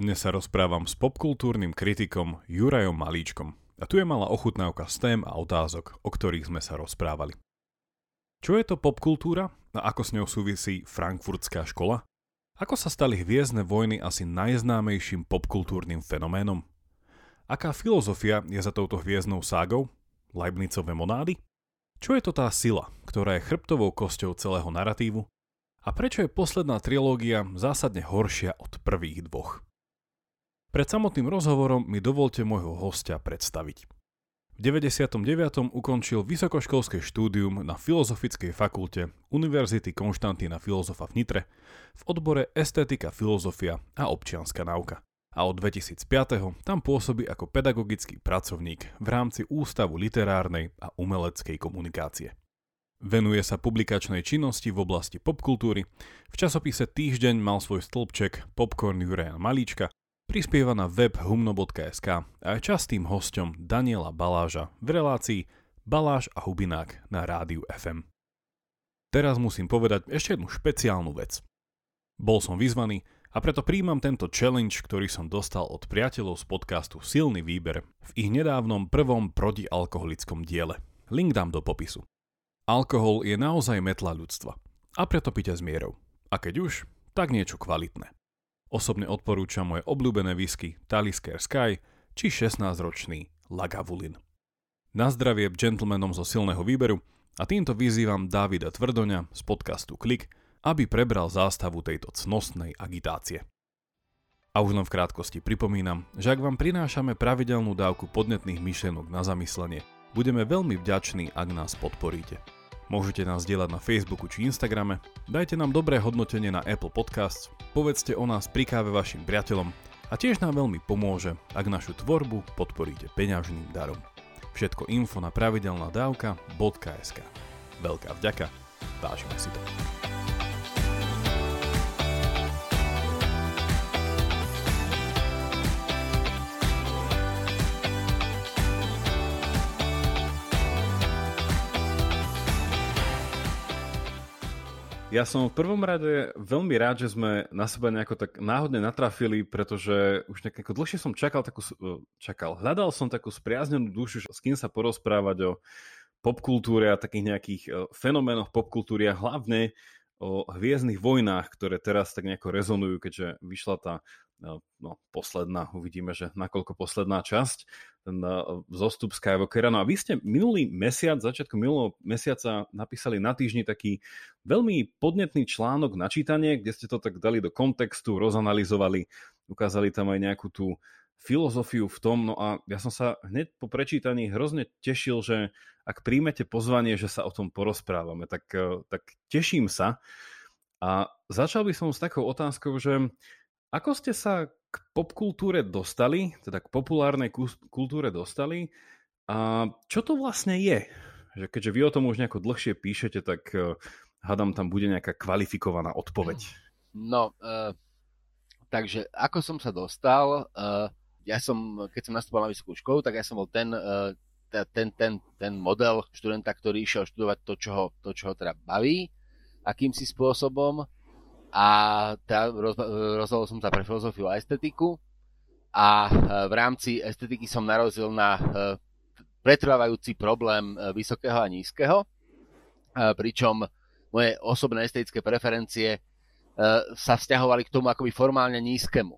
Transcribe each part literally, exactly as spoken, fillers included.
Dnes sa rozprávam s popkultúrnym kritikom Jurajom Malíčkom. A tu je malá ochutnávka z tém a otázok, o ktorých sme sa rozprávali. Čo je to popkultúra a ako s ňou súvisí Frankfurtská škola? Ako sa stali hviezdne vojny asi najznámejším popkultúrnym fenoménom? Aká filozofia je za touto hviezdnou ságou? Leibnizove monády? Čo je to tá sila, ktorá je chrbtovou kosťou celého naratívu? A prečo je posledná trilógia zásadne horšia od prvých dvoch? Pred samotným rozhovorom mi dovolte môjho hostia predstaviť. V deväťdesiatom deviatom ukončil vysokoškolské štúdium na Filozofickej fakulte Univerzity Konštantína Filozofa v Nitre v odbore estetika, filozofia a občianska náuka. A od dvetisícpäť tam pôsobí ako pedagogický pracovník v rámci Ústavu literárnej a umeleckej komunikácie. Venuje sa publikačnej činnosti v oblasti popkultúry, v časopise Týždeň mal svoj stĺpček Popcorn Juraja Malíčka, prispieva na web humno bodka es ká a je častým hosťom Daniela Baláža v relácii Baláž a Hubinák na rádiu ef em. Teraz musím povedať ešte jednu špeciálnu vec. Bol som vyzvaný a preto prijímam tento challenge, ktorý som dostal od priateľov z podcastu Silný výber v ich nedávnom prvom protialkoholickom diele. Link dám do popisu. Alkohol je naozaj metla ľudstva a preto pite s mierou. A keď už, tak niečo kvalitné. Osobne odporúčam moje obľúbené whisky Talisker Sky či šestnásťročný Lagavulin. Na zdravie gentlemanom zo Silného výberu a týmto vyzývam Davida Tvrdoňa z podcastu Klik, aby prebral zástavu tejto cnostnej agitácie. A už len v krátkosti pripomínam, že ak vám prinášame pravidelnú dávku podnetných myšlienok na zamyslenie, budeme veľmi vďační, ak nás podporíte. Môžete nás dielať na Facebooku či Instagrame, dajte nám dobré hodnotenie na Apple Podcast, povedzte o nás pri káve vašim priateľom a tiež nám veľmi pomôže, ak našu tvorbu podporíte peňažným darom. Všetko info na pravidelna datka bodka es ká. Veľká vďaka, vážime si to. Ja som v prvom rade veľmi rád, že sme na seba nejako tak náhodne natrafili, pretože už nejako dlhšie som čakal, takú, čakal, hľadal som takú spriaznenú dušu, s kým sa porozprávať o popkultúre a takých nejakých fenoménoch popkultúry a hlavne o hviezdnych vojnách, ktoré teraz tak nejako rezonujú, keďže vyšla tá no, posledná, uvidíme, že nakoľko posledná časť, ten zostup Skywalkera. No a vy ste minulý mesiac, začiatku minulého mesiaca napísali na Týždni taký veľmi podnetný článok na čítanie, kde ste to tak dali do kontextu, rozanalizovali, ukázali tam aj nejakú tú filozofiu v tom. No a ja som sa hneď po prečítaní hrozne tešil, že ak príjmete pozvanie, že sa o tom porozprávame, tak, tak teším sa. A začal by som s takou otázkou, že ako ste sa k popkultúre dostali, teda k populárnej kultúre dostali a čo to vlastne je? Že keďže vy o tom už nejako dlhšie píšete, tak hádam, tam bude nejaká kvalifikovaná odpoveď. No, e, takže ako som sa dostal, e, ja som, keď som nastupoval na vysokú školu, tak ja som bol ten... E, Ten, ten, ten model študenta, ktorý išiel študovať to, čo ho, to, čo ho teda baví, akýmsi spôsobom. A teda roz, rozhodol som sa pre filozofiu a estetiku. A v rámci estetiky som narazil na pretrvávajúci problém vysokého a nízkeho. Pričom moje osobné estetické preferencie sa vzťahovali k tomu akoby formálne nízkemu.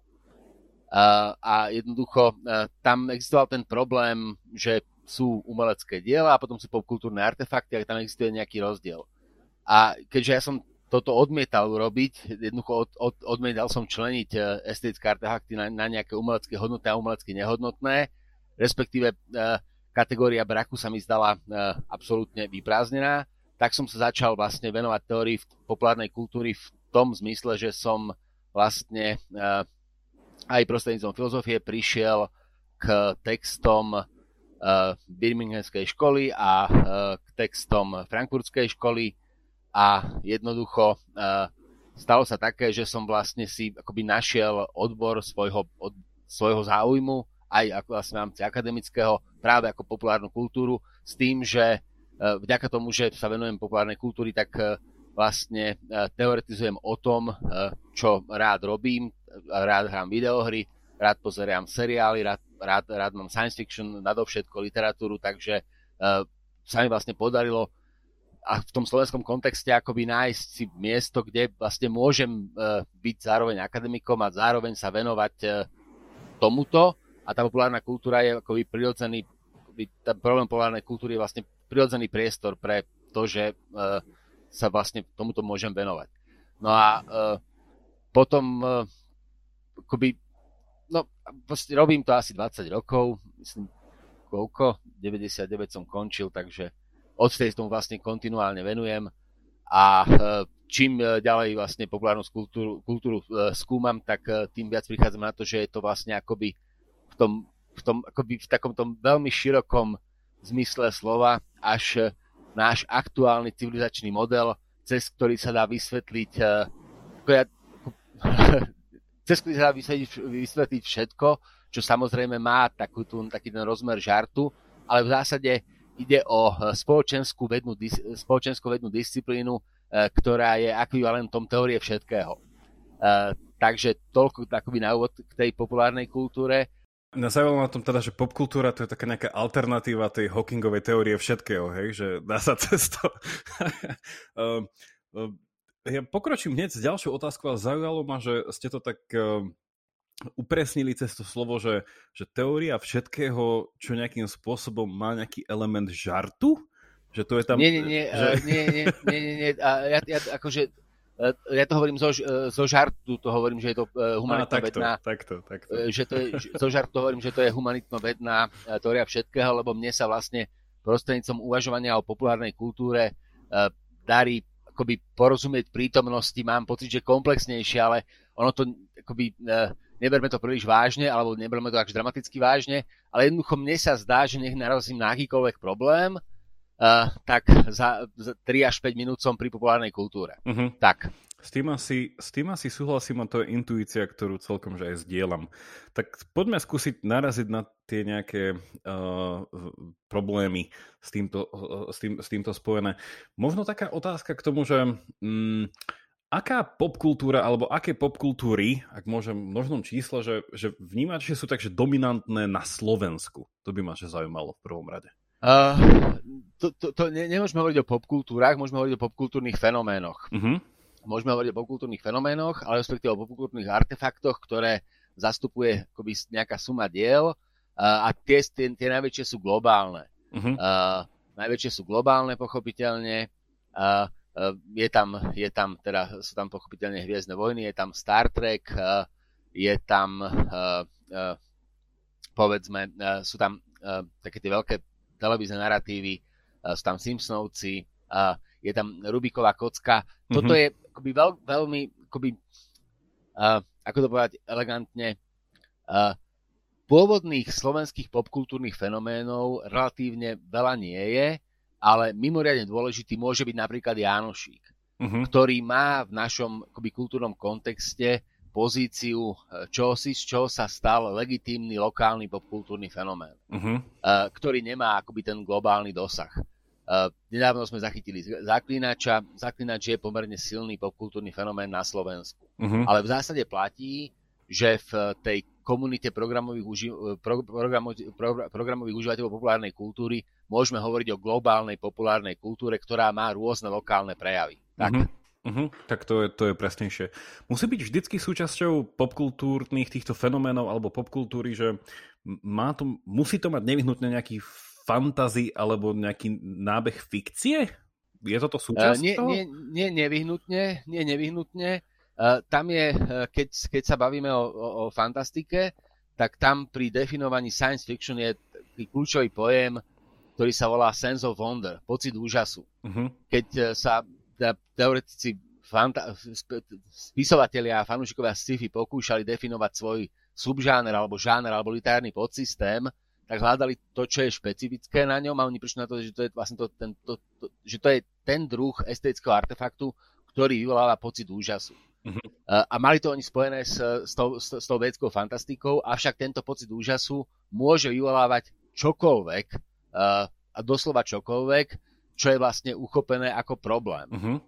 A jednoducho tam existoval ten problém, že sú umelecké diela a potom sú popkultúrne artefakty, ale tam existuje nejaký rozdiel. A keďže ja som toto odmietal urobiť, jednoducho od, od, odmietal som členiť estetické artefakty na, na nejaké umelecké hodnotné a umelecké nehodnotné, respektíve e, kategória braku sa mi zdala e, absolútne vyprázdnená, tak som sa začal vlastne venovať teórii populárnej kultúry v tom zmysle, že som vlastne e, aj prostredníctvom filozofie prišiel k textom Birminghamskej školy a k textom Frankfurtskej školy a jednoducho stalo sa také, že som vlastne si akoby našiel odbor svojho, od, svojho záujmu aj ako vlastne v rámci akademického práve ako populárnu kultúru s tým, že vďaka tomu, že sa venujem populárnej kultúry, tak vlastne teoretizujem o tom, čo rád robím rád hrám videohry, rád pozerám seriály, rád, rád, rád mám science fiction, nadovšetko literatúru, takže uh, sa mi vlastne podarilo a v tom slovenskom kontexte akoby nájsť si miesto, kde vlastne môžem uh, byť zároveň akademikom a zároveň sa venovať uh, tomuto. A tá populárna kultúra je akoby prirodzený, ten problém populárnej kultúry je vlastne prirodzený priestor pre to, že uh, sa vlastne tomuto môžem venovať. No a uh, potom uh, akoby, no proste robím to asi dvadsať rokov, myslím, koľko? deväťdesiatdeväť som končil, takže odtedy tomu vlastne kontinuálne venujem a čím ďalej vlastne populárnu kultúru, kultúru skúmam, tak tým viac prichádzam na to, že je to vlastne akoby v, tom, v, tom, akoby v takom tom veľmi širokom zmysle slova až náš aktuálny civilizačný model, cez ktorý sa dá vysvetliť ako ja, cez ktorý sa dá vysvetliť, vysvetliť všetko, čo samozrejme má takú, taký ten rozmer žartu, ale v zásade ide o spoločenskú vednú, spoločenskú vednú disciplínu, ktorá je ekvivalentom teórie všetkého. Takže toľko akoby na úvod k tej populárnej kultúre. Na záver na tom teda, že popkultúra to je taká nejaká alternatíva tej Hawkingovej teórie všetkého, hej? Že dá sa cesto. Ja pokročím hneď s ďalšou otázkou a zaujalo ma, že ste to tak upresnili cez to slovo, že, že teória všetkého, čo nejakým spôsobom má nejaký element žartu? Že to je tam... Nie, nie, nie, že... nie, nie, nie, nie, nie. A ja, ja, akože, ja to hovorím zo, zo žartu, to hovorím, že je to humanitnovedná... Takto, takto, takto. Že to je, zo žartu hovorím, že to je humanitnovedná teória všetkého, lebo mne sa vlastne prostredníctvom uvažovania o populárnej kultúre darí akoby porozumieť prítomnosti, mám pocit, že komplexnejšie, ale ono to akoby... Neberme to príliš vážne, alebo neberme to až dramaticky vážne, ale jednoducho mne sa zdá, že nech narazím na akýkoľvek problém, uh, tak za, za tri až päť minút som pri populárnej kultúre. Uh-huh. Tak. S tým, asi, s tým asi súhlasím a to je intuícia, ktorú celkom že aj zdieľam. Tak poďme skúsiť naraziť na tie nejaké uh, problémy s týmto, uh, s, tým, s týmto spojené. Možno taká otázka k tomu, že... Um, Aká popkultúra, alebo aké popkultúry, ak môžem v množnom čísle, že, že vnímači sú takže dominantné na Slovensku? To by ma že zaujímalo v prvom rade. Uh, to to, to ne, nemôžeme hovoriť o popkultúrách, môžeme hovoriť o popkultúrnych fenoménoch. Uh-huh. Môžeme hovoriť o popkultúrnych fenoménoch, ale respektíve o popkultúrnych artefaktoch, ktoré zastupuje akoby nejaká suma diel uh, a tie, tie, tie najväčšie sú globálne. Uh-huh. Uh, najväčšie sú globálne, pochopiteľne. Uh, Je tam, je tam, teda sú tam pochopiteľne Hviezdne vojny, je tam Star Trek, je tam, povedzme, sú tam také tie veľké televízne naratívy, sú tam Simpsonovci, je tam Rubikova kocka. Mm-hmm. Toto je akoby veľ, veľmi, akoby, ako to povedať elegantne, pôvodných slovenských popkultúrnych fenoménov relatívne veľa nie je, ale mimoriadne dôležitý môže byť napríklad Jánošík, uh-huh. ktorý má v našom akoby, kultúrnom kontexte pozíciu čohosi, z čoho sa stal legitímny lokálny popkultúrny fenomén, uh-huh. uh, ktorý nemá akoby, ten globálny dosah. Uh, nedávno sme zachytili Zaklínača. Zaklínač je pomerne silný popkultúrny fenomén na Slovensku. Uh-huh. Ale v zásade platí, že v tej komunite programových, uži- pro- programo- pro- programových užívateľov populárnej kultúry môžeme hovoriť o globálnej populárnej kultúre, ktorá má rôzne lokálne prejavy. Tak, uh-huh. Uh-huh. tak to, je, to je presnejšie. Musí byť vždycky súčasťou popkultúrnych týchto fenoménov alebo popkultúry, že má to, musí to mať nevyhnutne nejaký fantasy alebo nejaký nábeh fikcie? Je toto súčasť uh, nie, toho? Nie, nie, nevyhnutne, nie, nevyhnutne. Tam je, keď, keď sa bavíme o, o, o fantastike, tak tam pri definovaní science fiction je kľúčový pojem, ktorý sa volá sense of wonder, pocit úžasu. Uh-huh. Keď sa teoretici, fanta- spisovatelia a fanúšikovia sci-fi pokúšali definovať svoj subžáner alebo žáner alebo literárny podsystém, tak hľadali to, čo je špecifické na ňom a oni prišli na to, že to je, vlastne to, ten, to, to, že to je ten druh estetického artefaktu, ktorý vyvoláva pocit úžasu. Uh-huh. A mali to oni spojené s, s, tou, s, s tou vedskou fantastikou, avšak tento pocit úžasu môže vyvolávať čokoľvek, uh, a doslova čokoľvek, čo je vlastne uchopené ako problém. Uh-huh. Uh,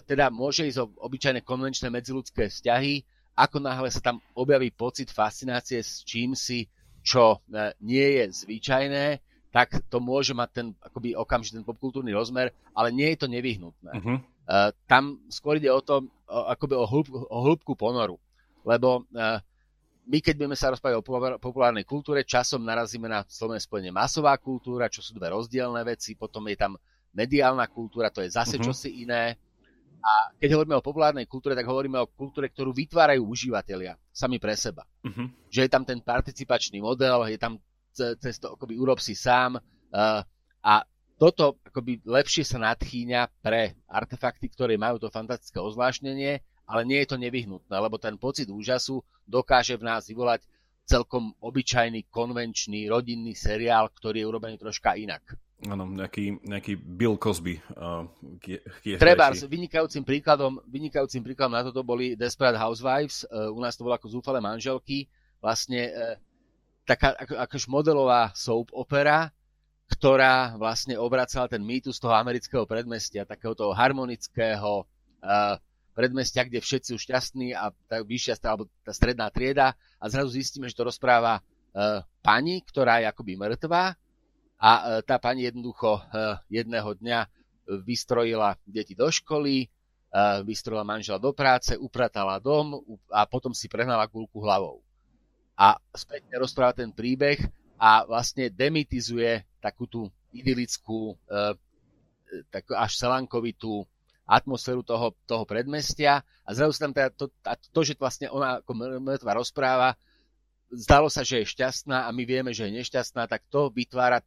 teda môže ísť o obyčajné konvenčné medziľudské vzťahy, ako náhle sa tam objaví pocit fascinácie s čímsi, čo nie je zvyčajné, tak to môže mať ten akoby okamžitý popkultúrny rozmer, ale nie je to nevyhnutné. Uh-huh. Uh, tam skôr ide o to, o, akoby o, hĺb, o hĺbku ponoru. Lebo uh, my, keď budeme sa rozprávať o populárnej kultúre, časom narazíme na slovné spojenie masová kultúra, čo sú dve rozdielne veci, potom je tam mediálna kultúra, to je zase uh-huh. čosi iné. A keď hovoríme o populárnej kultúre, tak hovoríme o kultúre, ktorú vytvárajú užívateľia sami pre seba. Uh-huh. Že je tam ten participačný model, je tam cez to akoby urob si sám uh, a toto akoby lepšie sa nadchýňa pre artefakty, ktoré majú to fantastické ozvláštnenie, ale nie je to nevyhnutné, lebo ten pocit úžasu dokáže v nás vyvolať celkom obyčajný, konvenčný, rodinný seriál, ktorý je urobený troška inak. Áno, nejaký, nejaký Bill Cosby. Uh, Trebárs, vynikajúcim príkladom, vynikajúcim príkladom na toto boli Desperate Housewives, uh, u nás to bolo ako Zúfalé manželky, vlastne uh, taká akož modelová soap opera, ktorá vlastne obracala ten mýtus toho amerického predmestia, takého toho harmonického uh, predmestia, kde všetci sú šťastní a tá vyššia alebo tá stredná trieda a zrazu zistíme, že to rozpráva uh, pani, ktorá je akoby mŕtvá a uh, tá pani jednoducho uh, jedného dňa vystrojila deti do školy, uh, vystrojila manžela do práce, upratala dom a potom si prehnala guľku hlavou. A spätne rozpráva ten príbeh a vlastne demitizuje takú tú idylickú, e, takú až selankovitú atmosféru toho, toho predmestia. A zrazu sa tam teda to, to, že vlastne ona ako mŕtva rozpráva, zdalo sa, že je šťastná a my vieme, že je nešťastná, tak to vytvára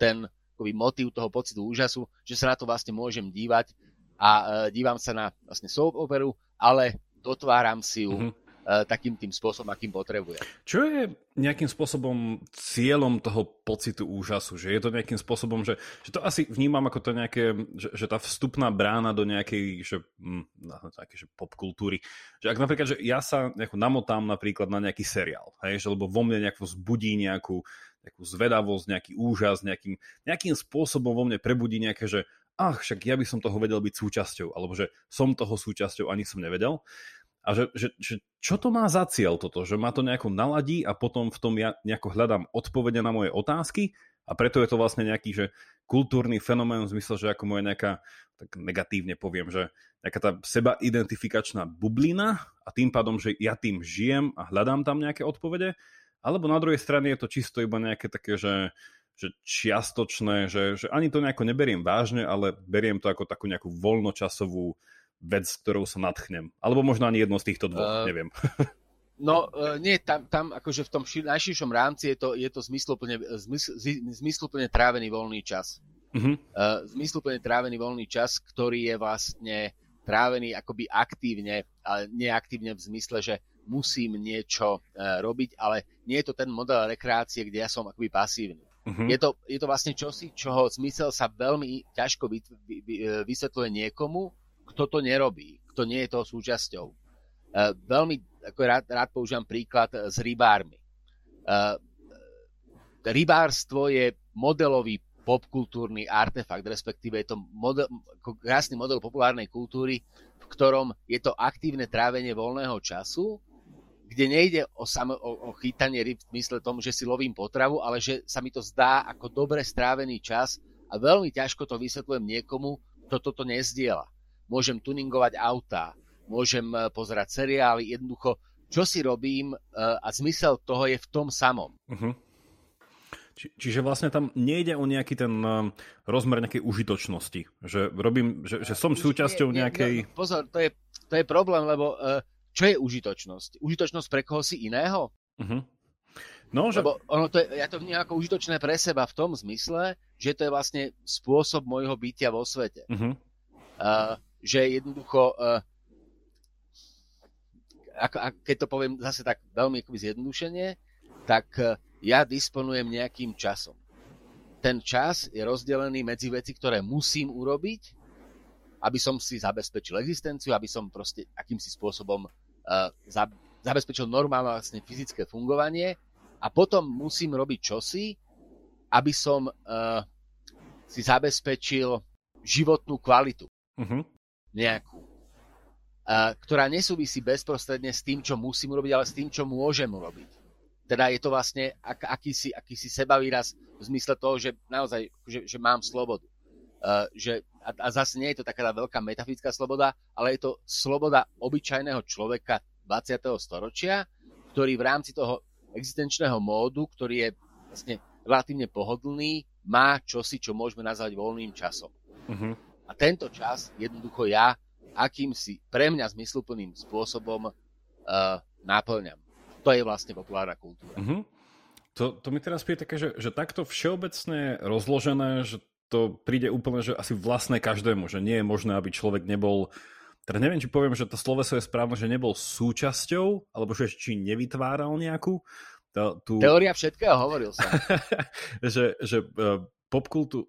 ten akoby motív toho pocitu úžasu, že sa na to vlastne môžem dívať a e, dívam sa na vlastne soap operu, ale dotváram si ju mm-hmm. takým tým spôsobom, akým potrebuje. Čo je nejakým spôsobom cieľom toho pocitu úžasu? Že je to nejakým spôsobom, že, že to asi vnímam ako to nejaké, že, že tá vstupná brána do nejakej že, že popkultúry. Že ak napríklad, že ja sa namotám napríklad na nejaký seriál, hej, že, lebo vo mne nejako vzbudí nejakú, nejakú zvedavosť, nejaký úžas, nejakým, nejakým spôsobom vo mne prebudí nejaké, že ach, však ja by som toho vedel byť súčasťou, alebo že som toho súčasťou, ani som nevedel. A že, že, že čo to má za cieľ toto? Že ma to nejako naladí a potom v tom ja nejako hľadám odpovede na moje otázky a preto je to vlastne nejaký že kultúrny fenomén v zmysle, že ako moje nejaká, tak negatívne poviem, že nejaká tá sebaidentifikačná bublina a tým pádom, že ja tým žijem a hľadám tam nejaké odpovede, alebo na druhej strane je to čisto iba nejaké také, že, že čiastočné, že, že ani to nejako neberiem vážne, ale beriem to ako takú nejakú voľnočasovú vec, ktorou sa nadchnem. Alebo možno ani jedno z týchto dvoch, uh, neviem. No, uh, nie, tam, tam akože v tom šir, najširšom rámci je to, je to zmysluplne, zmysl, zmysluplne trávený voľný čas. Uh-huh. Uh, zmysluplne trávený voľný čas, ktorý je vlastne trávený akoby aktívne, ale neaktívne v zmysle, že musím niečo uh, robiť, ale nie je to ten model rekreácie, kde ja som akoby pasívny. Uh-huh. Je to, je to vlastne čosi, čoho zmysel sa veľmi ťažko vy, vy, vy, vysvetľuje niekomu, kto to nerobí, kto nie je toho súčasťou. E, veľmi ako rád, rád používam príklad s rybármi. E, rybárstvo je modelový popkultúrny artefakt, respektíve je to model, krásny model populárnej kultúry, v ktorom je to aktívne trávenie voľného času, kde nejde o, samo, o, o chytanie ryb v mysle tomu, že si lovím potravu, ale že sa mi to zdá ako dobre strávený čas a veľmi ťažko to vysvetľujem niekomu, kto toto nezdieľa. Môžem tuningovať autá, môžem pozerať seriály, jednoducho, čo si robím a zmysel toho je v tom samom. Uh-huh. Či, čiže vlastne tam nejde o nejaký ten rozmer nejakej užitočnosti, že robím, že, že som súčasťou nejakej... Pozor, to je, to je problém, lebo čo je užitočnosť? Užitočnosť pre koho si iného? Uh-huh. No, že... Lebo ono to je, ja to vnímam ako užitočné pre seba v tom zmysle, že to je vlastne spôsob môjho bytia vo svete. Uh-huh. Uh, že jednoducho, uh, ako, a keď to poviem zase tak veľmi zjednodušene, tak uh, ja disponujem nejakým časom. Ten čas je rozdelený medzi veci, ktoré musím urobiť, aby som si zabezpečil existenciu, aby som proste akýmsi spôsobom uh, za, zabezpečil normálne vlastne fyzické fungovanie a potom musím robiť čosi, aby som uh, si zabezpečil životnú kvalitu. Uh-huh. Nejakú. ktorá nesúvisí bezprostredne s tým, čo musím urobiť, ale s tým, čo môžem urobiť. Teda je to vlastne ak, akýsi, akýsi sebavýraz v zmysle toho, že naozaj že, že mám slobodu. Uh, že, a, a zase nie je to taká veľká metafyzická sloboda, ale je to sloboda obyčajného človeka dvadsiateho storočia, ktorý v rámci toho existenčného módu, ktorý je vlastne relatívne pohodlný, má čosi, čo môžeme nazvať voľným časom. Uh-huh. A tento čas jednoducho ja akýmsi pre mňa zmysluplným spôsobom uh, náplňam. To je vlastne populárna kultúra. Uh-huh. To, to mi teraz príde také, že, že takto všeobecne rozložené, že to príde úplne, že asi vlastné každému, že nie je možné, aby človek nebol, teda neviem, či poviem, že to sloveso je správne, že nebol súčasťou, alebo že či nevytváral nejakú. Tá, tú... Teória všetkého, hovoril som. že... že uh, popkultúru,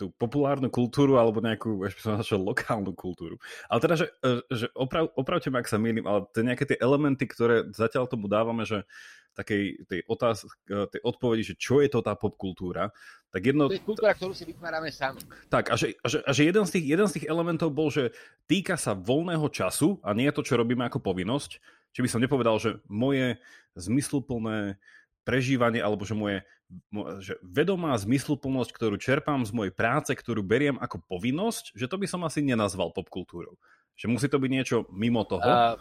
tú populárnu kultúru alebo nejakú, ešte by som začal, lokálnu kultúru. Ale teda, že, že oprav, opravte ma, ak sa mýlim, ale to nejaké tie elementy, ktoré zatiaľ tomu dávame, že takej tej otázky, tej odpovedi, že čo je to tá popkultúra, tak jedno... To je kultúra, ktorú si vytvárame sami. Tak, a že, a že, a že jeden, z tých, jeden z tých elementov bol, že týka sa voľného času a nie je to, čo robíme ako povinnosť. Či by som nepovedal, že moje zmysluplné prežívanie, alebo že moje že vedomá zmysluplnosť, ktorú čerpám z mojej práce, ktorú beriem ako povinnosť, že to by som asi nenazval popkultúrou. Že musí to byť niečo mimo toho? Uh,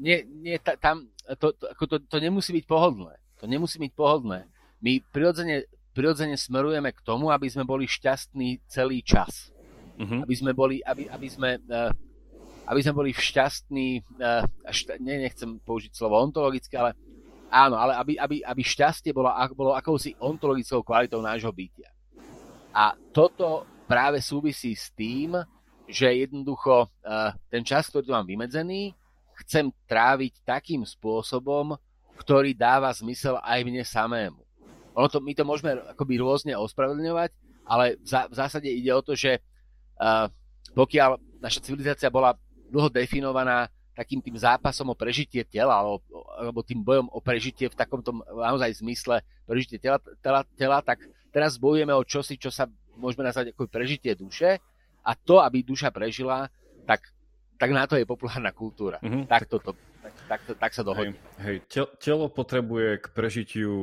nie, nie ta, tam, to, to, to, to nemusí byť pohodlné. To nemusí byť pohodlné. My prirodzene, prirodzene smerujeme k tomu, aby sme boli šťastní celý čas. Uh-huh. Aby sme boli, aby, aby sme... Uh, aby sme boli šťastní, uh, št- ne, nechcem použiť slovo ontologické, ale áno, ale aby, aby, aby šťastie bolo, bolo akousi ontologickou kvalitou nášho bytia. A toto práve súvisí s tým, že jednoducho ten čas, ktorý tu mám vymedzený, chcem tráviť takým spôsobom, ktorý dáva zmysel aj mne samému. Ono to, my to môžeme akoby rôzne ospravedlňovať, ale v zásade ide o to, že pokiaľ naša civilizácia bola dlho definovaná takým tým zápasom o prežitie tela, alebo, alebo tým bojom o prežitie v takomto naozaj zmysle prežitie tela, tela, tela, tak teraz bojujeme o čosi, čo sa môžeme nazvať ako prežitie duše, a to, aby duša prežila, tak, tak na to je populárna kultúra. Mm-hmm. Tak, to, to, tak, tak, to, tak sa dohodne. Hej, hej, telo potrebuje k prežitiu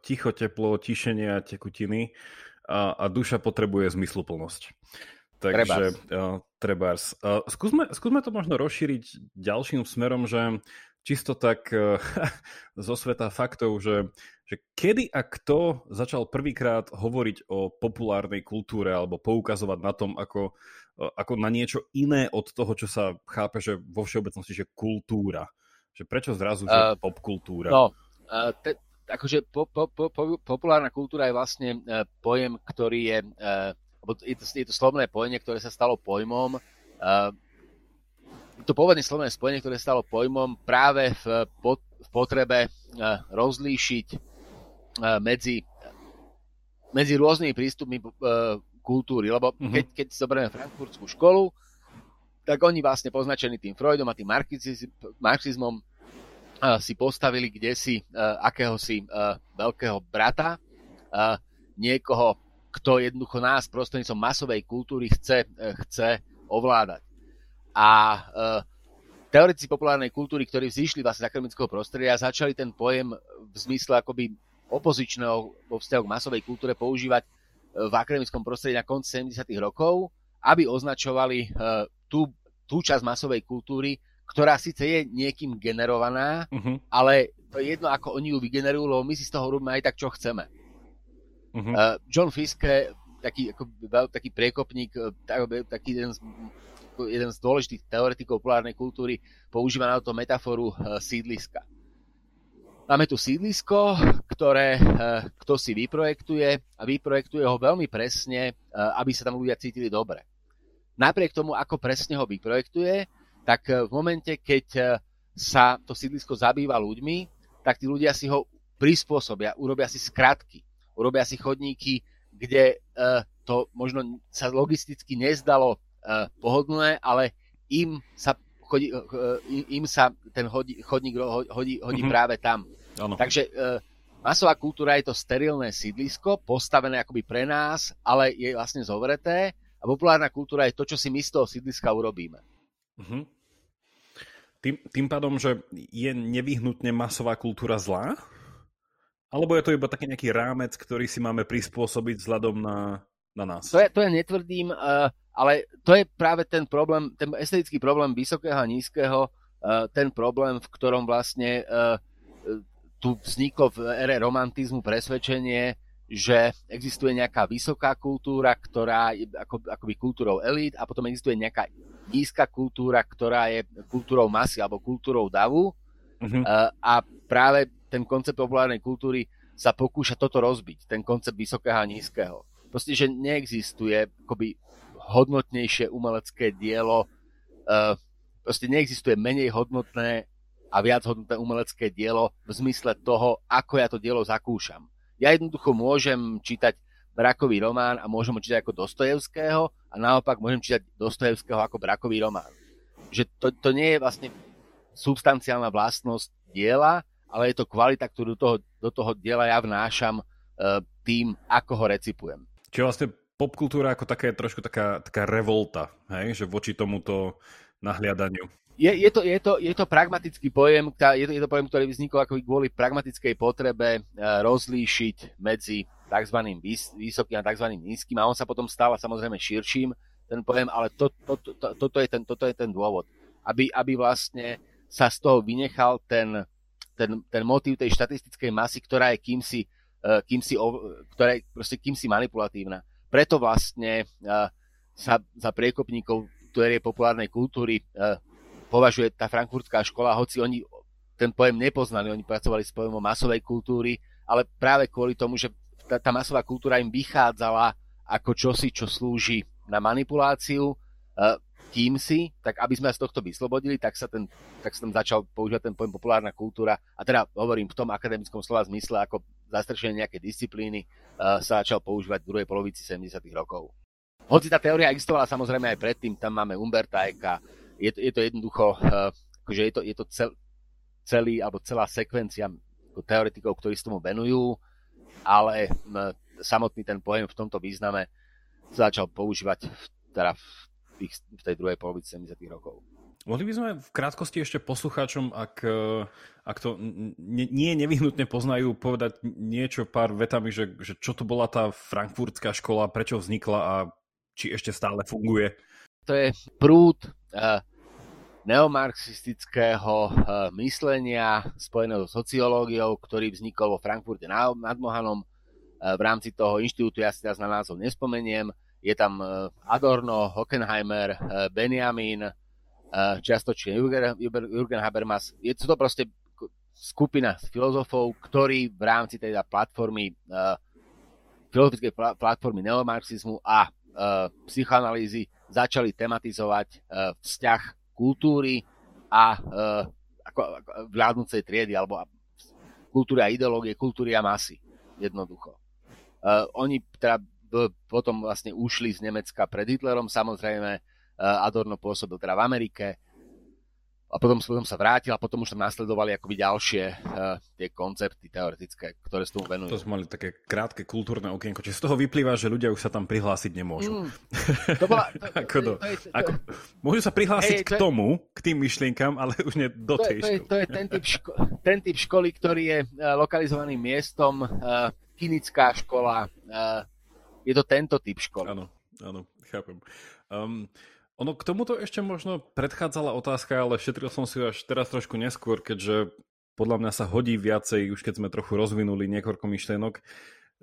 ticho, teplo, tišenia, tekutiny a, a duša potrebuje zmysluplnosť. Takže uh, trebárs. Uh, skúsme, skúsme to možno rozšíriť ďalším smerom, že čisto tak uh, zo sveta faktov, že, že kedy a kto začal prvýkrát hovoriť o populárnej kultúre alebo poukazovať na tom, ako, uh, ako na niečo iné od toho, čo sa chápe, že vo všeobecnosti, že kultúra. Že prečo zrazu že uh, popkultúra? No, uh, te, akože po, po, po, po, populárna kultúra je vlastne uh, pojem, ktorý je... Uh, Je to, je to slovné spojenie, ktoré sa stalo pojmom. Uh, to pôvodne slovné spojenie, ktoré sa stalo pojmom práve v, pot, v potrebe uh, rozlíšiť uh, medzi, medzi rôznymi prístupmi uh, kultúry. Lebo mm-hmm. keď, keď zoberieme Frankfurtskú školu, tak oni vlastne poznačení tým Freudom a tým marxizmom uh, si postavili kdesi uh, akéhosi uh, veľkého brata, uh, niekoho, kto jednoducho nás prostredníctvom masovej kultúry chce, chce ovládať. A e, teoretici populárnej kultúry, ktorí vzýšli vlastne z akademického prostredia, začali ten pojem v zmysle akoby opozičného vo vzťahu k masovej kultúre používať v akademickom prostredí na konci sedemdesiatych rokov, aby označovali e, tú, tú časť masovej kultúry, ktorá síce je niekým generovaná, uh-huh. ale to je jedno, ako oni ju vygenerujú, lebo my si z toho robíme aj tak, čo chceme. Uh-huh. John Fiske, taký, ako, taký priekopník, taký jeden z, jeden z dôležitých teoretikov populárnej kultúry, používa na to metaforu sídliska. Máme tu sídlisko, ktoré kto si vyprojektuje a vyprojektuje ho veľmi presne, aby sa tam ľudia cítili dobre. Napriek tomu, ako presne ho vyprojektuje, tak v momente, keď sa to sídlisko zabýva ľuďmi, tak tí ľudia si ho prispôsobia, urobia si skratky. Urobia si chodníky, kde uh, to možno sa logisticky nezdalo uh, pohodlné, ale im sa, chodí, uh, im sa ten chodí, chodník hodí, hodí mm-hmm. práve tam. Ano. Takže uh, masová kultúra je to sterilné sídlisko, postavené akoby pre nás, ale je vlastne zovreté, a populárna kultúra je to, čo si my z toho sídliska urobíme. Mm-hmm. Tým, tým pádom, že je nevyhnutne masová kultúra zlá? Alebo je to iba taký nejaký rámec, ktorý si máme prispôsobiť vzhľadom na, na nás? To ja, to ja netvrdím, ale to je práve ten problém, ten estetický problém vysokého a nízkeho, ten problém, v ktorom vlastne tu vzniklo v ére romantizmu presvedčenie, že existuje nejaká vysoká kultúra, ktorá je ako, akoby kultúrou elít, a potom existuje nejaká nízka kultúra, ktorá je kultúrou masy alebo kultúrou davu. Uh-huh. A práve ten koncept populárnej kultúry sa pokúša toto rozbiť, ten koncept vysokého a nízkeho. Proste, že neexistuje akoby hodnotnejšie umelecké dielo, proste neexistuje menej hodnotné a viac hodnotné umelecké dielo v zmysle toho, ako ja to dielo zakúšam. Ja jednoducho môžem čítať brakový román a môžem ho čítať ako Dostojevského a naopak môžem čítať Dostojevského ako brakový román. Že to, to nie je vlastne substanciálna vlastnosť diela, ale je to kvalita, ktorú do toho, do toho diela ja vnášam e, tým, ako ho recipujem. Čiže vlastne popkultúra ako taká je trošku taká, taká revolta, hej? Že voči tomuto nahliadaniu. Je, je, to, je, to, je to pragmatický pojem, je to, je to pojem, ktorý vznikol ako kvôli pragmatickej potrebe rozlíšiť medzi tzv. Vysokým a tzv. Nízkym, a on sa potom stáva samozrejme širším, ten pojem, ale to, to, to, to, toto, je ten, toto je ten dôvod. Aby, aby vlastne sa z toho vynechal ten, ten, ten motív tej štatistickej masy, ktorá je kýmsi, kýmsi, ktorá je proste kýmsi manipulatívna. Preto vlastne sa za priekopníkov teórie populárnej kultúry považuje tá frankfurtská škola, hoci oni ten pojem nepoznali, oni pracovali s pojmom masovej kultúry, ale práve kvôli tomu, že tá, tá masová kultúra im vychádzala ako čosi, čo slúži na manipuláciu, kým si, tak aby sme z tohto vyslobodili, tak sa, ten, tak sa tam začal používať ten pojem populárna kultúra, a teda hovorím v tom akademickom slova zmysle, ako zastrešenie nejakej disciplíny sa začal používať v druhej polovici sedemdesiatych rokov. Hoci tá teória existovala samozrejme aj predtým, tam máme Umberta Eca. Je to, je to jednoducho, akože je to, je to cel, celý, alebo celá sekvencia teoretikov, ktorí sa tomu venujú, ale samotný ten pojem v tomto význame sa začal používať v, teda v, tých, v tej druhej polovici sedemdesiatych rokov. Mohli by sme v krátkosti ešte poslucháčom, ak, ak to nie, nie nevyhnutne poznajú, povedať niečo pár vetami, že, že čo to bola tá frankfurtská škola, prečo vznikla a či ešte stále funguje? To je prúd Uh, neomarxistického uh, myslenia spojeného so sociológiou, ktorý vznikol vo Frankfurte na, nad Mohanom uh, v rámci toho inštitútu, ja si teraz na názov nespomeniem, je tam uh, Adorno, Hockenheimer, uh, Benjamin, uh, čiastočne Jürgen, Jürgen Habermas. Je to proste skupina filozofov, ktorí v rámci teda platformy, uh, filozofickej pl- platformy neomarxizmu a uh, psychoanalýzy začali tematizovať vzťah kultúry a vládnucej triedy, alebo kultúry a ideológie, kultúry a masy, jednoducho. Oni teda potom vlastne ušli z Nemecka pred Hitlerom, samozrejme Adorno pôsobil teda v Amerike, a potom, potom sa vrátil, a potom už tam nasledovali akoby ďalšie uh, tie koncepty teoretické, ktoré s tomu venujú. To sme mali také krátke kultúrne okienko, čiže z toho vyplýva, že ľudia už sa tam prihlásiť nemôžu. Mm, to bola, to, ako do, to je, to, ako, môžu sa prihlásiť hey, to, k tomu, k tým myšlienkám, ale už nie do tej to, školy. To je, to je ten, typ ško- ten typ školy, ktorý je uh, lokalizovaný miestom, uh, kynická škola, uh, je to tento typ školy. Áno, áno, chápem. Um, Ono k tomuto ešte možno predchádzala otázka, ale šetril som si až teraz trošku neskôr, keďže podľa mňa sa hodí viacej, už keď sme trochu rozvinuli niekoľko myšlienok,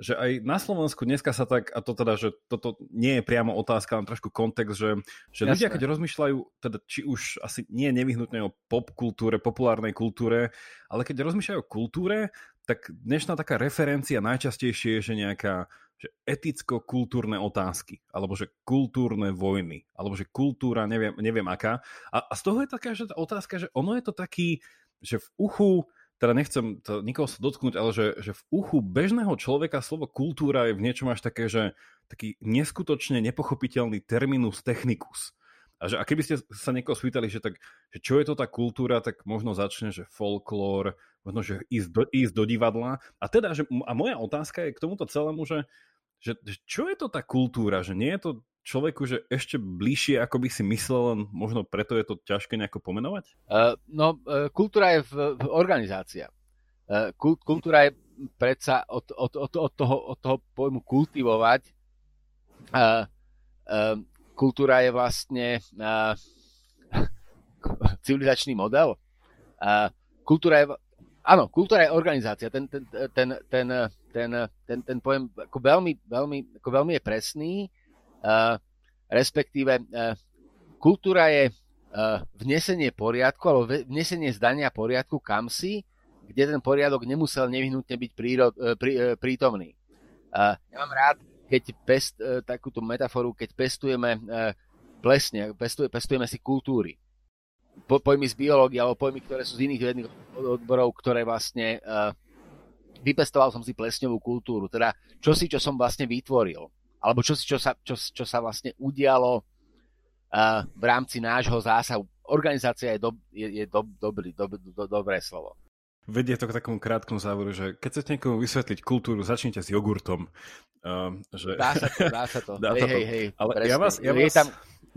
že aj na Slovensku dneska sa tak, a to teda, že toto nie je priamo otázka, len trošku kontext, že, že ľudia, keď rozmýšľajú, teda či už asi nie nevyhnutne o popkultúre, populárnej kultúre, ale keď rozmýšľajú o kultúre, tak dnešná taká referencia najčastejšie je, že nejaká že eticko-kultúrne otázky, alebo že kultúrne vojny, alebo že kultúra, neviem, neviem aká. A, a z toho je taká že tá otázka, že ono je to taký, že v uchu, teda nechcem to nikoho sa dotknúť, ale že, že v uchu bežného človeka slovo kultúra je v niečom až také, že taký neskutočne nepochopiteľný terminus technicus. A, že, a keby ste sa niekoho spýtali, že, tak, že čo je to tá kultúra, tak možno začne, že folklór, možno, že ísť do, ísť do divadla. A teda, že, a moja otázka je k tomuto celému, že, že čo je to tá kultúra, že nie je to človeku, že ešte bližšie, ako by si myslel, len možno preto je to ťažké nejako pomenovať? Uh, no, uh, kultúra je v, v organizácia. Uh, kult, kultúra je predsa od, od, od, od, toho, od toho pojmu kultivovať. Uh, uh, kultúra je vlastne uh, civilizačný model. Uh, kultúra je... Áno, kultúra je organizácia. Ten, ten, ten, ten, ten, ten, ten pojem ako veľmi, veľmi, ako veľmi je presný. Uh, respektíve uh, kultúra je uh, vnesenie poriadku alebo vnesenie zdania poriadku kamsi, kde ten poriadok nemusel nevyhnutne byť príro, uh, prí, uh, prítomný. Uh, ja mám rád, keď pest, uh, takúto metaforu, keď pestujeme uh, plesne, pestuje, pestujeme si kultúry. Po, pojmy z biológie alebo pojmy, ktoré sú z iných vedných odborov, ktoré vlastne uh, vypestoval som si plesňovú kultúru, teda čosi, čo som vlastne vytvoril. Alebo čo, čo, sa, čo, čo sa vlastne udialo uh, v rámci nášho zásahu. Organizácia je, do, je, je do, dobrý, do, do, dobré slovo. Vedie to k takom krátkom závoru, že keď chcete niekomu vysvetliť kultúru, začnite s jogurtom. Uh, že... Dá sa to, dá sa to. Dá hej, sa hej, to. hej, ale presne. ja vás, ja vás... Tam...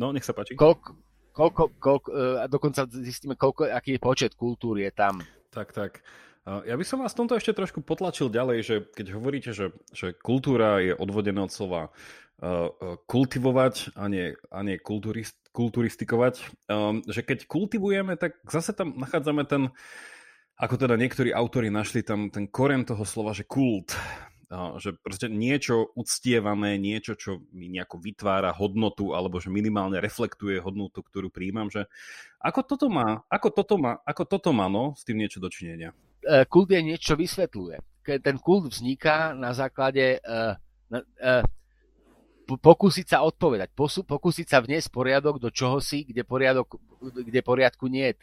No, nech sa páči. Koľko, koľko, koľko, uh, dokonca zistíme, koľko, aký je počet kultúr je tam. Tak, tak. Ja by som vás v tomto ešte trošku potlačil ďalej, že keď hovoríte, že, že kultúra je odvodená od slova uh, kultivovať a nie, a nie kulturist, kulturistikovať, um, že keď kultivujeme, tak zase tam nachádzame ten, ako teda niektorí autori našli tam ten koreň toho slova, že kult, uh, že proste niečo uctievané, niečo, čo mi nejako vytvára hodnotu alebo že minimálne reflektuje hodnotu, ktorú prijímam, že ako toto má, ako toto má, ako toto má no, s tým niečo dočinenia. Kult je niečo, vysvetľuje. Ten kult vzniká na základe uh, uh, pokúsiť sa odpovedať, posu, pokúsiť sa vniesť poriadok do čohosi, kde, poriadok, kde poriadku nie je.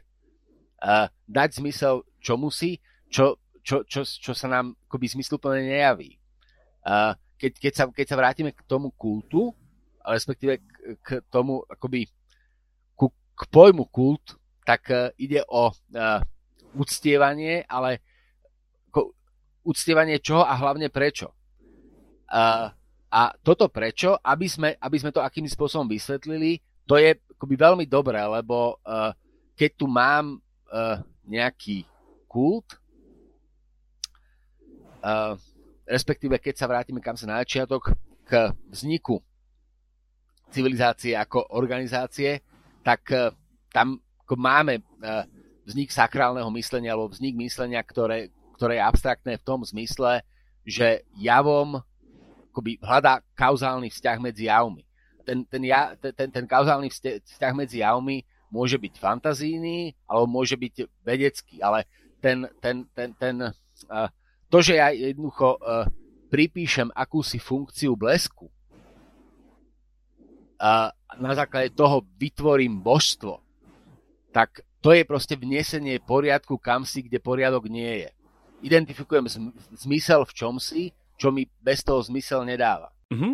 Uh, dať zmysel čomusi, čo, čo, čo, čo sa nám akoby zmysluplne nejaví. Uh, keď, keď, sa, keď sa vrátime k tomu kultu, respektíve k, k tomu akoby ku, k pojmu kult, tak uh, ide o... Uh, uctievanie, ale uctievanie čoho a hlavne prečo. A, a toto prečo, aby sme, aby sme to akým spôsobom vysvetlili, to je akoby veľmi dobré, lebo uh, keď tu mám uh, nejaký kult, uh, respektíve keď sa vrátime kam sa na začiatok k vzniku civilizácie ako organizácie, tak uh, tam máme... Uh, vznik sakrálneho myslenia, alebo vznik myslenia, ktoré, ktoré je abstraktné v tom zmysle, že javom akoby hľadá kauzálny vzťah medzi javmi. Ten, ten, ja, ten, ten kauzálny vzťah medzi javmi môže byť fantazijný, alebo môže byť vedecký, ale ten, ten, ten, ten, uh, to, že ja jednoducho uh, pripíšem akúsi funkciu blesku a uh, na základe toho vytvorím božstvo, tak to je proste vnesenie poriadku kamsi, kde poriadok nie je. Identifikujem zm- zmysel v čomsi, čo mi bez toho zmysel nedáva. Mm-hmm.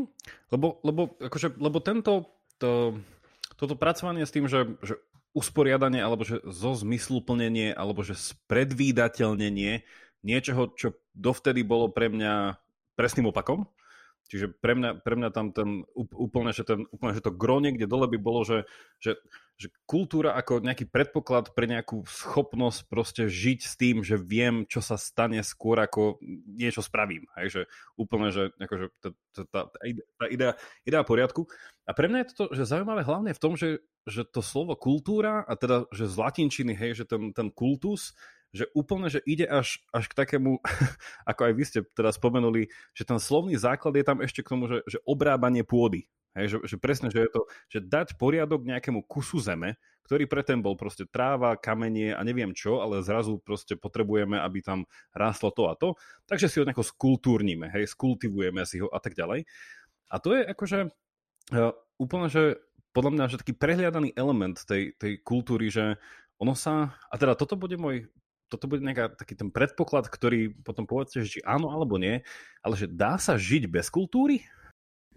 Lebo, lebo, akože, lebo tento, to, toto pracovanie s tým, že, že usporiadanie, alebo že zo zmysluplnenie, alebo že spredvídateľnenie niečoho, čo dovtedy bolo pre mňa presným opakom. Čiže pre mňa, pre mňa tam ten úplne, že, ten, úplne, že to grónie, kde dole by bolo, že, že, že kultúra ako nejaký predpoklad pre nejakú schopnosť proste žiť s tým, že viem, čo sa stane skôr, ako niečo spravím. Hej, že úplne, že akože tá, tá, tá idea, idea poriadku. A pre mňa je to že zaujímavé hlavne v tom, že, že to slovo kultúra, a teda že z latinčiny, hej, že ten, ten kultus, že úplne, že ide až, až k takému, ako aj vy ste teda spomenuli, že ten slovný základ je tam ešte k tomu, že, že obrábanie pôdy. Hej, že, že presne, že je to, že dať poriadok nejakému kusu zeme, ktorý predtým bol proste tráva, kamenie a neviem čo, ale zrazu proste potrebujeme, aby tam rástlo to a to, takže si ho nejako skultúrnime, hej, skultivujeme si ho a tak ďalej. A to je akože uh, úplne, že podľa mňa, že taký prehliadaný element tej, tej kultúry, že ono sa, a teda toto bude môj toto bude nejaký taký ten predpoklad, ktorý potom povedzte, že či áno alebo nie, ale že dá sa žiť bez kultúry?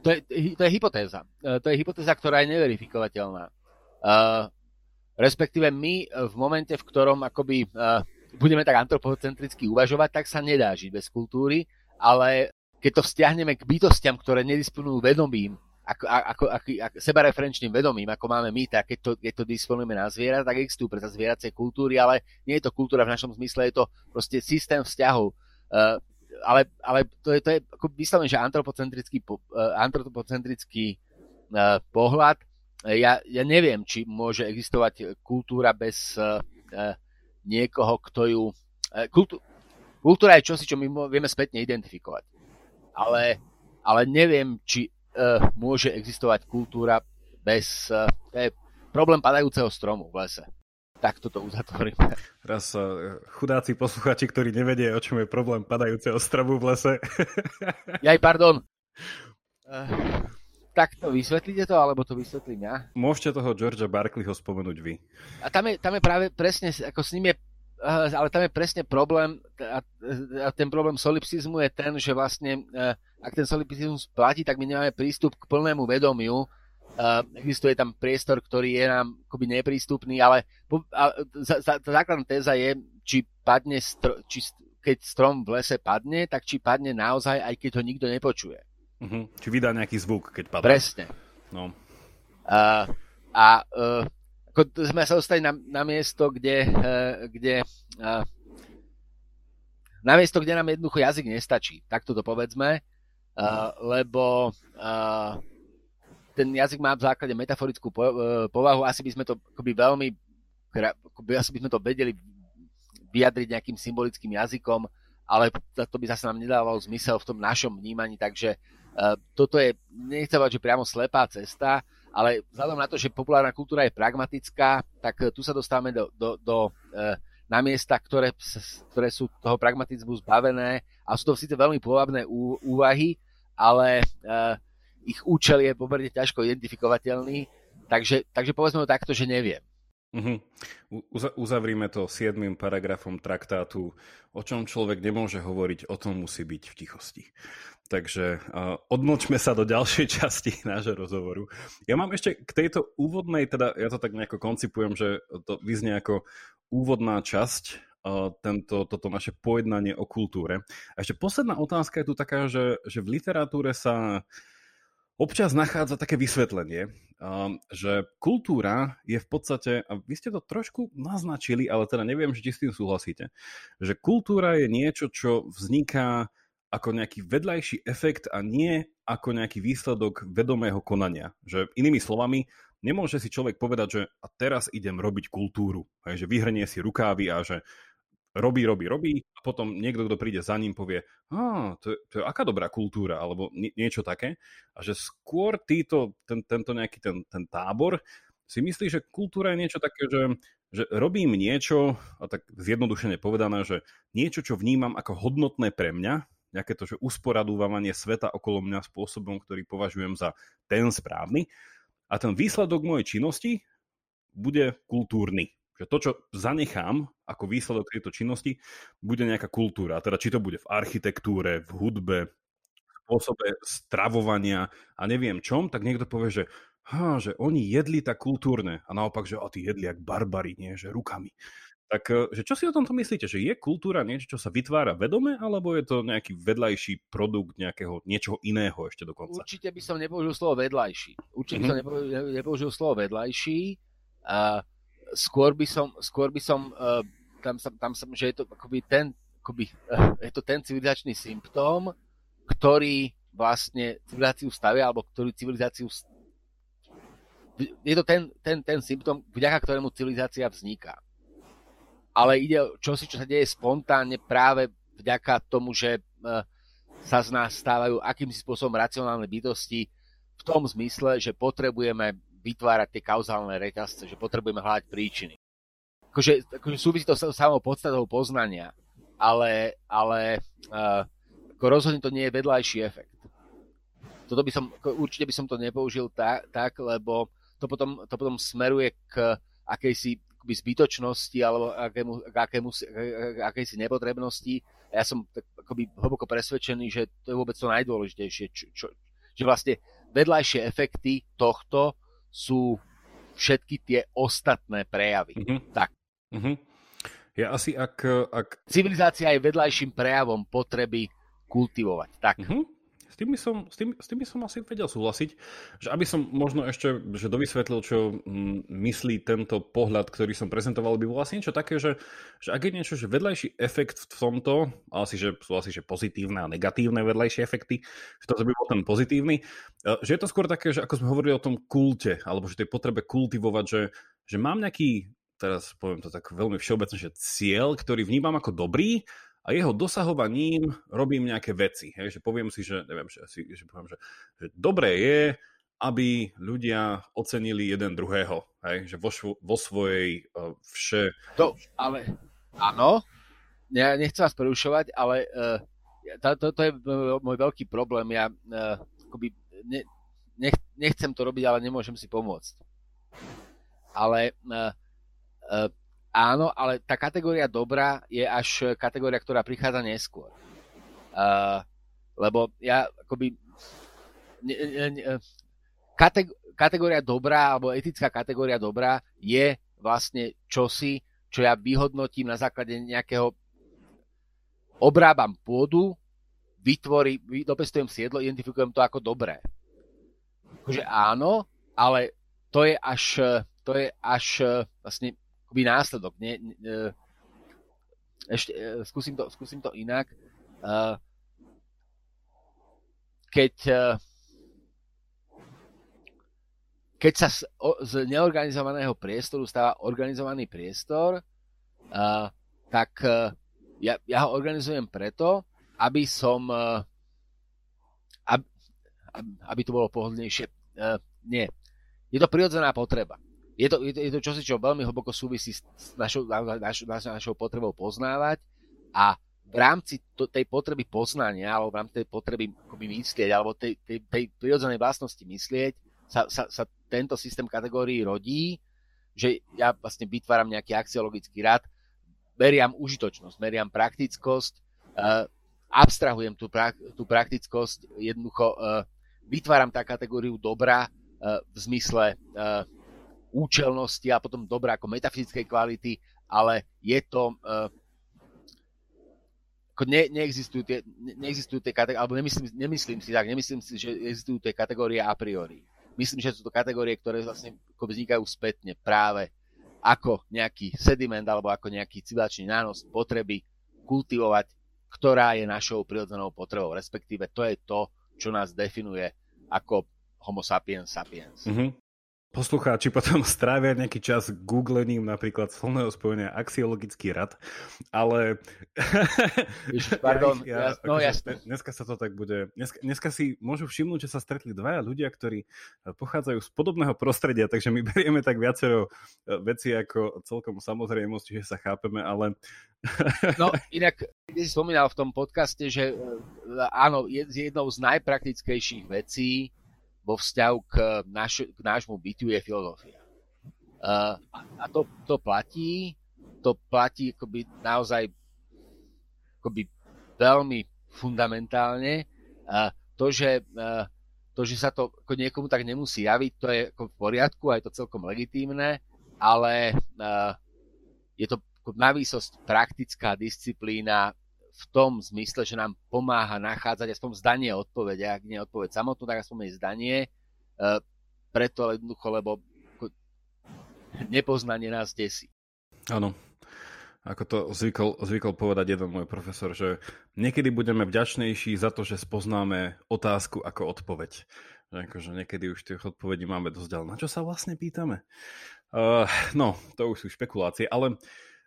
To je, to je hypotéza. To je hypotéza, ktorá je neverifikovateľná. Uh, respektíve my v momente, v ktorom akoby uh, budeme tak antropocentricky uvažovať, tak sa nedá žiť bez kultúry, ale keď to vzťahneme k bytostiam, ktoré nedisponujú vedomím, ako, ako, ako, ako sebareferenčným vedomím, ako máme my, tak keď to, keď to disponujeme na zviera, tak existujú predsa zvieracie kultúry, ale nie je to kultúra v našom zmysle, je to proste systém vzťahov. Uh, ale, ale to je, to je ako vyslovene, že antropocentrický, uh, antropocentrický uh, pohľad. Ja, ja neviem, či môže existovať kultúra bez uh, uh, niekoho, kto ju... Uh, kultú, kultúra je čosi, čo my vieme spätne identifikovať. Ale, ale neviem, či Uh, môže existovať kultúra bez... Uh, to je problém padajúceho stromu v lese. Tak toto uzatvorím. Raz uh, chudáci poslucháči, ktorí nevedia, o čom je problém padajúceho stromu v lese. Jaj, pardon. Uh, tak to vysvetlíte to, alebo to vysvetlím ja? Môžete toho Georgea Barkleyho spomenúť vy. A tam je, tam je práve presne, ako s ním je, uh, ale tam je presne problém, a, a ten problém solipsizmu je ten, že vlastne... Uh, ak ten solipsizmus platí, tak my nemáme prístup k plnému vedomiu. Uh, existuje tam priestor, ktorý je nám akoby neprístupný, ale základná téza je, či padne str- či st- keď strom v lese padne, tak či padne naozaj, aj keď ho nikto nepočuje. Uh-huh. Či vydá nejaký zvuk, keď padne. Presne. No. Uh, a uh, ako sme sa dostali na, na miesto, kde... Uh, kde uh, na miesto, kde nám jednoducho jazyk nestačí. Takto to povedzme. Uh, lebo uh, ten jazyk má v základe metaforickú po, uh, povahu, asi by sme to akoby veľmi akoby, asi by sme to vedeli vyjadriť nejakým symbolickým jazykom, ale to by zase nám nedávalo zmysel v tom našom vnímaní, takže uh, toto je, nechcem povedať, že priamo slepá cesta, ale vzhľadom na to, že populárna kultúra je pragmatická, tak tu sa dostávame do, do, do uh, na miesta, ktoré, ktoré sú toho pragmatizmu zbavené a sú to síce veľmi pôvabné ú, úvahy, ale uh, ich účel je pomerne ťažko identifikovateľný, takže, takže povedzme to takto, že neviem. Uh-huh. Uza- uzavrime to siedmym paragrafom traktátu, o čom človek nemôže hovoriť, o tom musí byť v tichosti. Takže uh, odmlčme sa do ďalšej časti nášho rozhovoru. Ja mám ešte k tejto úvodnej, teda ja to tak nejako koncipujem, že to vyznie ako úvodná časť, tento, toto naše pojednanie o kultúre. A ešte posledná otázka je tu taká, že, že v literatúre sa občas nachádza také vysvetlenie, že kultúra je v podstate, a vy ste to trošku naznačili, ale teda neviem, či s tým súhlasíte, že kultúra je niečo, čo vzniká ako nejaký vedľajší efekt a nie ako nejaký výsledok vedomého konania. Že inými slovami, nemôže si človek povedať, že a teraz idem robiť kultúru. Hej, že vyhrnie si rukávy a že robí, robí, robí. A potom niekto, kto príde za ním, povie, ah, to, je, to je aká dobrá kultúra, alebo nie, niečo také. A že skôr títo, ten, tento nejaký ten, ten tábor si myslí, že kultúra je niečo také, že, že robím niečo, a tak zjednodušene povedané, že niečo, čo vnímam ako hodnotné pre mňa, nejaké to, že usporadúvanie sveta okolo mňa spôsobom, ktorý považujem za ten správny, a ten výsledok mojej činnosti bude kultúrny. Že to, čo zanechám ako výsledok tejto činnosti, bude nejaká kultúra. Teda či to bude v architektúre, v hudbe, v spôsobe stravovania a neviem čom, tak niekto povie, že, há, že oni jedli tak kultúrne. A naopak, že a tí jedli jak barbari, nie, že rukami. Tak že čo si o tomto myslíte? Že je kultúra niečo, čo sa vytvára vedome, alebo je to nejaký vedľajší produkt nejakého niečoho iného ešte dokonca? Určite by som nepoužil slovo vedľajší. Určite mm-hmm. by som nepoužil, nepoužil slovo vedľajší. A skôr by som, skôr by som tam, som, tam som, že je to akoby ten, akoby, je to ten civilizačný symptóm, ktorý vlastne civilizáciu stavia, alebo ktorý civilizáciu... Je to ten, ten, ten symptóm, vďaka ktorému civilizácia vzniká. Ale ide o čosi, čo sa deje spontánne práve vďaka tomu, že sa z nás stávajú akýmsi spôsobom racionálne bytosti v tom zmysle, že potrebujeme vytvárať tie kauzálne reťazce, že potrebujeme hľadať príčiny. Akože, akože súvisí to s samou podstatou poznania, ale, ale uh, ako rozhodne to nie je vedľajší efekt. Toto by som, určite by som to nepoužil tá, tak, lebo to potom, to potom smeruje k akejsi zbytočnosti alebo akému, akému, akejsi nepotrebnosti. Ja som tak, akoby hlboko presvedčený, že to je vôbec to najdôležitejšie. Čo, čo, že vlastne vedľajšie efekty tohto sú všetky tie ostatné prejavy. Mm-hmm. Tak. Mm-hmm. Ja asi ak, ak... Civilizácia je vedľajším prejavom potreby kultivovať. Tak. Mm-hmm. S tým, by som, s, tým, s tým by som asi vedel súhlasiť, že aby som možno ešte že dovysvetlil, čo myslí tento pohľad, ktorý som prezentoval, by bolo asi niečo také, že, že ak je niečo, že vedľajší efekt v tomto, asi že sú asi že pozitívne a negatívne vedľajšie efekty, že to by bol ten pozitívny, že je to skôr také, že ako sme hovorili o tom kulte, alebo že tej potrebe kultivovať, že, že mám nejaký, teraz poviem to tak veľmi všeobecne, že cieľ, ktorý vnímam ako dobrý, a jeho dosahovaním robím nejaké veci. Hej, že poviem si, že, neviem, že, asi, že, poviem, že, že dobré je, aby ľudia ocenili jeden druhého. Hej, že vo, švo, vo svojej uh, vše... To, ale áno, ja nechcem vás prerušovať, ale uh, to, to je môj veľký problém. Ja uh, akoby ne, nech, nechcem to robiť, ale nemôžem si pomôcť. Ale... Uh, uh, Áno, ale tá kategória dobrá je až kategória, ktorá prichádza neskôr. Uh, lebo ja akoby... Ne, ne, ne, kateg, kategória dobrá, alebo etická kategória dobrá je vlastne čosi, čo ja vyhodnotím na základe nejakého... Obrábam pôdu, vytvorím, dopestujem siedlo, identifikujem to ako dobré. Takže áno, ale to je až... To je až vlastne... akoby následok. Nie, nie, ešte, skúsim to, skúsim to inak. Keď, keď sa z, z neorganizovaného priestoru stáva organizovaný priestor, tak ja, ja ho organizujem preto, aby som... Aby, aby to bolo pohodlnejšie. Nie. Je to prirodzená potreba. Je to, je, to, je to čosi, čo veľmi hlboko súvisí s našou, naš, naš, našou potrebou poznávať a v rámci to, tej potreby poznania alebo v rámci tej potreby akoby myslieť alebo tej, tej, tej prirodzenej vlastnosti myslieť sa, sa, sa tento systém kategórií rodí, že ja vlastne vytváram nejaký axiologický rad, meriam užitočnosť, meriam praktickosť, eh, abstrahujem tú, pra, tú praktickosť, jednoducho eh, vytváram tá kategóriu dobra eh, v zmysle... Eh, účelnosti a potom dobrá ako metafyzickej kvality, ale je to... Uh, ako ne, neexistujú tie, neexistujú tie kategórie, alebo nemyslím, nemyslím si tak, nemyslím si, že existujú tie kategórie a priori. Myslím, že sú to kategórie, ktoré vlastne vznikajú spätne práve ako nejaký sediment alebo ako nejaký civilizačný nános potreby kultivovať, ktorá je našou prirodzenou potrebou, respektíve to je to, čo nás definuje ako homo sapiens sapiens. Mm-hmm. Poslucháči potom strávia nejaký čas googlením napríklad slovného spojenia axiologický rad, ale pardon, ja, ja, no, ja... dneska sa to tak bude, dneska, dneska si môžu všimnúť, že sa stretli dvaja ľudia, ktorí pochádzajú z podobného prostredia, takže my berieme tak viacero veci ako celkom samozrejmosť, že sa chápeme, ale no inak, keď si spomínal v tom podcaste, že áno, jednou z najpraktickejších vecí vo vzťahu k, naš, k nášmu bytiu je filozofia. Uh, a a to, to platí, to platí akoby naozaj akoby veľmi fundamentálne. Uh, to, že, uh, to, že sa to ako niekomu tak nemusí javiť, to je ako v poriadku a je to celkom legitímne, ale uh, je to navýsosť praktická disciplína v tom zmysle, že nám pomáha nachádzať aspoň zdanie odpovede, ak nie odpoveď samotnú, tak aspoň je zdanie, e, preto jednoducho, lebo nepoznanie nás desí. Áno, ako to zvykol, zvykol povedať jeden môj profesor, že niekedy budeme vďačnejší za to, že spoznáme otázku ako odpoveď. Akože niekedy už tých odpovedí máme dosť ďalej. Na čo sa vlastne pýtame? Uh, no, to už sú špekulácie, ale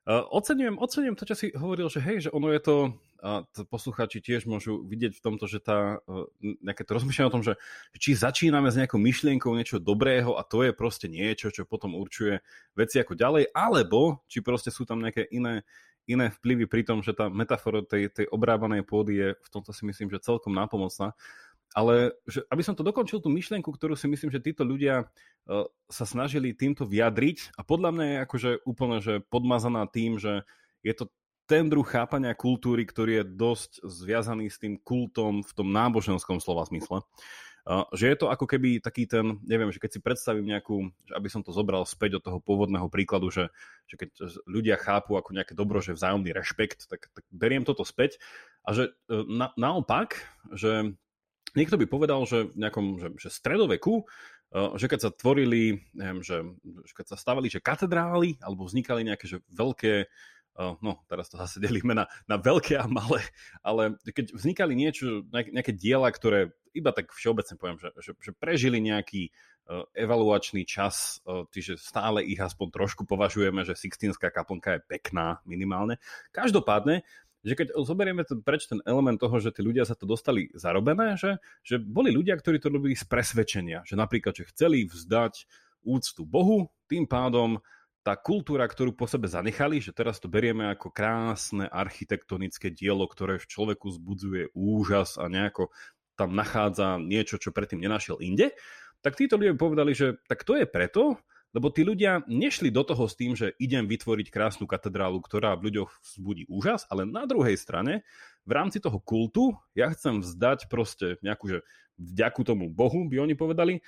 Uh, oceňujem, oceňujem to, čo si hovoril, že hej, že ono je to, a to poslucháči tiež môžu vidieť v tomto, že tá, uh, nejaké to rozmýšľanie o tom, že či začíname s nejakou myšlienkou niečo dobrého a to je proste niečo, čo potom určuje veci ako ďalej, alebo či proste sú tam nejaké iné, iné vplyvy pri tom, že tá metafora tej, tej obrábanej pôdy je v tomto si myslím, že celkom nápomocná. Ale že, aby som to dokončil, tú myšlienku, ktorú si myslím, že títo ľudia uh, sa snažili týmto vyjadriť a podľa mňa je akože úplne že podmazaná tým, že je to ten druh chápania kultúry, ktorý je dosť zviazaný s tým kultom v tom náboženskom slova zmysle. Uh, že je to ako keby taký ten, neviem, že keď si predstavím nejakú, že aby som to zobral späť od toho pôvodného príkladu, že, že keď ľudia chápu ako nejaké dobro, že vzájomný rešpekt, tak, tak beriem toto späť. A že uh, na, naopak, že Niekto by povedal, že v nejakom že, že stredoveku, že keď sa tvorili, neviem, že, že keď sa stavali, že katedrály, alebo vznikali nejaké že veľké, no teraz to zase delíme na, na veľké a malé, ale keď vznikali niečo, nejaké diela, ktoré iba tak všeobecne poviem, že, že, že prežili nejaký evaluačný čas, čiže stále ich aspoň trošku považujeme, že Sixtinská kaplnka je pekná minimálne. Každopádne, že keď zoberieme ten, preč ten element toho, že tí ľudia sa to dostali zarobené, že, že boli ľudia, ktorí to robili z presvedčenia, že napríklad, že chceli vzdať úctu Bohu, tým pádom tá kultúra, ktorú po sebe zanechali, že teraz to berieme ako krásne architektonické dielo, ktoré v človeku zbudzuje úžas a nejako tam nachádza niečo, čo predtým nenašiel inde, tak títo ľudia povedali, že tak to je preto, lebo tí ľudia nešli do toho s tým, že idem vytvoriť krásnu katedrálu, ktorá v ľuďoch vzbudí úžas, ale na druhej strane, v rámci toho kultu, ja chcem vzdať proste nejakú, že vďaku tomu Bohu, by oni povedali,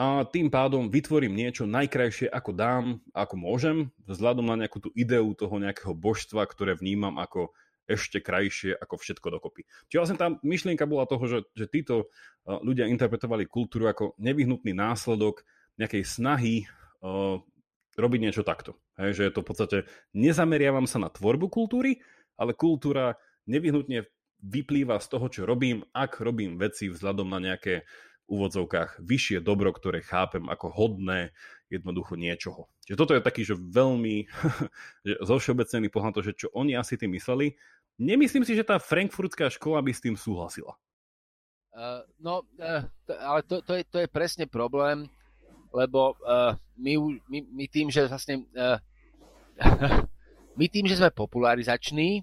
a tým pádom vytvorím niečo najkrajšie, ako dám, ako môžem, vzhľadom na nejakú tú ideu toho nejakého božstva, ktoré vnímam ako ešte krajšie ako všetko dokopy. Čiže vlastne tá myšlienka bola toho, že, že títo ľudia interpretovali kultúru ako nevyhnutný následok nejakej snahy robiť niečo takto. Hej, že je to v podstate, nezameriavam sa na tvorbu kultúry, ale kultúra nevyhnutne vyplýva z toho, čo robím, ak robím veci vzhľadom na nejaké úvodzovkách vyššie dobro, ktoré chápem ako hodné jednoducho niečoho. Čiže toto je taký, že veľmi zovšeobecnený pohľad to, že čo oni asi tým mysleli. Nemyslím si, že tá frankfurtská škola by s tým súhlasila. Uh, no, uh, to, ale to, to, je, to je presne problém, lebo uh, my, my, my tým, že vlastne uh, my tým, že sme popularizační,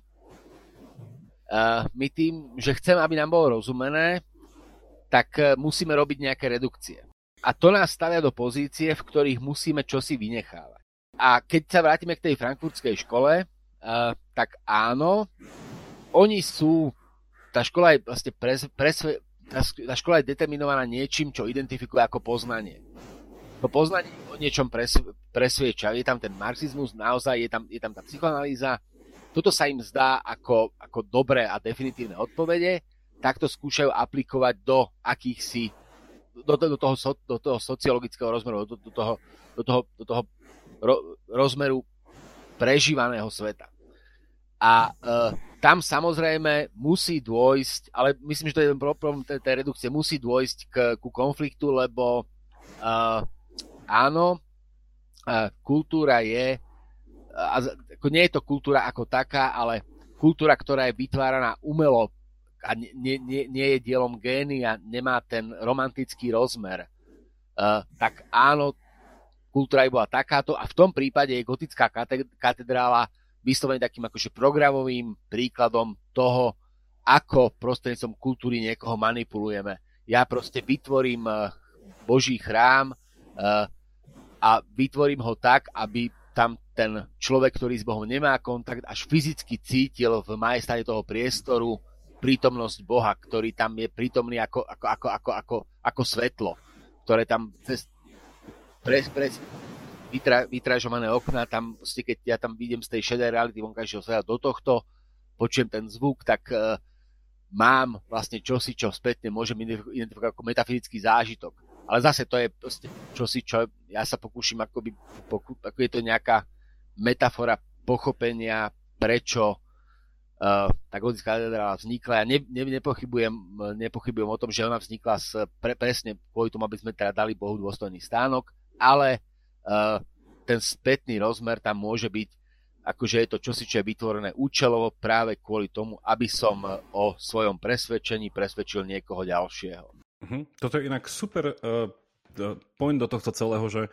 uh, my tým, že chcem, aby nám bolo rozumené, tak uh, musíme robiť nejaké redukcie. A to nás stavia do pozície, v ktorých musíme čosi vynechávať. A keď sa vrátime k tej frankfurtskej škole, uh, tak áno, oni sú, tá škola je vlastne pres, presve, tá, tá škola je determinovaná niečím, čo identifikuje ako poznanie. To poznanie o niečom presvieča. Je tam ten marxizmus, naozaj je tam, je tam tá psychoanalýza. Toto sa im zdá ako, ako dobré a definitívne odpovede. Takto skúšajú aplikovať do akýchsi, do, do, do, toho, do toho sociologického rozmeru, do, do toho, do toho, do toho ro, rozmeru prežívaného sveta. A e, tam samozrejme musí dôjsť, ale myslím, že to je ten problém tej redukcie, musí dôjsť k, ku konfliktu, lebo e, áno, kultúra je, nie je to kultúra ako taká, ale kultúra, ktorá je vytváraná umelo a nie, nie, nie je dielom génia, nemá ten romantický rozmer, tak áno, kultúra je bola takáto a v tom prípade je gotická katedrála vyslovene takým akože programovým príkladom toho, ako prostredníctvom kultúry niekoho manipulujeme. Ja proste vytvorím Boží chrám, Uh, a vytvorím ho tak, aby tam ten človek, ktorý s Bohom nemá kontakt, až fyzicky cítil v majestáte toho priestoru prítomnosť Boha, ktorý tam je prítomný ako, ako, ako, ako, ako, ako svetlo, ktoré tam cez pres, pres, vytra, vytražované okná, tam, keď ja tam vidím z tej šedej reality vonkajšieho sveta do tohto, počujem ten zvuk, tak uh, mám vlastne čosi, čo spätne môžem identifikovať ako metafyzický zážitok. Ale zase to je proste čosi, čo ja sa pokúšim, akoby, poku, ako je to nejaká metafora pochopenia, prečo uh, tá gotická katedrála vznikla. Ja ne, ne, nepochybujem, nepochybujem o tom, že ona vznikla s, pre, presne kvôli tomu, aby sme teda dali Bohu dôstojný stánok, ale uh, ten spätný rozmer tam môže byť, akože je to čosi, čo je vytvorené účelovo práve kvôli tomu, aby som o svojom presvedčení presvedčil niekoho ďalšieho. Toto je inak super uh, point do tohto celého, že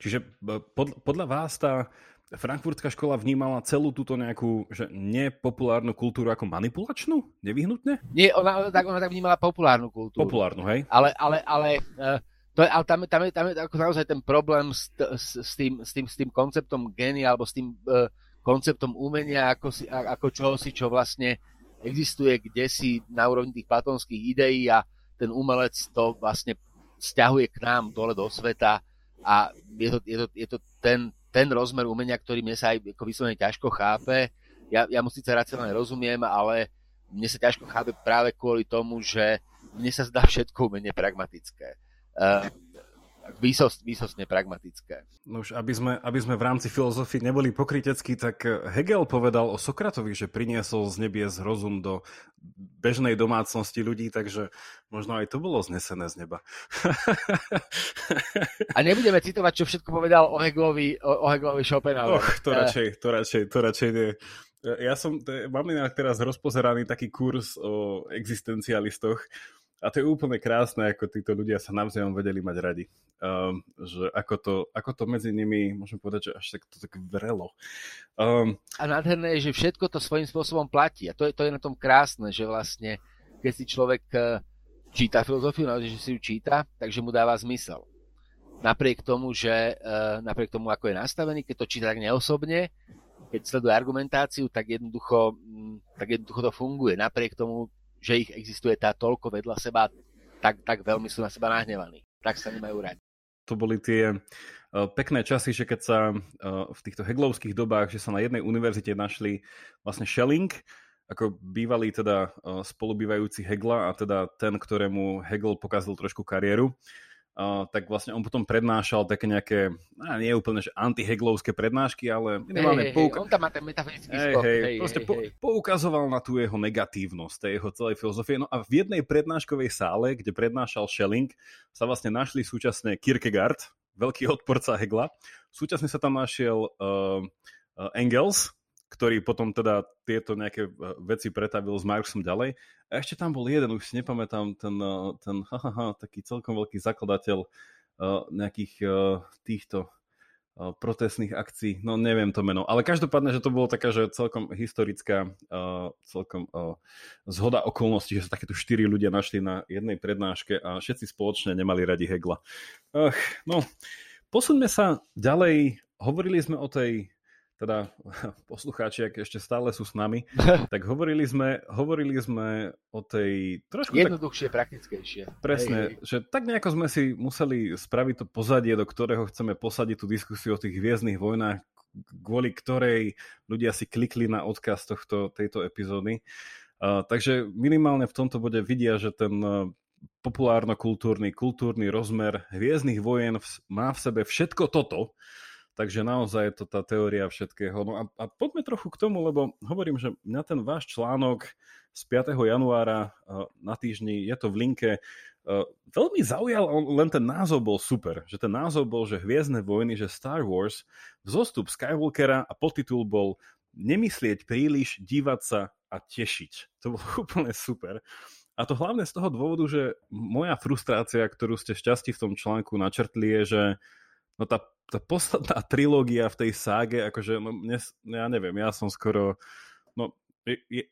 čiže pod, podľa vás tá frankfurtská škola vnímala celú túto nejakú že nepopulárnu kultúru ako manipulačnú? Nevyhnutne? Nie, ona, ona, tak, ona tak vnímala populárnu kultúru. Populárnu, hej? Ale, ale, ale, uh, to je, ale tam, tam, je, tam je ako naozaj ten problém s, s, s, tým, s, tým, s tým konceptom génia alebo s tým uh, konceptom umenia ako, si, ako čohosi, čo vlastne existuje kdesi na úrovni tých platónskych ideí a ten umelec to vlastne sťahuje k nám dole do sveta a je to, je to, je to ten, ten rozmer umenia, ktorý mne sa aj vyslovene ťažko chápe. Ja, ja mu síce racionálne rozumiem, ale mne sa ťažko chápe práve kvôli tomu, že mne sa zdá všetko umenie pragmatické. Uh, Výsost, výsostne pragmatické. No už, aby sme, aby sme v rámci filozofie neboli pokryteckí, tak Hegel povedal o Sokratovi, že priniesol z nebies rozum do bežnej domácnosti ľudí, takže možno aj to bolo znesené z neba. A nebudeme citovať, čo všetko povedal o Hegelovi, o, o Hegelovi Schopenhauer. Och, to radšej, to radšej, to radšej nie. Ja som, t- mám inak teraz rozpozeraný taký kurz o existencialistoch, a to je úplne krásne, ako títo ľudia sa navzájom vedeli mať radi. Um, že ako to, ako to medzi nimi, môžem povedať, že až tak to tak vrelo. Um, a nádherné je, že všetko to svojím spôsobom platí. A to je, to je na tom krásne, že vlastne, keď si človek číta filozofiu, naozaj, že si ju číta, takže mu dáva zmysel. Napriek tomu, že, napriek tomu, ako je nastavený, keď to číta tak neosobne, keď sleduje argumentáciu, tak jednoducho, tak jednoducho to funguje. Napriek tomu, že ich existuje tá toľko vedľa seba, tak, tak veľmi sú na seba nahnevaní. Tak sa nemajú radi. To boli tie uh, pekné časy, že keď sa uh, v týchto heglovských dobách, že sa na jednej univerzite našli vlastne Schelling, ako bývalý teda uh, spolubývajúci Hegla a teda ten, ktorému Hegel pokazil trošku kariéru, uh, tak vlastne on potom prednášal také nejaké, á, nie úplne že anti-heglovské prednášky, ale minimálne hey, hey, pouka- on tam má ten metafyzický hey, skok. Hey, hey, proste hey, po- hey. poukazoval na tú jeho negatívnosť, tej jeho celej filozofie. No a v jednej prednáškovej sále, kde prednášal Schelling, sa vlastne našli súčasne Kierkegaard, veľký odporca Hegla. Súčasne sa tam našiel uh, Engels, ktorý potom teda tieto nejaké veci pretavil s Marxom ďalej. A ešte tam bol jeden, už si nepamätám, ten, ten hahaha, taký celkom veľký zakladateľ uh, nejakých uh, týchto uh, protestných akcií. No neviem to meno. Ale každopádne, že to bolo taká, že celkom historická uh, celkom uh, zhoda okolností, že sa takéto štyri ľudia našli na jednej prednáške a všetci spoločne nemali radi Hegla. Ach, no, posuňme sa ďalej. Hovorili sme o tej teda poslucháči, ak ešte stále sú s nami, tak hovorili sme, hovorili sme o tej trošku jednoduchšie, tak, praktickejšie. Presne, hej, hej. Že tak nejako sme si museli spraviť to pozadie, do ktorého chceme posadiť tú diskusiu o tých hviezdnych vojnách, kvôli ktorej ľudia si klikli na odkaz tohto, tejto epizódy. Uh, takže minimálne v tomto bode vidia, že ten uh, populárno-kultúrny, kultúrny rozmer hviezdnych vojen v, má v sebe všetko toto. Takže naozaj je to tá teória všetkého. No a, a poďme trochu k tomu, lebo hovorím, že na ten váš článok z piateho januára na Týždni, je to v linke, veľmi zaujal, len ten názov bol super. Že ten názov bol, že Hviezdne vojny, že Star Wars, vzostup Skywalkera a podtitul bol Nemyslieť príliš, dívať sa a tešiť. To bolo úplne super. A to hlavne z toho dôvodu, že moja frustrácia, ktorú ste šťastí v tom článku načrtli, je, že no tá, tá posledná trilógia v tej ságe, akože, no, mne, ja neviem, ja som skoro, no,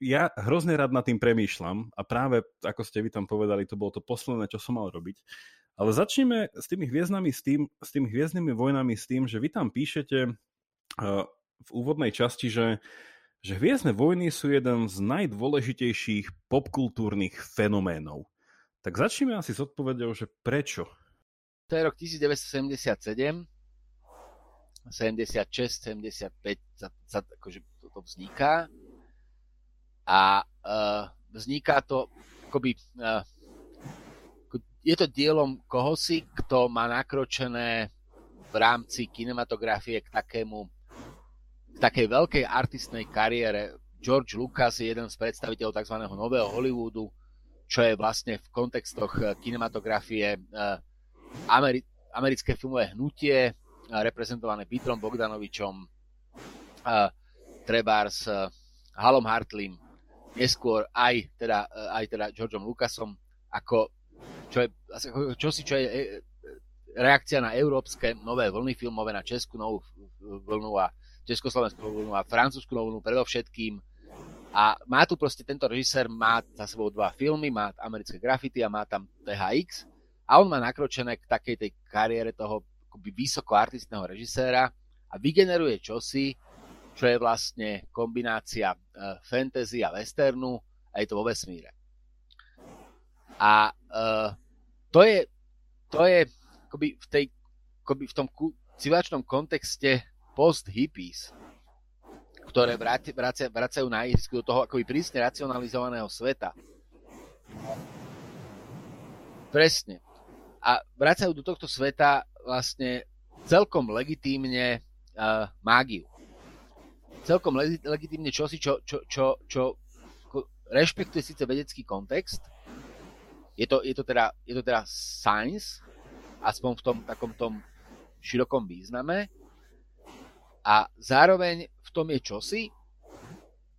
ja hrozne rád nad tým premýšľam a práve, ako ste vy tam povedali, to bolo to posledné, čo som mal robiť. Ale začneme s tými hviezdnami, s tým, s tými hviezdnymi vojnami, s tým, že vy tam píšete uh, v úvodnej časti, že, že hviezdne vojny sú jeden z najdôležitejších popkultúrnych fenoménov. Tak začneme asi s odpovedou, že prečo? To je rok devätnásťsedemdesiatsedem, sedemdesiatšesť, sedemdesiatpäť, za, za, akože to, to vzniká a uh, vzniká to, akoby, uh, je to dielom kohosi, kto má nakročené v rámci kinematografie k takému, k takej veľkej artistnej kariére. George Lucas je jeden z predstaviteľov tzv. Nového Hollywoodu, čo je vlastne v kontextoch kinematografie uh, Ameri- americké filmové hnutie reprezentované Petrom Bogdanovičom, uh, trebárs uh, Halom Hartlim, neskôr aj teda, uh, aj teda Georgeom Lucasom, ako čo je, čo si, čo je e, reakcia na európske nové vlny filmové, na českú novú vlnu a československú vlnu a francúzsku novú vlnu predovšetkým. A má tu proste, tento režisér má za sebou dva filmy, má americké grafity a má tam té há iks. A on má nakročené k takej tej kariére toho akoby vysokoartistného režiséra a vygeneruje čosi, čo je vlastne kombinácia e, fantasy a westernu a je to vo vesmíre. A e, to je, to je akoby v, tej, akoby v tom civáčnom kontexte post-hippies, ktoré vrát, vracia, vracajú na ihrisku do toho akoby prísne racionalizovaného sveta. Presne. A vracajú do tohto sveta vlastne celkom legitímne uh, mágiu. Celkom le- legitímne čosi, čo, čo, čo, čo rešpektuje síce vedecký kontext. Je to, je to, teda, je to teda science, aspoň v tom takom tom širokom význame. A zároveň v tom je čosi,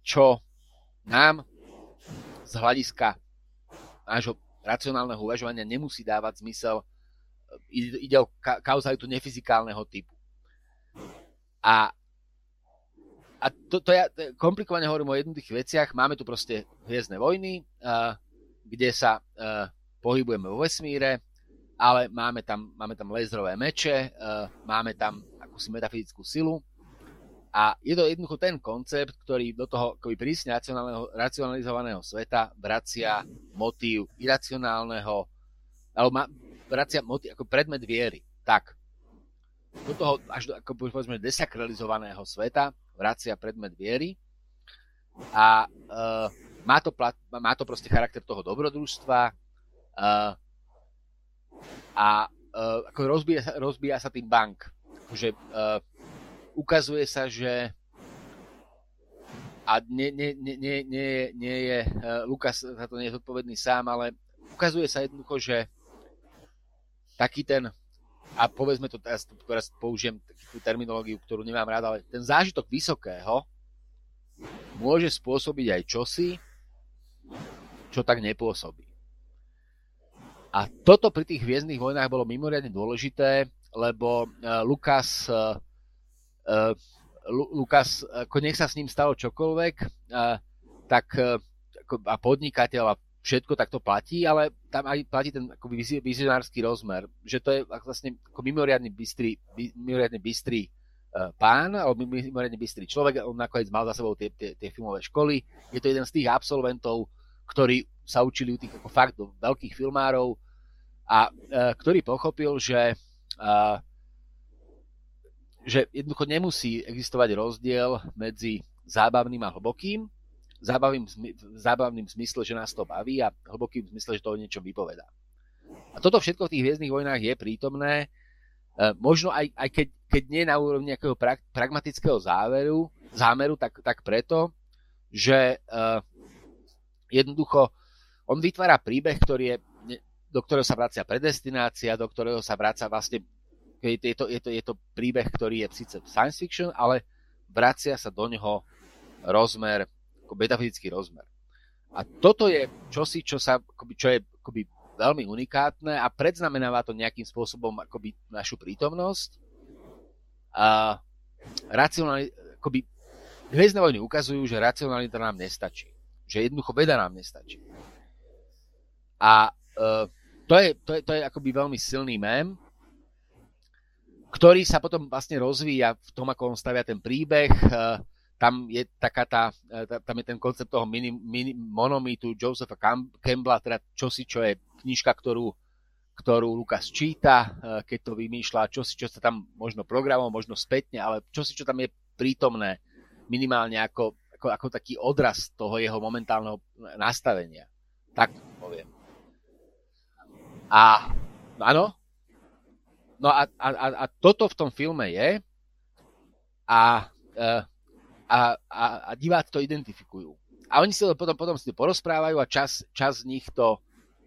čo nám z hľadiska nášho racionálneho uvažovania nemusí dávať zmysel. Ide o kauzalitu nefyzikálneho typu. A, a to, to ja komplikovane hovorím o jednoduchých veciach. Máme tu proste hviezdne vojny, kde sa pohybujeme vo vesmíre, ale máme tam, máme tam lézerové meče, máme tam akúsi metafyzickú silu. A je to jednoducho ten koncept, ktorý do toho akoby prísne racionalizovaného sveta vracia motív iracionálneho, alebo ma, vracia motív ako predmet viery. Tak, do toho až do, ako povedzme, desakralizovaného sveta vracia predmet viery a e, má, to plat, má to proste charakter toho dobrodružstva e, a e, ako rozbíja, rozbíja sa tým bank. Akože... E, ukazuje sa, že a nie, nie, nie, nie, nie je Lukas za to nie je zodpovedný sám, ale ukazuje sa jednoducho, že taký ten, a povedzme to teraz, teraz použijem tú terminológiu, ktorú nemám rád, ale ten zážitok vysokého môže spôsobiť aj čosi, čo tak nepôsobí. A toto pri tých hviezdnych vojnách bolo mimoriadne dôležité, lebo Lukas Uh, Lukas, ako nech sa s ním stalo čokoľvek, uh, tak uh, a podnikateľ a všetko takto platí, ale tam aj platí ten akoby vizionársky rozmer, že to je vlastne ako mimoriadne bystrý, by, mimoriadne bystrý uh, pán, alebo mimoriadne bystrý človek, on nakoniec mal za sebou tie, tie, tie filmové školy, je to jeden z tých absolventov, ktorí sa učili u tých ako fakt do veľkých filmárov a uh, ktorý pochopil, že uh, že jednoducho nemusí existovať rozdiel medzi zábavným a hlbokým. Zábavným, zábavným v zmysle, že nás to baví a hlbokým v zmysle, že to o niečom vypovedá. A toto všetko v tých hviezdnych vojnách je prítomné. Možno aj, aj keď, keď nie na úrovni nejakého pra, pragmatického záveru, zámeru, tak, tak preto, že eh, jednoducho on vytvára príbeh, ktorý je, do ktorého sa vracia predestinácia, do ktorého sa vracia vlastne Je to, je, to, je to príbeh, ktorý je síce science fiction, ale vracia sa do ňoho rozmer, ako metafyzický rozmer. A toto je čosi, čo, sa, akoby, čo je akoby veľmi unikátne a predznamenáva to nejakým spôsobom akoby našu prítomnosť. A racionali, akoby, hviezdne vojny ukazujú, že racionalita nám nestačí. Že jednoducho veda nám nestačí. A uh, to je, to je, to je akoby veľmi silný mém, ktorý sa potom vlastne rozvíja v tom, ako on stavia ten príbeh. Tam je taká tá, tam je ten koncept toho mini, mini, monomitu Josepha Campbella, teda čosi, čo je knižka, ktorú, ktorú Lukas číta, keď to vymýšľa, čosi, čo sa tam možno programom, možno spätne, ale čosi, čo tam je prítomné minimálne ako, ako, ako taký odraz toho jeho momentálneho nastavenia. Tak poviem. A áno? No a, a, a toto v tom filme je a, a, a, a diváci to identifikujú. A oni si to potom, potom si to porozprávajú a čas, čas z nich to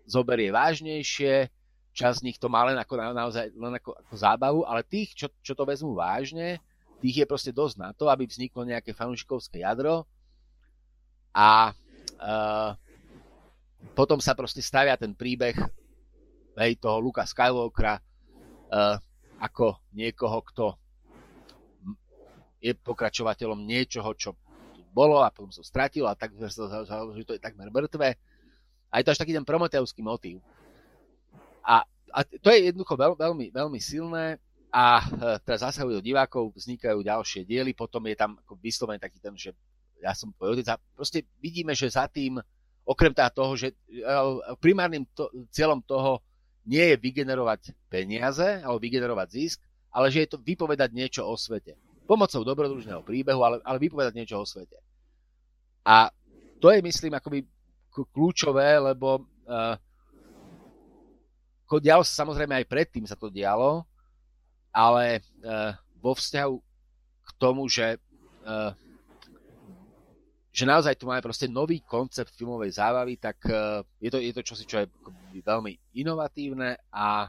zoberie vážnejšie, čas z nich to má len ako, naozaj, len ako, ako zábavu, ale tých, čo, čo to vezmú vážne, tých je proste dosť na to, aby vzniklo nejaké fanúšikovské jadro a e, potom sa proste stavia ten príbeh hej, toho Luka Skywalkera Uh, ako niekoho, kto je pokračovateľom niečoho, čo bolo a potom sa stratil a tak, že to je takmer mŕtve. A je to až taký ten prometeovský motív. A, a to je jednoducho veľ, veľmi, veľmi silné a uh, teraz zasahujú do divákov, vznikajú ďalšie diely, potom je tam ako vyslovený taký ten, že ja som tvoj otec a proste vidíme, že za tým, okrem toho, že uh, primárnym to, cieľom toho nie je vygenerovať peniaze alebo vygenerovať zisk, ale že je to vypovedať niečo o svete. Pomocou dobrodružného príbehu, ale, ale vypovedať niečo o svete. A to je, myslím, akoby kľúčové, lebo uh, Dialo sa samozrejme aj predtým, sa to dialo, ale vo vzťahu k tomu, že, že naozaj tu máme proste nový koncept filmovej zábavy, tak je to, je to čosi, čo je veľmi inovatívne a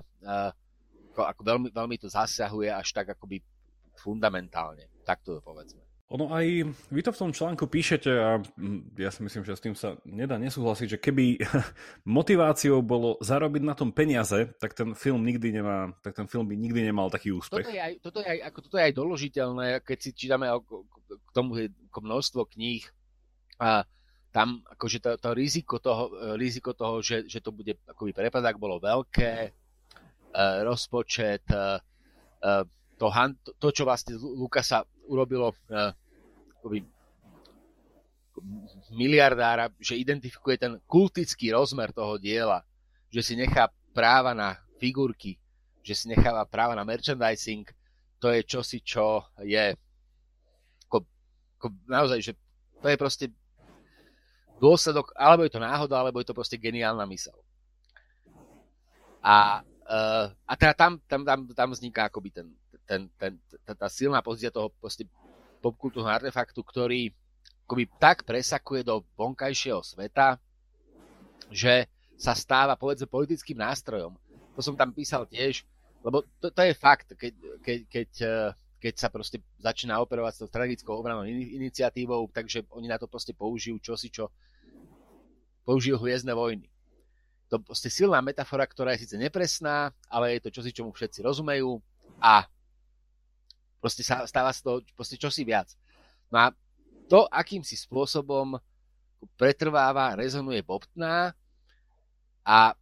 ako, ako veľmi, veľmi to zasahuje až tak akoby fundamentálne. Tak to povedzme. Ono aj, vy to v tom článku píšete a ja si myslím, že s tým sa nedá nesúhlasiť, že keby motiváciou bolo zarobiť na tom peniaze, tak ten film nikdy nemá, tak ten film by nikdy nemal taký úspech. Toto je aj, toto je aj, ako, toto je aj doložiteľné, keď si čítame o, k tomu množstvo kníh a tam akože to, to riziko toho, riziko toho že, že to bude akoby prepadák bolo veľké, rozpočet, to, to čo vlastne Lukasa urobilo uh, akoby, miliardára, že identifikuje ten kultický rozmer toho diela, že si nechá práva na figurky, že si necháva práva na merchandising, to je čosi, čo je ako, ako naozaj, že to je proste dôsledok, alebo je to náhoda, alebo je to proste geniálna myseľ. A, uh, a teda tam, tam, tam, tam vzniká akoby ten Ten, ten, tá silná pozícia toho popkultúrneho artefaktu, ktorý akoby tak presakuje do vonkajšieho sveta, že sa stáva, povedzme, politickým nástrojom. To som tam písal tiež, lebo to, to je fakt, keď, keď, keď, keď sa proste začína operovať s tou strategickou obrannou iniciatívou, takže oni na to proste použijú čosi, čo použijú Hviezdne vojny. To proste silná metafora, ktorá je síce nepresná, ale je to čosi, čomu všetci rozumejú a proste stáva sa to proste čosi viac. No a to, akým si spôsobom pretrváva, rezonuje bobtná a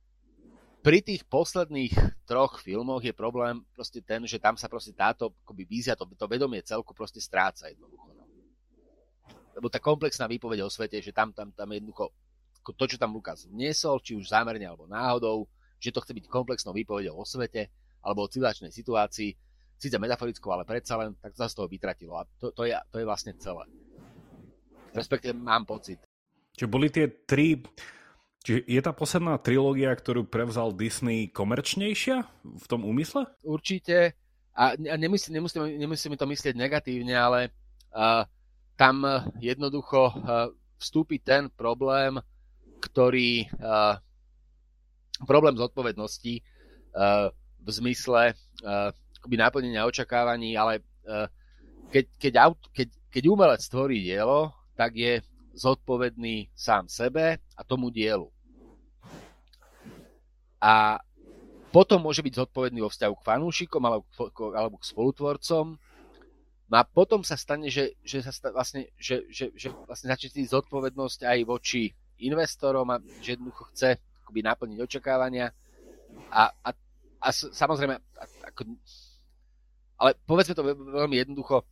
pri tých posledných troch filmoch je problém proste ten, že tam sa proste táto akoby vízia, to, to vedomie celku proste stráca jednoducho. Lebo tá komplexná výpoveď o svete, že tam, tam, tam jednoducho to, čo tam Lukas vniesol, či už zámerne alebo náhodou, že to chce byť komplexnou výpovedou o svete alebo o civilizačnej situácii, síce metaforickou, ale predsa len, tak sa z toho vytratilo. A to, to, je, to je vlastne celé. Respektíve mám pocit. Čiže boli tie tri... Čiže je tá posledná trilógia, ktorú prevzal Disney, komerčnejšia v tom úmysle? Určite. A nemusíme nemusí to myslieť negatívne, ale uh, tam jednoducho uh, vstúpi ten problém, ktorý... Uh, problém zodpovednosti uh, v zmysle... Uh, akoby náplnenia očakávaní, ale uh, keď, keď, aut, keď, keď umelec tvorí dielo, tak je zodpovedný sám sebe a tomu dielu. A potom môže byť zodpovedný vo vzťahu k fanúšikom alebo, alebo k spolutvorcom. No a potom sa stane, že, že, sa sta, vlastne, že, že, že vlastne začne zodpovednosť aj voči investorom a že jednoducho chce akoby naplniť očakávania a, a, a samozrejme ako, ale povedzme to veľmi jednoducho,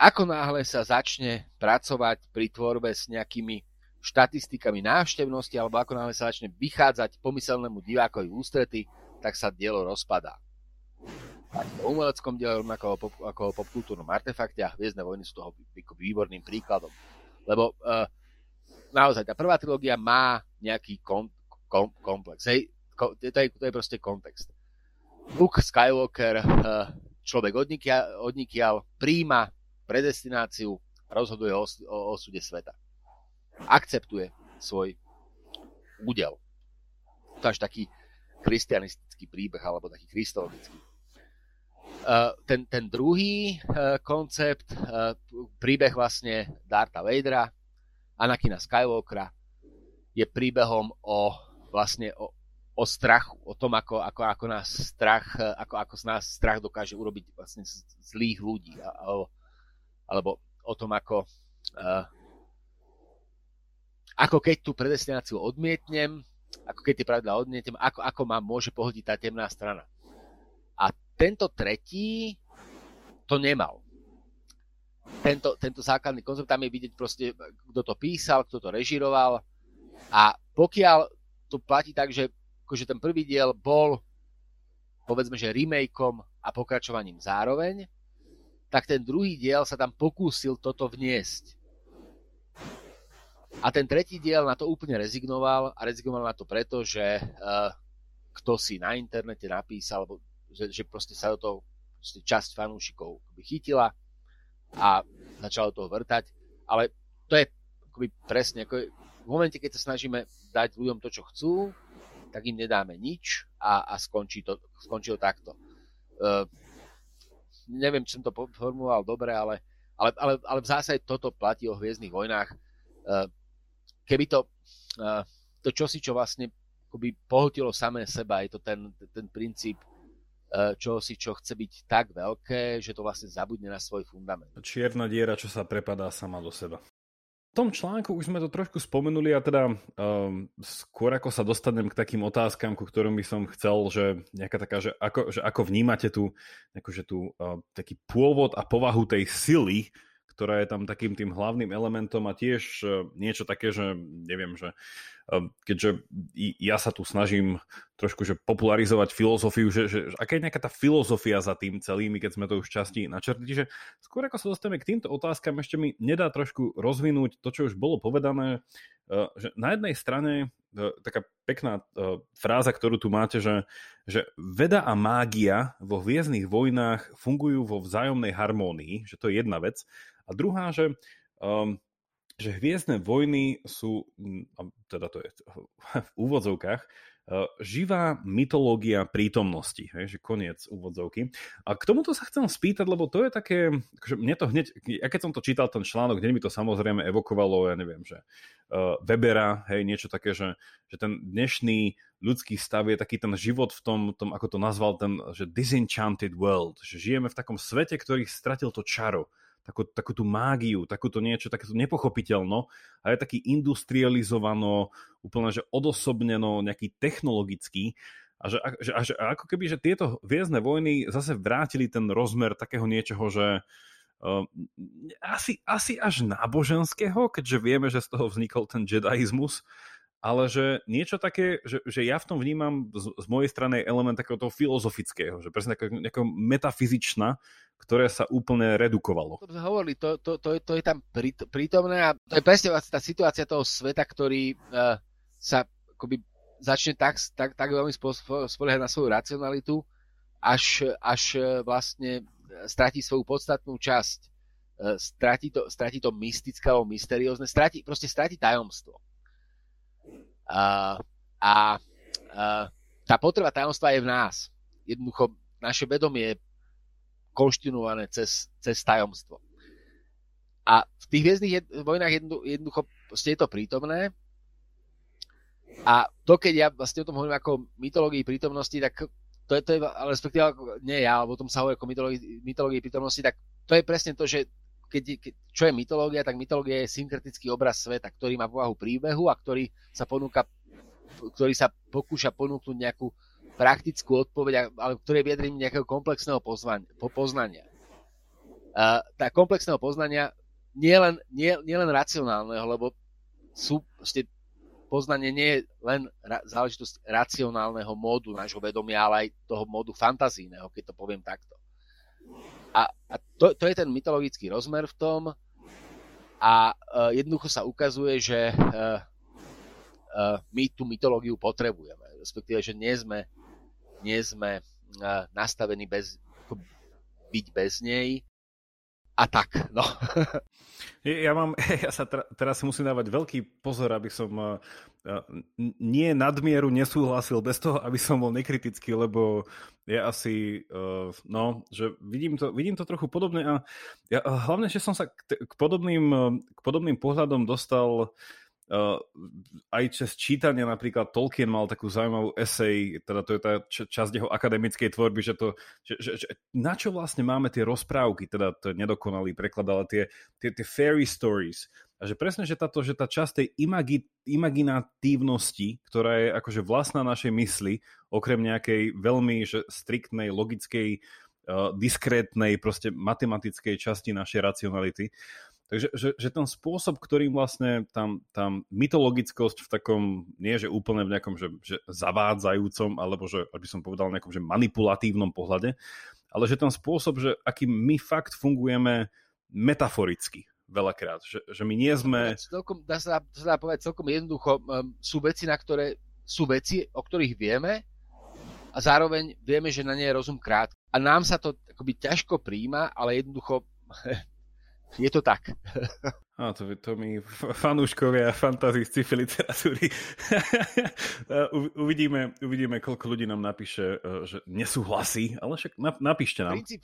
ako náhle sa začne pracovať pri tvorbe s nejakými štatistikami návštevnosti, alebo ako náhle sa začne vychádzať pomyselnému divákovi v ústrety, tak sa dielo rozpadá. Tak v umeleckom diele, rovnako ako o popkultúrnom artefakte, a Hviezdne vojny sú toho výborným príkladom. Lebo uh, naozaj tá prvá trilógia má nejaký kom, kom, komplex. Hej, to, je, to je proste kontext. Luke Skywalker, človek odnikiaľ, príjma predestináciu a rozhoduje o, o osude sveta. Akceptuje svoj údel. To je až taký kristianistický príbeh, alebo taký kristologický. Ten, ten druhý koncept, príbeh vlastne Dartha Vadera, Anakina Skywalkera, je príbehom o vlastne o o strachu, o tom, ako, ako, ako nás strach, ako, ako z nás strach dokáže urobiť vlastne zlých ľudí. Alebo, alebo o tom, ako, uh, ako keď tú predestináciu odmietnem, ako keď tie pravidlá odmietnem, ako, ako ma môže pohodiť tá temná strana. A tento tretí to nemal. Tento, tento základný koncept, tam je vidieť proste, kto to písal, kto to režíroval. A pokiaľ to platí tak, že akože ten prvý diel bol, povedzme, že remakeom a pokračovaním zároveň, tak ten druhý diel sa tam pokúsil toto vniesť. A ten tretí diel na to úplne rezignoval a rezignoval na to preto, že uh, kto si na internete napísal, že, že proste sa do toho časť fanúšikov chytila a začalo to vrtať. Ale to je akoby presne, ako je, v momente, keď sa snažíme dať ľuďom to, čo chcú, tak im nedáme nič a, a skončí to, skončí to takto. Uh, neviem, či som to formuloval dobre, ale, ale, ale, ale v zásade toto platí o Hviezdnych vojnách. Uh, keby to, uh, to čosi, čo vlastne akoby pohltilo samé seba, je to ten, ten princíp, čo si čo chce byť tak veľké, že to vlastne zabudne na svoj fundament. Čierna diera, čo sa prepadá sama do seba. V tom článku už sme to trošku spomenuli a teda um, skôr ako sa dostanem k takým otázkam, ku ktorým by som chcel, že nejaká taká, že ako, že ako vnímate tú, akože tú uh, taký pôvod a povahu tej sily, ktorá je tam takým tým hlavným elementom a tiež uh, niečo také, že neviem, že uh, keďže ja sa tu snažím trošku že popularizovať filozofiu, že, že, že aká je nejaká tá filozofia za tým celými, keď sme to už časti načrtli, že skôr ako sa dostaneme k týmto otázkam, ešte mi nedá trošku rozvinúť to, čo už bolo povedané, uh, že na jednej strane uh, taká pekná uh, fráza, ktorú tu máte, že, že veda a mágia vo Hviezdnych vojnách fungujú vo vzájomnej harmónii, že to je jedna vec. A druhá, že, um, že Hviezdne vojny sú, teda to je v úvodzovkách, uh, živá mytológia prítomnosti, hej, že koniec úvodzovky. A k tomuto sa chcem spýtať, lebo to je také, že mne to hneď, ja keď som to čítal ten článok, hneď mi to samozrejme evokovalo, ja neviem, že uh, Webera, hej, niečo také, že, že ten dnešný ľudský stav je taký ten život v tom, tom, ako to nazval ten, že disenchanted world, že žijeme v takom svete, ktorý stratil to čaro. Takú, takú tú mágiu, takúto niečo, takéto nepochopiteľno, ale taký industrializovano, úplne že odosobneno, nejaký technologický. A, že, a, že, a ako keby, že tieto Hviezdne vojny zase vrátili ten rozmer takého niečoho, že uh, asi, asi až náboženského, keďže vieme, že z toho vznikol ten jedaizmus, ale že niečo také, že, že ja v tom vnímam z, z mojej strany element takého toho filozofického, že presne nejaká metafyzičná, ktoré sa úplne redukovalo. To, hovorili, to, to, to, je, to je tam prítomné a to je presne tá situácia toho sveta, ktorý uh, sa akoby začne tak, tak, tak veľmi spoliehať na svoju racionalitu, až, až vlastne stratí svoju podstatnú časť. Uh, stratí to, stratí to mystické alebo mysteriózne, stratí, proste stratí tajomstvo. Uh, a uh, tá potreba tajomstva je v nás. Jednoducho naše vedomie je konštinované cez, cez tajomstvo. A v tých Hviezdnych jed, vojnách jednu, jednoducho je to prítomné. A to, keď ja vlastne o tom hovorím ako o mytológii prítomnosti, tak to je, to je ale respektíve nie ja, alebo o tom sa hovorím ako mytológii, mytológii prítomnosti, tak to je presne to, že Keď, keď, čo je mytológia, tak mytológia je synkretický obraz sveta, ktorý má povahu príbehu a ktorý sa ponúka, ktorý sa pokúša ponúknuť nejakú praktickú odpoveď, ale ktorý je vyjadrením nejakého komplexného pozvania, poznania. Uh, tá komplexného poznania nie len, nie, nie len racionálneho, lebo sú, vlastne, poznanie nie je len ra, záležitosť racionálneho módu nášho vedomia, ale aj toho módu fantazijného, keď to poviem takto. A, a to, to je ten mytologický rozmer v tom a e, jednoducho sa ukazuje, že e, e, my tú mytológiu potrebujeme, respektíve, že nie sme, nie sme e, nastavení bez, byť bez nej a tak, no. Ja, mám, ja sa tra, teraz musím dávať veľký pozor, aby som nie nadmieru nesúhlasil bez toho, aby som bol nekritický, lebo ja asi, no, že vidím to, vidím to trochu podobne a ja, hlavne, že som sa k, k, podobným, k podobným pohľadom dostal aj čas čítania. Napríklad Tolkien mal takú zaujímavú esej, teda to je tá časť jeho akademickej tvorby, že to, že, že, že na čo vlastne máme tie rozprávky, teda to je nedokonalý preklad, ale tie, tie, tie fairy stories. A že presne, že, táto, že tá časť tej imagi, imaginatívnosti, ktorá je akože vlastná našej mysli, okrem nejakej veľmi že striktnej, logickej, uh, diskrétnej, proste matematickej časti našej racionality. Takže že, že ten spôsob, ktorým vlastne tam, tam mytologickosť v takom, nie že úplne v nejakom že, že zavádzajúcom, alebo že, aby som povedal, nejakom že manipulatívnom pohľade, ale že ten spôsob, že akým my fakt fungujeme metaforicky veľakrát, že, že my nie sme... Celkom, dá sa, dá sa povedať celkom jednoducho, um, sú veci, na ktoré, sú veci, o ktorých vieme a zároveň vieme, že na nej je rozum krátky. A nám sa to akoby ťažko prijíma, ale jednoducho je to tak. A to, to my fanúškovia a fantázy z sci-fi literatúry. uvidíme, uvidíme, koľko ľudí nám napíše, že nesúhlasí, ale však napíšte nám. Princíp,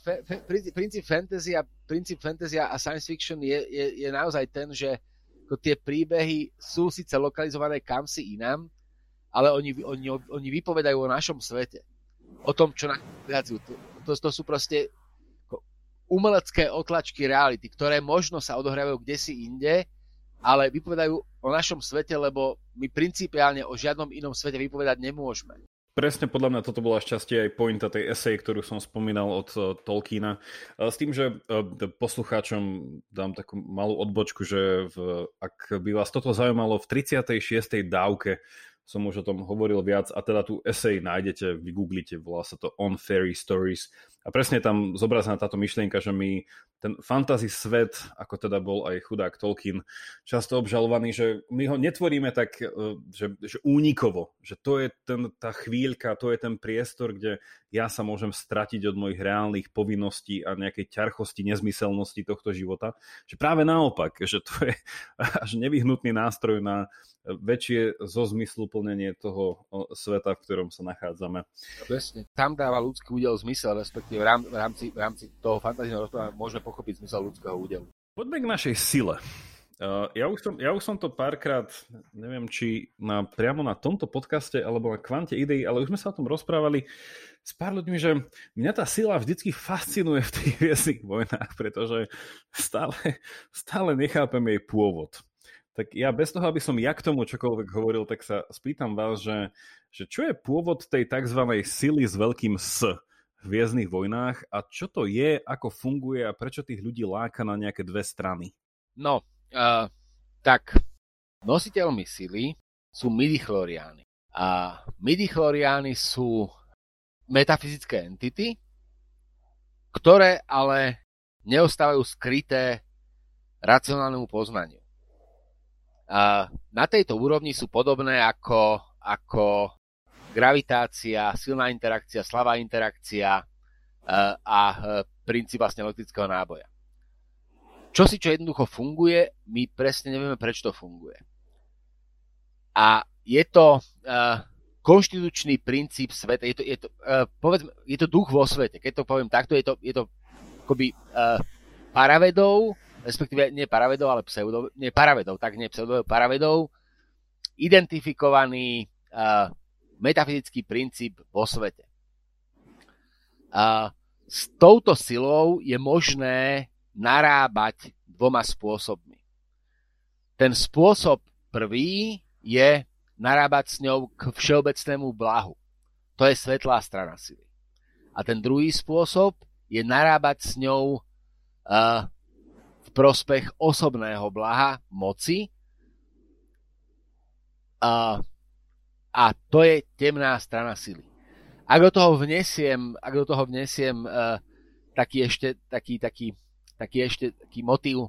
princíp, princíp, fantasy, a, princíp fantasy a science fiction je, je, je naozaj ten, že tie príbehy sú síce lokalizované kamsi inám, ale oni, oni, oni vypovedajú o našom svete. O tom, čo nachádzajú. To, to sú proste umelecké otlačky reality, ktoré možno sa odohrávajú kdesi inde, ale vypovedajú o našom svete, lebo my principiálne o žiadnom inom svete vypovedať nemôžeme. Presne, podľa mňa toto bola šťastie aj pointa tej eseje, ktorú som spomínal od uh, Tolkiena. Uh, s tým, že uh, poslucháčom dám takú malú odbočku, že v, ak by vás toto zaujímalo, v tridsiatej šiestej dávke som už o tom hovoril viac a teda tú esej nájdete, vygooglite, volá sa to On Fairy Stories. A presne tam zobrazená táto myšlienka, že my ten fantasy svet, ako teda bol aj chudák Tolkien, často obžalovaný, že my ho netvoríme tak, že, že únikovo, že to je ten, tá chvíľka, to je ten priestor, kde ja sa môžem stratiť od mojich reálnych povinností a nejakej ťarchosti, nezmyselnosti tohto života. Že práve naopak, že to je až nevyhnutný nástroj na väčšie zozmysluplnenie toho sveta, v ktorom sa nachádzame. Presne, tam dáva ľudský údel zmysel, respektíve v rámci, v rámci toho fantazijného rozprávania môžeme pochopiť zmysel ľudského údelu. Poďme k našej sile. Uh, ja, už som, ja už som to párkrát, neviem, či na, priamo na tomto podcaste alebo na Kvante ideí, ale už sme sa o tom rozprávali s pár ľuďmi, že mňa tá sila vždycky fascinuje v tých Hviezdnych vojnách, pretože stále, stále nechápem jej pôvod. Tak ja bez toho, aby som ja k tomu čokoľvek hovoril, tak sa spýtam vás, že, že čo je pôvod tej tzv. Sily s veľkým S v Hviezdnych vojnách a čo to je, ako funguje a prečo tých ľudí láka na nejaké dve strany? No, uh, tak nositeľmi sily sú midichloriáni. A midichloriáni sú metafyzické entity, ktoré ale neostávajú skryté racionálnemu poznaniu. A na tejto úrovni sú podobné ako, ako gravitácia, silná interakcia, slabá interakcia a princíp vlastne elektrického náboja. Čo si čo jednoducho funguje, my presne nevieme, prečo to funguje. A je to konštitučný princíp sveta, je to, je to, povedzme, je to duch vo svete, keď to poviem takto, je to, je to akoby paravedov, respektíve nie paravedov, ale pseudo, nie paravedov, tak nie pseudo, paravedov, identifikovaný metafyzický princíp vo svete. A s touto silou je možné narábať dvoma spôsobmi. Ten spôsob prvý je narábať s ňou k všeobecnému blahu. To je svetlá strana sily. A ten druhý spôsob je narábať s ňou uh, v prospech osobného blaha, moci. A uh, A to je temná strana sily. Ak do toho vnesiem, ak do toho vnesiem uh, taký ešte taký, taký, taký ešte taký motív,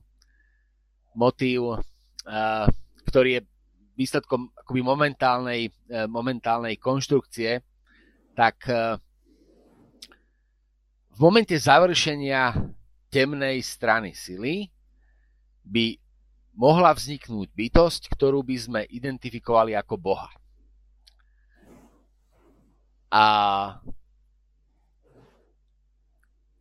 motív uh, ktorý je výsledkom akoby momentálnej, uh, momentálnej konštrukcie, tak uh, v momente završenia temnej strany sily by mohla vzniknúť bytosť, ktorú by sme identifikovali ako Boha. A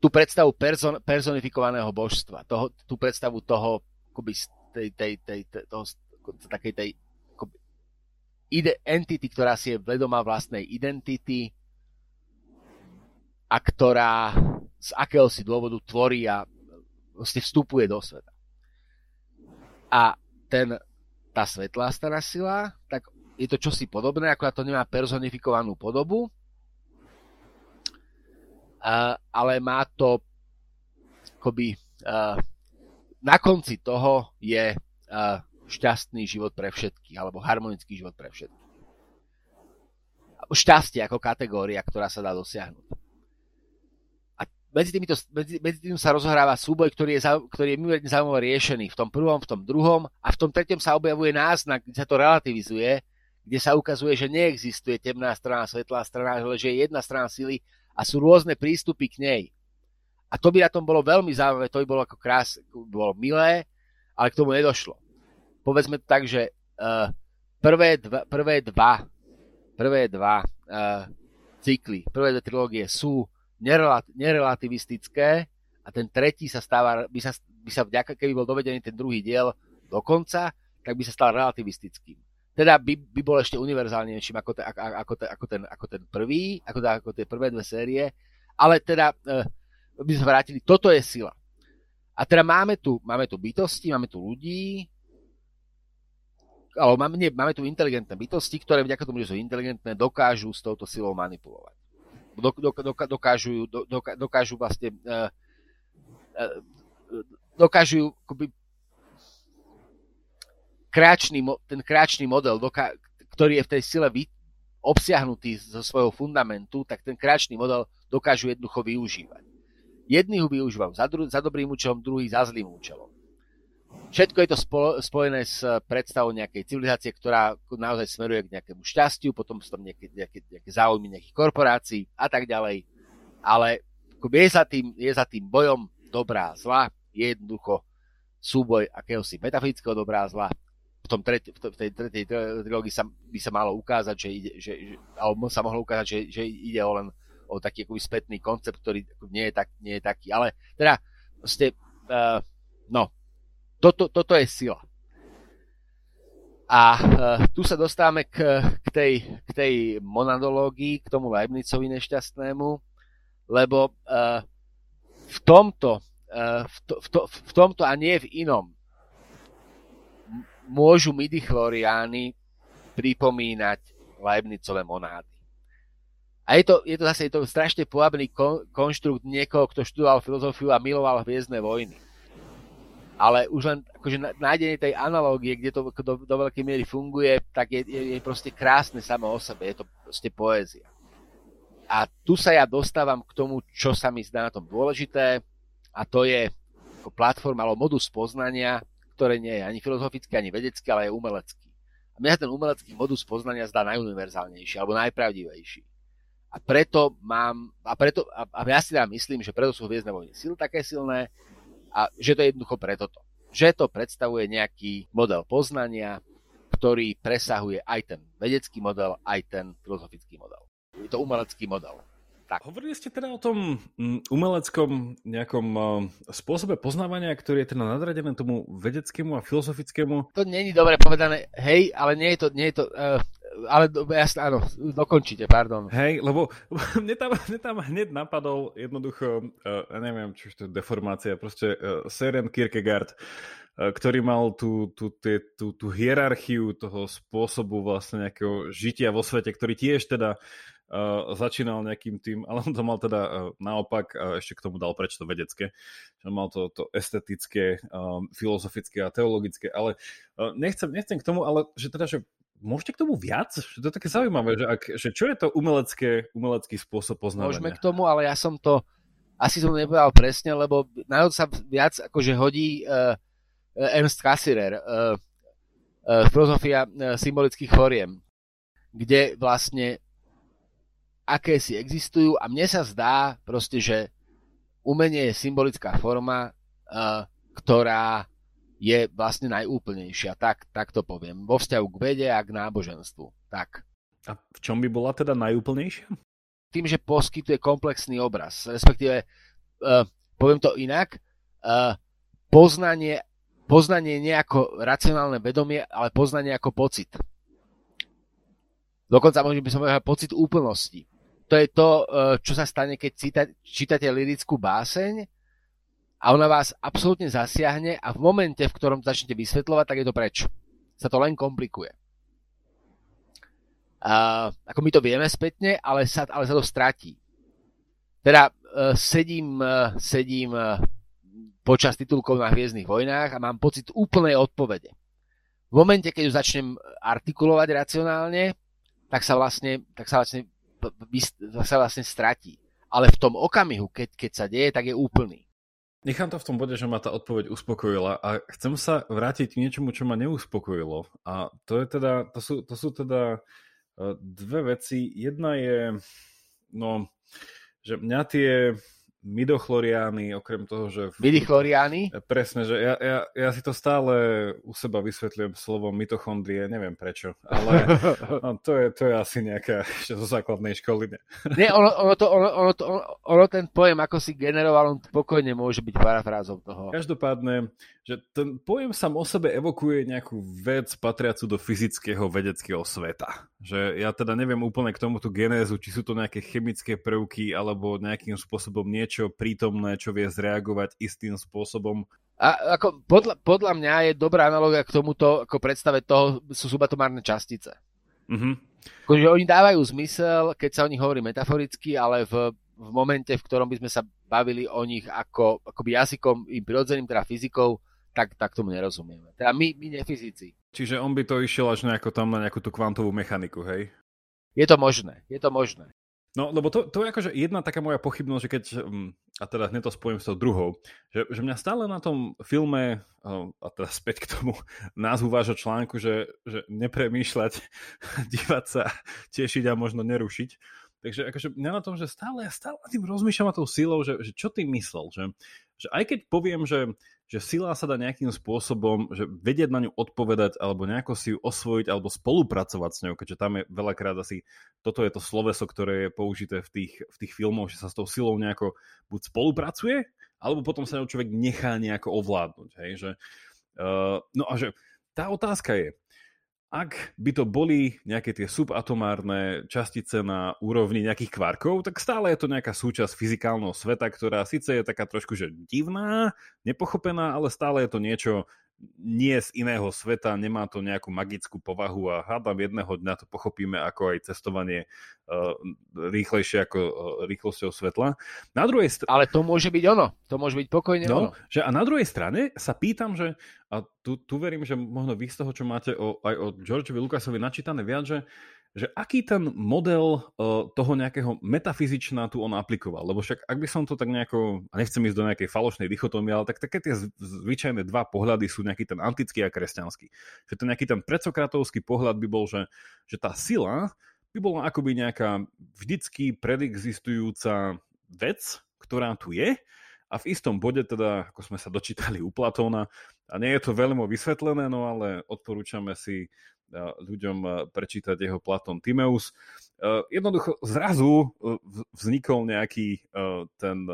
tú predstavu person, personifikovaného božstva, toho, tú predstavu toho, akoby, tej, tej, tej, toho takej tej akoby, ide, entity, ktorá si je vedomá vlastnej identity a ktorá z akéhosi dôvodu tvorí a vlastne vstupuje do sveta. A ten, tá svetlá stará sila, tak je to čosi podobné, akorát to nemá personifikovanú podobu, Uh, ale má to akoby, uh, na konci toho je uh, šťastný život pre všetkých, alebo harmonický život pre všetkých. Šťastie ako kategória, ktorá sa dá dosiahnuť. A medzi tým, to, medzi, medzi tým sa rozhráva súboj, ktorý je, ktorý je mimoriadne zaujímavo riešený v tom prvom, v tom druhom a v tom treťom sa objavuje náznak, kde sa to relativizuje, kde sa ukazuje, že neexistuje temná strana, svetlá strana, ale že je jedna strana sily a sú rôzne prístupy k nej. A to by na tom bolo veľmi zaujímavé, to by bolo ako krás, bolo milé, ale k tomu nedošlo. Povedzme to tak, že uh, prvé, dva, prvé dva, prvé dva uh, cykly, prvé dve trilógie sú nerelativistické a ten tretí sa stáva, by sa, by sa vďaka, keby bol dovedený ten druhý diel do konca, tak by sa stal relativistickým. Teda by, by bol ešte univerzálnejším ako, te, ako, ako, te, ako, ten, ako ten prvý, ako, ako tie prvé dve série, ale teda uh, by sme vrátili, toto je sila. A teda máme tu, máme tu bytosti, máme tu ľudí, ale máme, nie, máme tu inteligentné bytosti, ktoré vďaka tomu, že sú inteligentné, dokážu s touto silou manipulovať. Do, do, do, dokážu, do, dokážu vlastne uh, uh, dokážu akoby kráčný, ten kráčný model, doká, ktorý je v tej sile vy, obsiahnutý zo svojho fundamentu, tak ten kráčný model dokážu jednoducho využívať. Jedni ho využívajú za, dru, za dobrým účelom, druhý za zlým účelom. Všetko je to spojené s predstavou nejakej civilizácie, ktorá naozaj smeruje k nejakému šťastiu, potom sú tam nejaké, nejaké, nejaké záujmy nejakých korporácií a tak ďalej. Ale je za tým, je za tým bojom dobrá a zla, je jednoducho súboj akéhosi metafyzického dobrá a zla. V, tom tret, v tej tretej trilógii sa, by sa malo ukázať, že ide, že, alebo sa mohlo ukázať, že, že ide o len o taký akoby spätný koncept, ktorý nie je, tak, nie je taký. Ale teda ste, uh, no, Toto, toto je sila. A e, tu sa dostávame k, k, tej, k tej monadológii, k tomu Leibnizovi nešťastnému, lebo e, v, tomto, e, v, to, v, to, v tomto a nie v inom môžu midichloriány pripomínať Leibnizové monády. A je to, je to zase je to strašne poľavný kon, konštrukt niekoho, kto študoval filozofiu a miloval Hviezdne vojny. Ale už len akože nájdenie tej analógie, kde to do, do veľkej miery funguje, tak je, je, je proste krásne samo o sebe. Je to proste poézia. A tu sa ja dostávam k tomu, čo sa mi zdá na tom dôležité, a to je platforma alebo modus poznania, ktoré nie je ani filozofický, ani vedecký, ale je umelecký. A mňa ten umelecký modus poznania zdá najuniverzálnejší alebo najpravdivejší. A preto mám, a, preto, a, a ja si tam myslím, že preto sú Hviezdne vojny síl také silné, a že to je jednoducho preto to. Že to predstavuje nejaký model poznania, ktorý presahuje aj ten vedecký model, aj ten filozofický model. Je to umelecký model. Tak. Hovorili ste teda o tom umeleckom nejakom spôsobe poznávania, ktorý je teda nadradený tomu vedeckému a filozofickému. To nie je dobre povedané, hej, ale nie je to... Nie je to uh... Ale jasne, áno, dokončite, pardon. Hej, lebo mne tam, mne tam hneď napadol jednoducho, uh, neviem, čo to je deformácia, proste uh, Søren Kierkegaard, uh, ktorý mal tú, tú, tie, tú, tú hierarchiu toho spôsobu vlastne nejakého žitia vo svete, ktorý tiež teda Uh, začínal nejakým tým, ale on to mal teda uh, naopak, uh, ešte k tomu dal preč to vedecké, že mal to, to estetické, um, filozofické a teologické, ale uh, nechcem, nechcem k tomu, ale že teda, že môžete k tomu viac? Že to je také zaujímavé, že, ak, že čo je to umelecké, umelecký spôsob poznávania? Môžeme k tomu, ale ja som to, asi som to nepovedal presne, lebo naozaj sa viac akože hodí uh, Ernst Cassirer, uh, uh, filozofia uh, symbolických foriem, kde vlastne aké si existujú, a mne sa zdá proste, že umenie je symbolická forma, uh, ktorá je vlastne najúplnejšia, tak, tak to poviem, vo vzťahu k vede a k náboženstvu. Tak. A v čom by bola teda najúplnejšia? Tým, že poskytuje komplexný obraz, respektíve, uh, poviem to inak, uh, poznanie, poznanie nie ako racionálne vedomie, ale poznanie ako pocit. Dokonca možno by som povedal pocit úplnosti. To je to, čo sa stane, keď čítate lirickú báseň a ona vás absolútne zasiahne a v momente, v ktorom začnete vysvetľovať, tak je to preč. Sa to len komplikuje. Uh, ako my to vieme spätne, ale sa, ale sa to stratí. Teda uh, sedím, uh, sedím uh, počas titulkov na Hviezdnych vojnách a mám pocit úplnej odpovede. V momente, keď ju začnem artikulovať racionálne, tak sa vlastne, tak sa vlastne, tak sa vlastne stratí. Ale v tom okamihu, keď, keď sa deje, tak je úplný. Nechám to v tom bode, že ma tá odpoveď uspokojila a chcem sa vrátiť k niečomu, čo ma neuspokojilo. A to je teda, to sú, to sú teda dve veci. Jedna je, no, že mňa tie midochloriány, okrem toho, že... Midichloriány? Presne, že ja, ja, ja si to stále u seba vysvetľujem slovo mitochondrie, neviem prečo, ale no, to, je, to je asi nejaká ešte zo základnej školy. Ne, ne ono, ono, to, ono, ono, to, ono, ono ten pojem, ako si generoval, on pokojne môže byť parafrázou toho. Každopádne, že ten pojem sám o sebe evokuje nejakú vec patriacu do fyzického vedeckého sveta. Že ja teda neviem úplne k tomuto genézu, či sú to nejaké chemické prvky, alebo nejakým spôsobom niečo, čo prítomné, čo vie zreagovať istým spôsobom. A ako podľa, podľa mňa je dobrá analogia k tomuto, ako predstave toho, sú subatomárne častice. Mm-hmm. Akože oni dávajú zmysel, keď sa o nich hovorí metaforicky, ale v, v momente, v ktorom by sme sa bavili o nich ako akoby jazykom i prirodzeným, teda fyzikou, tak, tak tomu nerozumieme. Teda my, my nefyzici. Čiže on by to išiel až nejako tam na nejakú tú kvantovú mechaniku, hej? Je to možné, je to možné. No, lebo to, to je akože jedna taká moja pochybnosť, že keď, a teda hneď to spojím s tou druhou, že, že mňa stále na tom filme, a teda späť k tomu názvu vášho článku, že, že nepremýšľať, dívať sa, tešiť a možno nerušiť. Takže akože mňa na tom, že stále, stále tým rozmýšľam tou silou, že, že čo tým myslel, že, že aj keď poviem, že, že sila sa dá nejakým spôsobom, že vedieť na ňu odpovedať alebo nejako si ju osvojiť alebo spolupracovať s ňou, keďže tam je veľakrát asi toto je to sloveso, ktoré je použité v tých, v tých filmoch, že sa s tou silou nejako buď spolupracuje, alebo potom sa ňou človek nechá nejako ovládnuť. Hej? Že, uh, no a že tá otázka je, ak by to boli nejaké tie subatomárne častice na úrovni nejakých kvarkov, tak stále je to nejaká súčasť fyzikálneho sveta, ktorá síce je taká trošku že divná, nepochopená, ale stále je to niečo nie z iného sveta, nemá to nejakú magickú povahu a hádam jedného dňa to pochopíme ako aj cestovanie uh, rýchlejšie ako uh, rýchlosťou svetla. Na druhej str- ale to môže byť ono, to môže byť pokojne no, ono. Že a na druhej strane sa pýtam, že a tu, tu verím, že možno vy z toho, čo máte o, aj o Georgeovi Lucasovi načítané viac, že, že aký ten model uh, toho nejakého metafyzičná tu on aplikoval. Lebo však ak by som to tak nejako, a nechcem ísť do nejakej falošnej dichotómie, ale tak také tie zvyčajné dva pohľady sú nejaký ten antický a kresťanský. Že to nejaký ten predsokratovský pohľad by bol, že, že tá sila by bola akoby nejaká vždycky predexistujúca vec, ktorá tu je a v istom bode teda, ako sme sa dočítali u Platóna, a nie je to veľmi vysvetlené, no ale odporúčame si ľuďom prečítať jeho Platón Timeus. Jednoducho zrazu vznikol nejaký ten,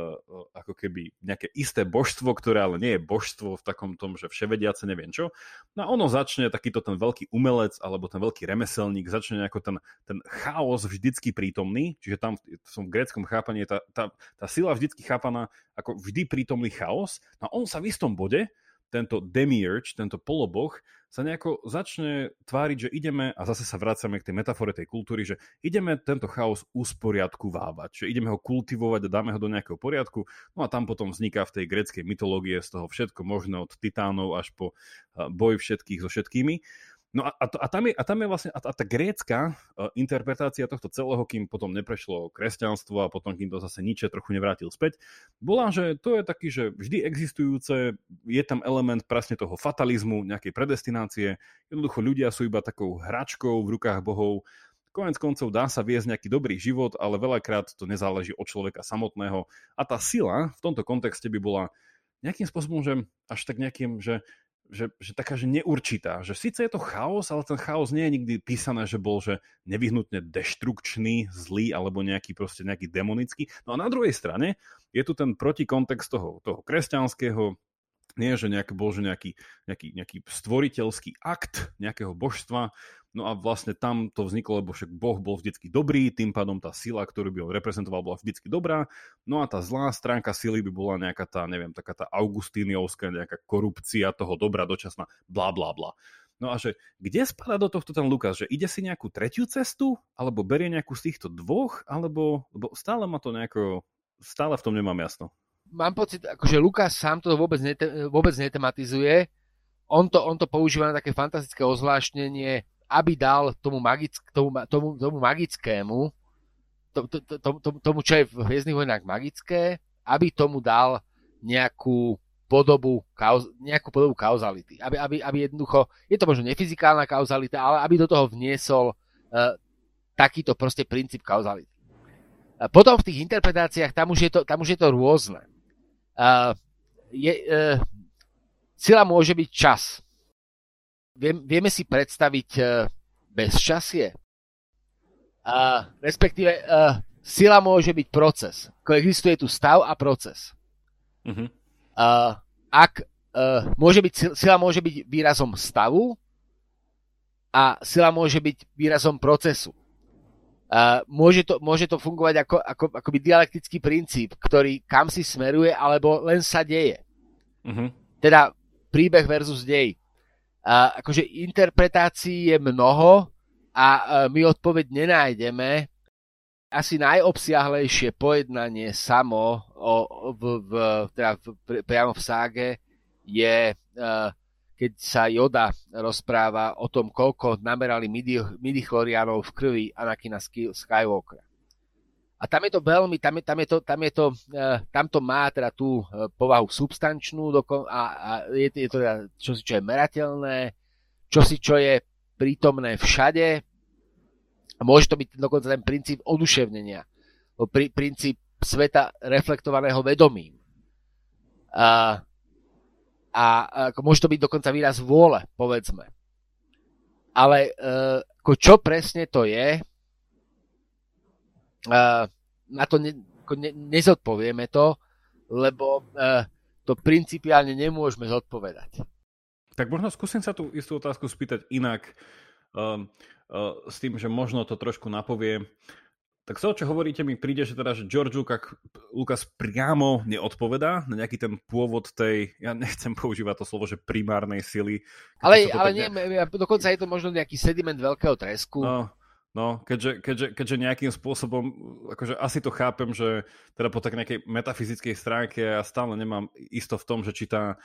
ako keby nejaké isté božstvo, ktoré ale nie je božstvo v takom tom, že vševediace neviem čo. No a ono začne takýto ten veľký umelec alebo ten veľký remeselník, začne nejako ten, ten chaos vždycky prítomný, čiže tam som v gréckom chápaní tá, tá, tá sila vždycky chápaná ako vždy prítomný chaos. No a on sa v istom bode tento demiurge, tento poloboh, sa nejako začne tváriť, že ideme, a zase sa vracame k tej metafore tej kultúry, že ideme tento chaos usporiadkuvávať, že ideme ho kultivovať a dáme ho do nejakého poriadku, no a tam potom vzniká v tej gréckej mytológie z toho všetko možné od titánov až po boj všetkých so všetkými. No a, a, to, a, tam, je, a tam je vlastne a, a tá grécka interpretácia tohto celého, kým potom neprešlo kresťanstvo a potom kým to zase Nietzsche trochu nevrátil späť, bola, že to je taký, že vždy existujúce, je tam element presne toho fatalizmu, nejakej predestinácie, jednoducho ľudia sú iba takou hračkou v rukách bohov, koniec koncov dá sa viesť nejaký dobrý život, ale veľakrát to nezáleží od človeka samotného a tá sila v tomto kontexte by bola nejakým spôsobom, že až tak nejakým, že Že, že taká, že neurčitá. Že síce je to chaos, ale ten chaos nie je nikdy písané, že bol, že nevyhnutne deštrukčný, zlý, alebo nejaký proste nejaký demonický. No a na druhej strane je tu ten protikontext toho, toho kresťanského, nie, že nejak, bol, že nejaký, nejaký, nejaký stvoriteľský akt nejakého božstva. No a vlastne tam to vzniklo, lebo však Boh bol vždycky dobrý, tým pádom tá sila, ktorú by on reprezentoval, bola vždycky dobrá. No a tá zlá stránka sily by bola nejaká tá, neviem, taká tá augustíniovská nejaká korupcia toho dobra dočasná, blá, blá, blá. No a že kde spadá do tohto ten Lukas? Že ide si nejakú tretiu cestu? Alebo berie nejakú z týchto dvoch? Alebo stále ma to nejako, stále v tom nemám jasno. Mám pocit, akože Lukas sám to vôbec, nete, vôbec netematizuje. On to, on to používa na také fantastické ozvláštnenie, aby dal tomu, magick, tomu, tomu, tomu magickému, to, to, to, to, tomu, čo je v Hviezdnych vojnách magické, aby tomu dal nejakú podobu, kauz, nejakú podobu kauzality. Aby, aby, aby jednoducho, je to možno nefyzikálna kauzalita, ale aby do toho vniesol uh, takýto proste princíp kauzality. Uh, potom v tých interpretáciách tam už je to, tam už je to rôzne. Uh, je, uh, sila môže byť čas. Viem, vieme si predstaviť uh, bezčasie. Uh, respektíve uh, sila môže byť proces. Existuje tu stav a proces. Mhm. Uh, ak uh, môže byť, sila môže byť výrazom stavu a sila môže byť výrazom procesu. Uh, môže, to, môže to fungovať ako, ako, akoby dialektický princíp, ktorý kam si smeruje, alebo len sa deje. Uh-huh. Teda príbeh versus dej. Uh, akože interpretácií je mnoho a uh, my odpoveď nenájdeme. Asi najobsiahlejšie pojednanie samo o, v, v, teda v, priamo v ságe je, keď sa Yoda rozpráva o tom, koľko namerali midichlorianov v krvi Anakina Skywalkera. A tam je to veľmi, tam je, tam je to, tam je to, tam to má teda tú povahu substančnú dokon, a, a je, je to teda čosi, čo je merateľné, čosi, čo je prítomné všade. A môže to byť dokonca ten princíp oduševnenia, pri, princíp sveta reflektovaného vedomím. A, a, a môže to byť dokonca výraz vôle, povedzme. Ale e, čo presne to je, e, na to ne, ne, nezodpovieme to, lebo e, to principiálne nemôžeme zodpovedať. Tak možno skúsim sa tú istú otázku spýtať inak. Um... s tým, že možno to trošku napoviem. Tak z toho, čo hovoríte, mi príde, že teda, že George Lucas priamo neodpovedá na nejaký ten pôvod tej, ja nechcem používať to slovo, že primárnej sily. Ale, ale nie, ne... dokonca je to možno nejaký sediment veľkého tresku. No, no keďže, keďže, keďže nejakým spôsobom, akože asi to chápem, že teda po tak nejakej metafyzickej stránke ja stále nemám isto v tom, že či tá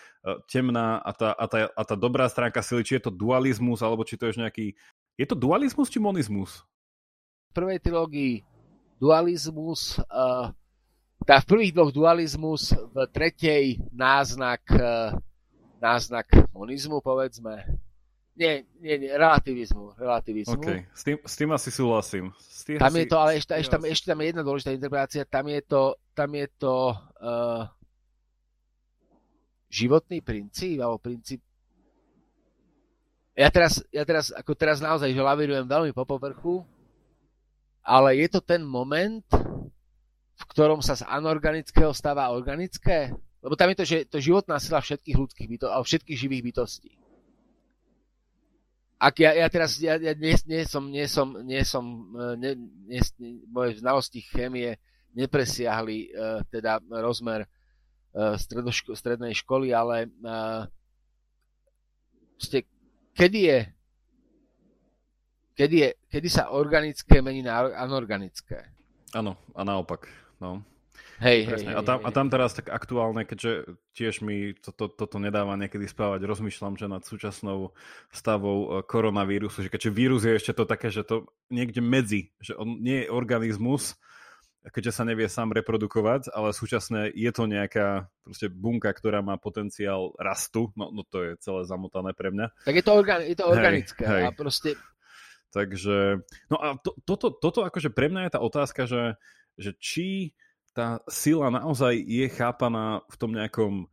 temná a tá, a tá, a tá dobrá stránka sily, či je to dualizmus, alebo či to je nejaký. Je to dualizmus či monizmus? V prvej trilógii dualizmus, tá v prvých dvoch dualizmus, v tretej náznak, náznak monizmu, povedzme. Nie, nie, nie relativizmu. relativizmu. Okay. S, tým, s tým asi súhlasím. S tým tam asi, je to, ale ešte, ešte, tam, ešte tam je jedna dôležitá interpretácia, tam je to, tam je to uh, životný princíp, alebo princíp. Ja teraz, ja teraz, ako teraz naozaj, že lavírujem veľmi po povrchu, ale je to ten moment, v ktorom sa z anorganického stáva organické, lebo tam je to, že to životná sila všetkých ľudských bytostí, všetkých živých bytostí. Ak ja, ja teraz, ja, ja nie, nie som, nie som, nie som, nie, nie, moje znalosti chémie nepresiahli uh, teda rozmer uh, stredoško, strednej školy, ale uh, ste Kedy je, kedy je, kedy sa organické mení na anorganické? Áno, a naopak, no. Hej, hej, hej, a, tam, hej, a tam teraz tak aktuálne, keďže tiež mi to, to, toto nedáva niekedy spávať, rozmýšľam, že nad súčasnou stavou koronavírusu, že keďže vírus je ešte to také, že to niekde medzi, že on nie je organizmus, keďže sa nevie sám reprodukovať, ale súčasne je to nejaká proste bunka, ktorá má potenciál rastu. No, no to je celé zamotané pre mňa. Tak je to, organ- je to organické. Hej, hej. A proste. Takže, no a to, toto, toto akože pre mňa je tá otázka, že, že či tá sila naozaj je chápaná v tom nejakom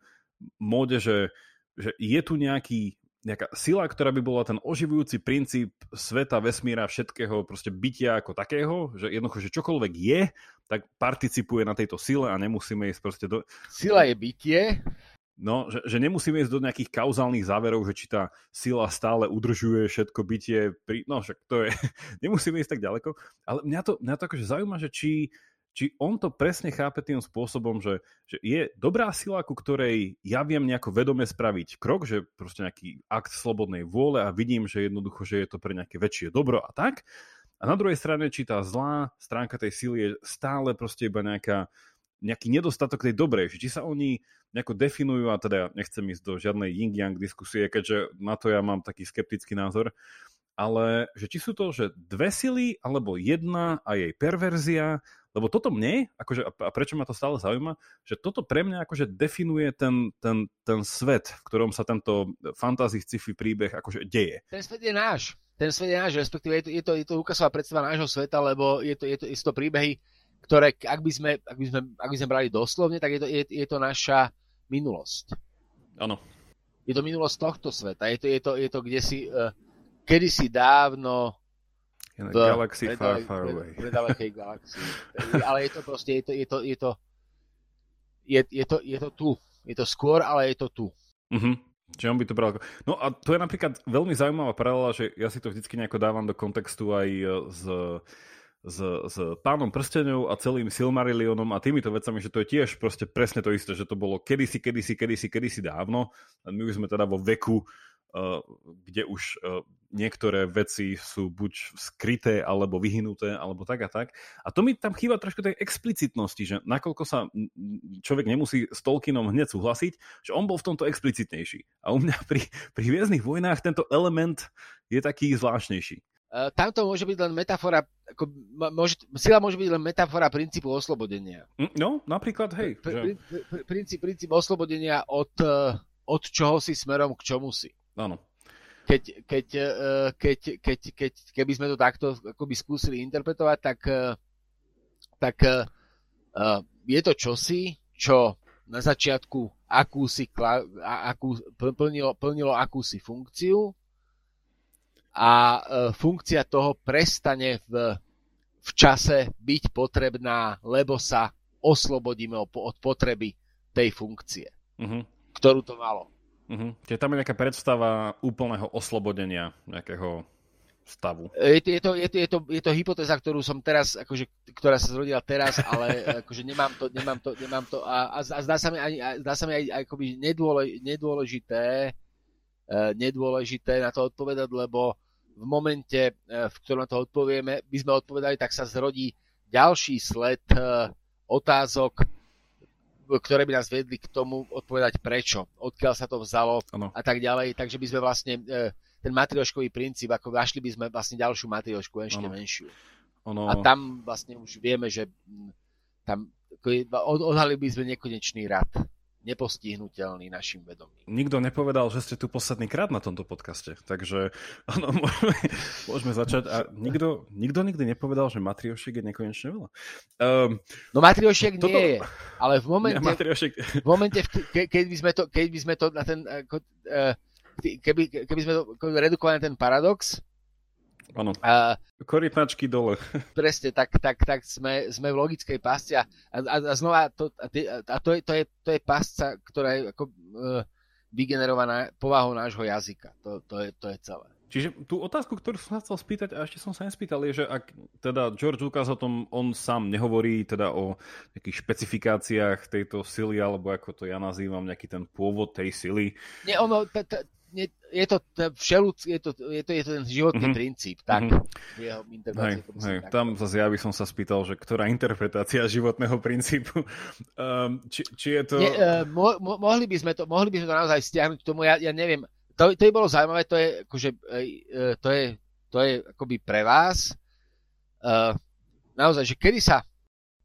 móde, že, že je tu nejaký nejaká sila, ktorá by bola ten oživujúci princíp sveta, vesmíra, všetkého proste bytia ako takého, že jednoducho, že čokoľvek je, tak participuje na tejto sile a nemusíme ísť proste do... Sila je bytie? No, že, že nemusíme ísť do nejakých kauzálnych záverov, že či tá sila stále udržuje všetko bytie, pri... no však to je... nemusíme ísť tak ďaleko, ale mňa to, mňa to akože zaujíma, že či, či on to presne chápe tým spôsobom, že, že je dobrá sila, ku ktorej ja viem nejako vedome spraviť krok, že proste nejaký akt slobodnej vôle a vidím, že jednoducho, že je to pre nejaké väčšie dobro a tak. A na druhej strane, či tá zlá stránka tej sily je stále proste iba nejaká, nejaký nedostatok tej dobrej. Či sa oni nejako definujú, a teda ja nechcem ísť do žiadnej yin-yang diskusie, keďže na to ja mám taký skeptický názor, ale že či sú to, že dve sily, alebo jedna a jej perverzia, Lebo toto mne, akože, a prečo ma to stále zaujíma, že toto pre mňa akože definuje ten, ten, ten svet, v ktorom sa tento fantasy, sci-fi príbeh akože deje. Ten svet je náš. Ten svet je náš, respektíve je to, je to, je to Lukasová predstava nášho sveta, lebo je to, je to, je to príbehy, ktoré, ak by, sme, ak, by sme, ak by sme brali doslovne, tak je to, je, je to naša minulosť. Áno. Je to minulosť tohto sveta. Je to, je to, je to kdesi, uh, kedysi dávno... V galaxy far, far away. Predalekej galaxii. Ale je to proste, je to, je to, je to, je, je to, je to tu. Je to skôr, ale je to tu. Uh-huh. Čiže on by to bral. No a to je napríklad veľmi zaujímavá paralela, že ja si to vždycky nejako dávam do kontextu aj s, s, s Pánom prsteňov a celým Silmarillionom a týmito vecami, že to je tiež proste presne to isté, že to bolo kedysi, kedysi, kedysi, kedysi dávno. A my už sme teda vo veku, Uh, kde už uh, niektoré veci sú buď skryté alebo vyhnuté, alebo tak a tak. A to mi tam chýba trošku tej explicitnosti, že nakoľko sa človek nemusí s Tolkienom hneď súhlasiť, že on bol v tomto explicitnejší. A u mňa pri, pri Hviezdnych vojnách tento element je taký zvláštnejší. Uh, tamto môže byť len metafora, ako, môže, sila môže byť len metafora princípu oslobodenia. No, napríklad, hej. Pr- pr- pr- princíp, princíp oslobodenia od, od čoho si smerom k čomu si. Áno. Keď, keď, keď, keď, keď, keby sme to takto akoby skúsili interpretovať, tak, tak je to čosi, čo na začiatku akúsi, akú, plnilo, plnilo akúsi funkciu a funkcia toho prestane v, v čase byť potrebná, lebo sa oslobodíme od potreby tej funkcie, uh-huh. ktorú to malo. Uh-huh. Čiže tam je nejaká predstava úplného oslobodenia nejakého stavu. Je to, je to, je to, je to, je to hypotéza, ktorú som teraz, akože, ktorá sa zrodila teraz, ale akože nemám to, nemám to, nemám to a, a zdá sa mi aj, zdá sa mi aj akoby nedôle, nedôležité, nedôležité na to odpovedať, lebo v momente, v ktorom na to odpovieme, by sme odpovedali, tak sa zrodí ďalší sled otázok, ktoré by nás vedli k tomu odpovedať prečo, odkiaľ sa to vzalo ano. A tak ďalej. Takže by sme vlastne ten matrioškový princíp, ako našli by sme vlastne ďalšiu matriošku, ešte ano. Menšiu. Ano. A tam vlastne už vieme, že tam odhalili by sme nekonečný rad, nepostihnuteľný našim vedomím. Nikto nepovedal, že ste tu posledný krát na tomto podcaste, takže ano, môžeme, môžeme začať. A nikto, nikto nikdy nepovedal, že matriošiek je nekonečne veľa. Um, no matriošiek toto... nie je, ale v momente, ja, matriošiek... v momente ke, keď by sme to, keď by sme to na ten, keby, keby sme to redukovali na ten paradox, áno. Uh, korytnačky dole. Presne, tak, tak, tak sme, sme v logickej pásci a, a, a znova to, a, a to, je, to, je, to je pásca, ktorá je ako, uh, vygenerovaná povahou nášho jazyka. To, to, je, to je celé. Čiže tú otázku, ktorú som sa chcel spýtať a ešte som sa nespýtal, je, že ak teda George Lucas o tom, on sám nehovorí teda o nejakých špecifikáciách tejto sily, alebo ako to ja nazývam, nejaký ten pôvod tej sily. Nie, ono... T- t- Je to, všelud, je, to, je, to, je to ten životný mm-hmm. princíp, tak? Mm-hmm. Jeho interpretácie. Hej, hej, tak. Tam zase ja by som sa spýtal, že ktorá interpretácia životného princípu, um, či, či je to... Nie, uh, mo, mo, mohli by sme to... Mohli by sme to naozaj stiahnuť k tomu, ja, ja neviem. To, to by bolo zaujímavé, to je, akože, uh, to je, to je akoby pre vás. Uh, naozaj, že kedy sa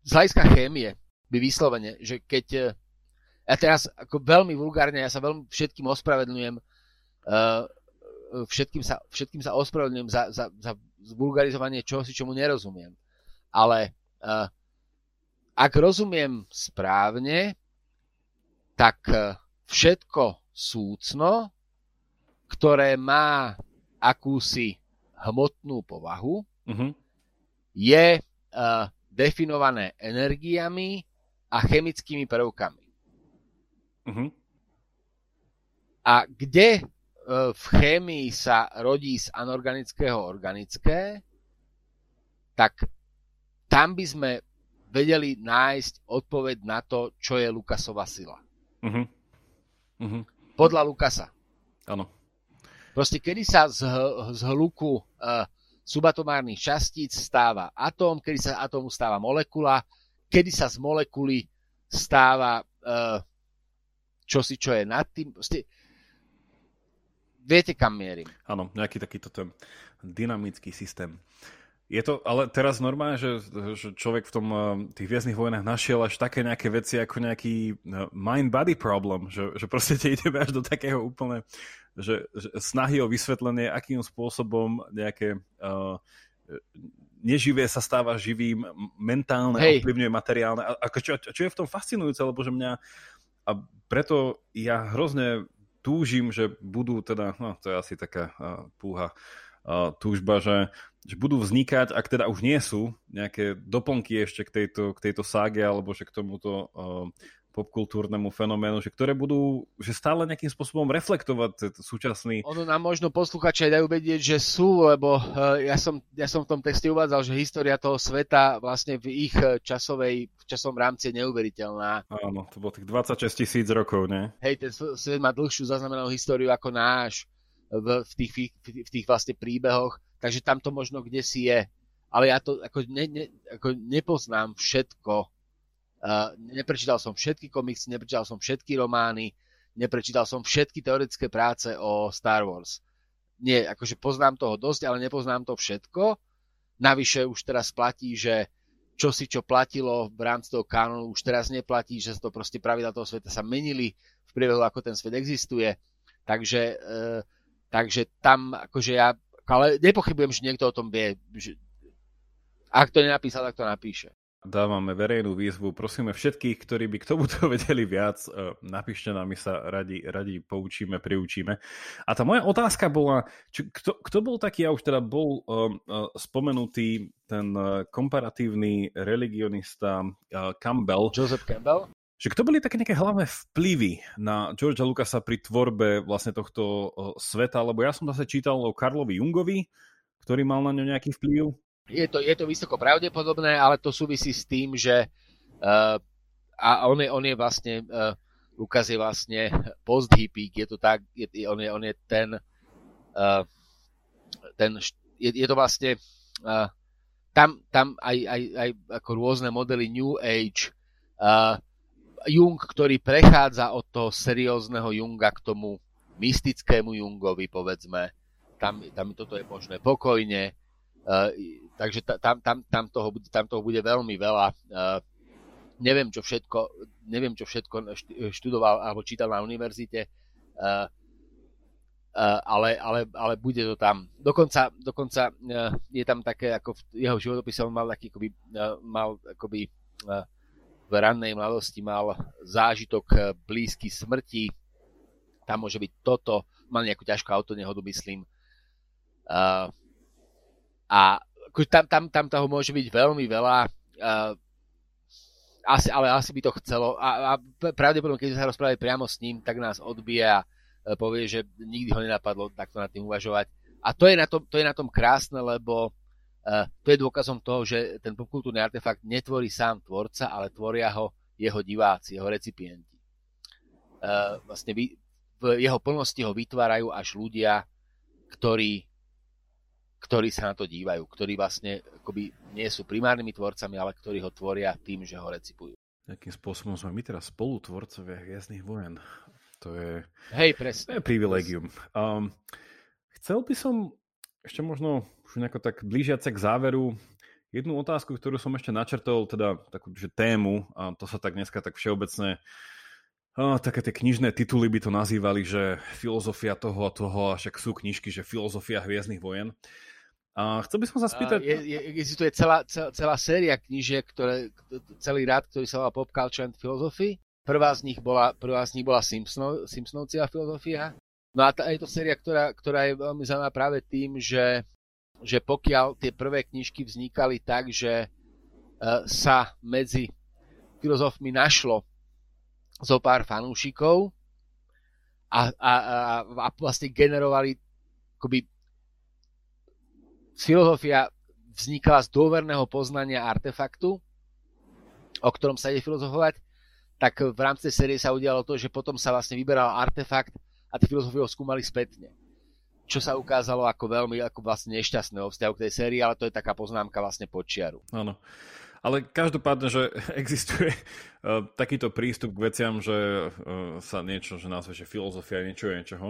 z hľadiska chémie by vyslovene, že keď... Uh, ja teraz ako veľmi vulgárne, ja sa veľmi všetkým ospravedlňujem, Uh, všetkým, sa, všetkým sa ospravedlňujem za, za, za vulgarizovanie čohosi, čomu nerozumiem. Ale uh, ak rozumiem správne, tak uh, všetko súcno, ktoré má akúsi hmotnú povahu, uh-huh. je uh, definované energiami a chemickými prvkami. Uh-huh. A kde v chémii sa rodí z anorganického organické, tak tam by sme vedeli nájsť odpoveď na to, čo je Lukasova sila. Uh-huh. Uh-huh. Podľa Lukasa. Áno. Proste, kedy sa z, z hluku uh, subatomárnych častíc stáva atóm, kedy sa atómu stáva molekula, kedy sa z molekuly stáva uh, čosi, čo je nad tým... Proste, viete, kam mierim. Áno, nejaký takýto ten dynamický systém. Je to ale teraz normálne, že, že človek v tom tých Hviezdnych vojnách našiel až také nejaké veci ako nejaký mind-body problem, že, že proste tie ideme až do takého úplne, že, že snahy o vysvetlenie, akým spôsobom nejaké uh, neživé sa stáva živým, mentálne Hej. ovplyvňuje materiálne. A, a čo, čo je v tom fascinujúce, lebo že mňa, a preto ja hrozne túžim, že budú teda, no to je asi taká uh, púha, uh, túžba, že že budú vznikať, ak teda už nie sú, nejaké doplnky ešte k tejto, k tejto ságe alebo že k tomuto uh, popkultúrnemu fenoménu, že ktoré budú že stále nejakým spôsobom reflektovať súčasný... Ono nám možno posluchači aj dajú vedieť, že sú, lebo uh, ja, som, ja som v tom texte uvádzal, že história toho sveta vlastne v ich časovej, v časovom rámci je neuveriteľná. Áno, to bolo tých dvadsaťšesť tisíc rokov, ne? Hej, ten svet má dlhšiu zaznamenanú históriu ako náš v, v, tých, v tých vlastne príbehoch. Takže tam to možno kdesi je. Ale ja to ako, ne, ne, ako nepoznám všetko. Uh, neprečítal som všetky komiksy, neprečítal som všetky romány, neprečítal som všetky teoretické práce o Star Wars. Nie, akože poznám toho dosť, ale nepoznám to všetko. Navyše už teraz platí, že čo si čo platilo v rámci toho kanónu už teraz neplatí, že to proste pravidlá toho sveta sa menili v priebehu, ako ten svet existuje. Takže, uh, takže tam akože ja ale nepochybujem, že niekto o tom vie. Že... Ak to nenapísal, tak to napíše. Dávame verejnú výzvu. Prosíme všetkých, ktorí by k tomuto vedeli viac, napíšte nám, my sa radi, radi poučíme, priučíme. A tá moja otázka bola, či, kto, kto bol taký, ja už teda bol um, uh, spomenutý ten uh, komparatívny religionista uh, Campbell. Joseph Campbell. Že kto boli také nejaké hlavné vplyvy na Georgea Lucasa pri tvorbe vlastne tohto sveta? Lebo ja som zase čítal o Karlovi Jungovi, ktorý mal na ňo nejaký vplyv. Je to, je to vysoko pravdepodobné, ale to súvisí s tým, že uh, a on je, on je vlastne, uh, Lucas je vlastne post-hippík, je to tak, je, on, je, on je ten, uh, ten je, je to vlastne, uh, tam, tam aj, aj, aj ako rôzne modely New Age, uh, Jung, ktorý prechádza od toho seriózneho Junga k tomu mystickému Jungovi, povedzme. Tam, tam toto je možné pokojne. Uh, takže tam, tam, tam, toho, tam toho bude veľmi veľa. Uh, neviem, čo všetko, neviem, čo všetko študoval alebo čítal na univerzite, uh, uh, ale, ale, ale bude to tam. Dokonca, dokonca uh, je tam také, ako v jeho životopise on mal taký, akoby, uh, mal akoby... Uh, v rannej mladosti mal zážitok blízky smrti. Tam môže byť toto. Mal nejakú ťažkú autonehodu, myslím. Uh, a tam, tam, tam toho môže byť veľmi veľa. Uh, asi, ale asi by to chcelo. A, a pravdepodobne, keď sa rozprávali priamo s ním, tak nás odbije a povie, že nikdy ho nenapadlo takto nad tým uvažovať. A to je na tom, to je na tom krásne, lebo Uh, to je dôkazom toho, že ten popkultúrny artefakt netvorí sám tvorca, ale tvoria ho jeho diváci, jeho recipienti. Uh, vlastne vy, v jeho plnosti ho vytvárajú až ľudia, ktorí, ktorí sa na to dívajú, ktorí vlastne akoby nie sú primárnymi tvorcami, ale ktorí ho tvoria tým, že ho recipujú. Nejakým spôsobom sme my teraz spolutvorcovia Hviezdnych vojen. To je, Hej, presne. To je privilegium. Um, chcel by som ešte možno už nejako tak blížiace k záveru jednu otázku, ktorú som ešte načrtol, teda takú že tému, a to sa tak dneska tak všeobecne, a také tie knižné tituly by to nazývali, že filozofia toho a toho, a však sú knižky, že filozofia Hviezdnych vojen. A chcel by som sa spýtať... Existuje celá, celá, celá séria knížiek, ktoré, celý rád, ktorý sa volá Pop Culture and Philosophy. Prvá z nich bola, prvá z nich bola Simpsonov, Simpsonovcia filozofia. No a tá, je to séria, ktorá, ktorá je veľmi zaujímavá práve tým, že, že pokiaľ tie prvé knižky vznikali tak, že uh, sa medzi filozofmi našlo zo pár fanúšikov a, a, a, a vlastne generovali, akoby filozofia vznikala z dôverného poznania artefaktu, o ktorom sa ide filozofovať, tak v rámci série sa udialo to, že potom sa vlastne vyberal artefakt a tí filozofi ho skúmali spätne. Čo sa ukázalo ako veľmi ako vlastne nešťastné vo vzťahu k tej sérii, ale to je taká poznámka vlastne podčiaru. Áno. Ale každopádne, že existuje uh, takýto prístup k veciam, že uh, sa niečo, že nazve, že filozofia niečo je niečoho.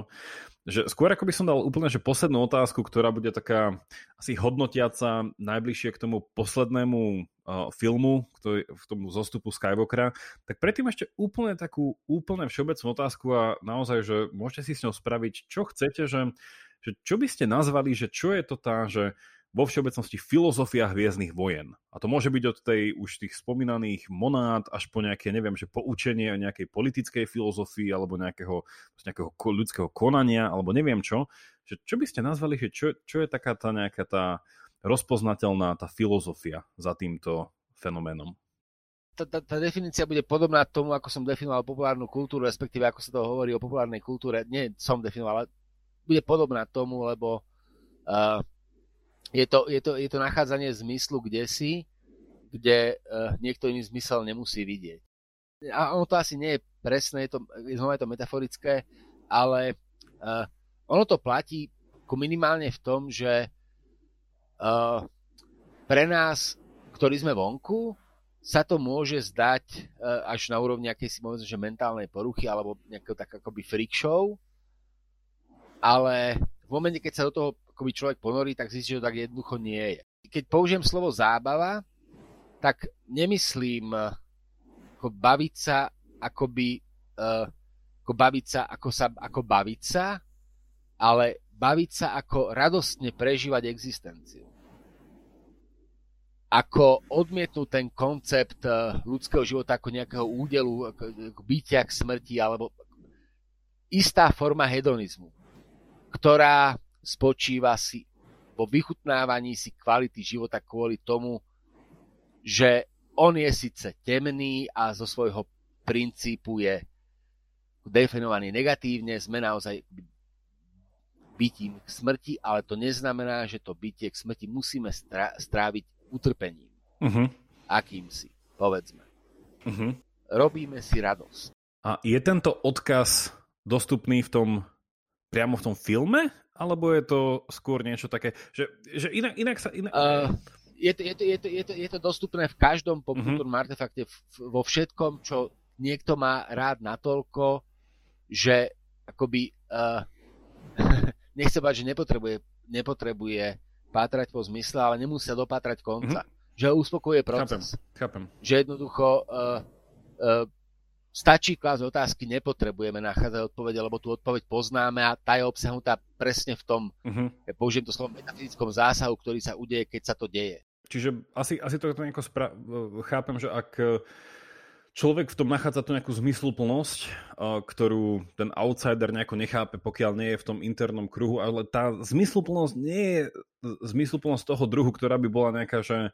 že skôr ako by som dal úplne že poslednú otázku, ktorá bude taká asi hodnotiaca najbližšie k tomu poslednému uh, filmu, ktorý, v tomu zostupu Skywalkera, tak predtým ešte úplne takú úplne všeobecnú otázku a naozaj, že môžete si s ňou spraviť, čo chcete, že, že čo by ste nazvali, že čo je to tá, že vo všeobecnosti filozofia hviezdnych vojen. A to môže byť od tej už tých spomínaných monád až po nejaké, neviem, že poučenie o nejakej politickej filozofii alebo nejakého, nejakého ľudského konania alebo neviem čo. Že čo by ste nazvali, že čo, čo je taká tá nejaká tá rozpoznateľná tá filozofia za týmto fenoménom? Tá, tá, tá definícia bude podobná tomu, ako som definoval populárnu kultúru, respektíve ako sa to hovorí o populárnej kultúre. Nie som definoval, ale bude podobná tomu, lebo... Uh, Je to, je, to, je to nachádzanie zmyslu kdesi, kde uh, niekto iný zmysel nemusí vidieť. A ono to asi nie je presné, je to, znova je to metaforické, ale uh, ono to platí minimálne v tom, že uh, pre nás, ktorí sme vonku, sa to môže zdať uh, až na úrovni nejakej si povedzme, že mentálnej poruchy alebo nejakého tak akoby freak show, ale v momente, keď sa do toho akoby človek ponorí, tak zistí, že to tak jednoducho nie je. Keď použijem slovo zábava, tak nemyslím ako baviť sa, akoby, uh, ako baviť sa, ako sa, ako baviť sa, ale baviť sa ako radostne prežívať existenciu. Ako odmietnúť ten koncept ľudského života ako nejakého údelu, ako, ako bytia k smrti, alebo istá forma hedonizmu, ktorá spočíva si vo vychutnávaní si kvality života kvôli tomu, že on je síce temný a zo svojho princípu je definovaný negatívne, sme naozaj bytím k smrti, ale to neznamená, že to bytie k smrti musíme strá- stráviť utrpením. Uh-huh. Akýmsi, povedzme. Uh-huh. Robíme si radosť. A je tento odkaz dostupný v tom priamo v tom filme? Alebo je to skôr niečo také, že, že inak, inak sa... Inak... Uh, je, to, je, to, je, to, je, to, je to dostupné v každom popkultúrnom uh-huh. artefakte, vo všetkom, čo niekto má rád natoľko, že akoby uh, nechce bať, že nepotrebuje, nepotrebuje pátrať po zmysle, ale nemusia dopátrať konca. Uh-huh. Že uspokojuje proces. Chápem, chápem. Že jednoducho uh, uh, stačí klásť otázky, nepotrebujeme nachádzať odpovede, lebo tú odpoveď poznáme a tá je obsahnutá presne v tom, uh-huh. ja použijem to slovo, metafyzickom zásahu, ktorý sa udeje, keď sa to deje. Čiže asi, asi to nejako spra- chápem, že ak človek v tom nachádza tú nejakú zmysluplnosť, ktorú ten outsider nejako nechápe, pokiaľ nie je v tom internom kruhu, ale tá zmysluplnosť nie je zmysluplnosť toho druhu, ktorá by bola nejaká, že,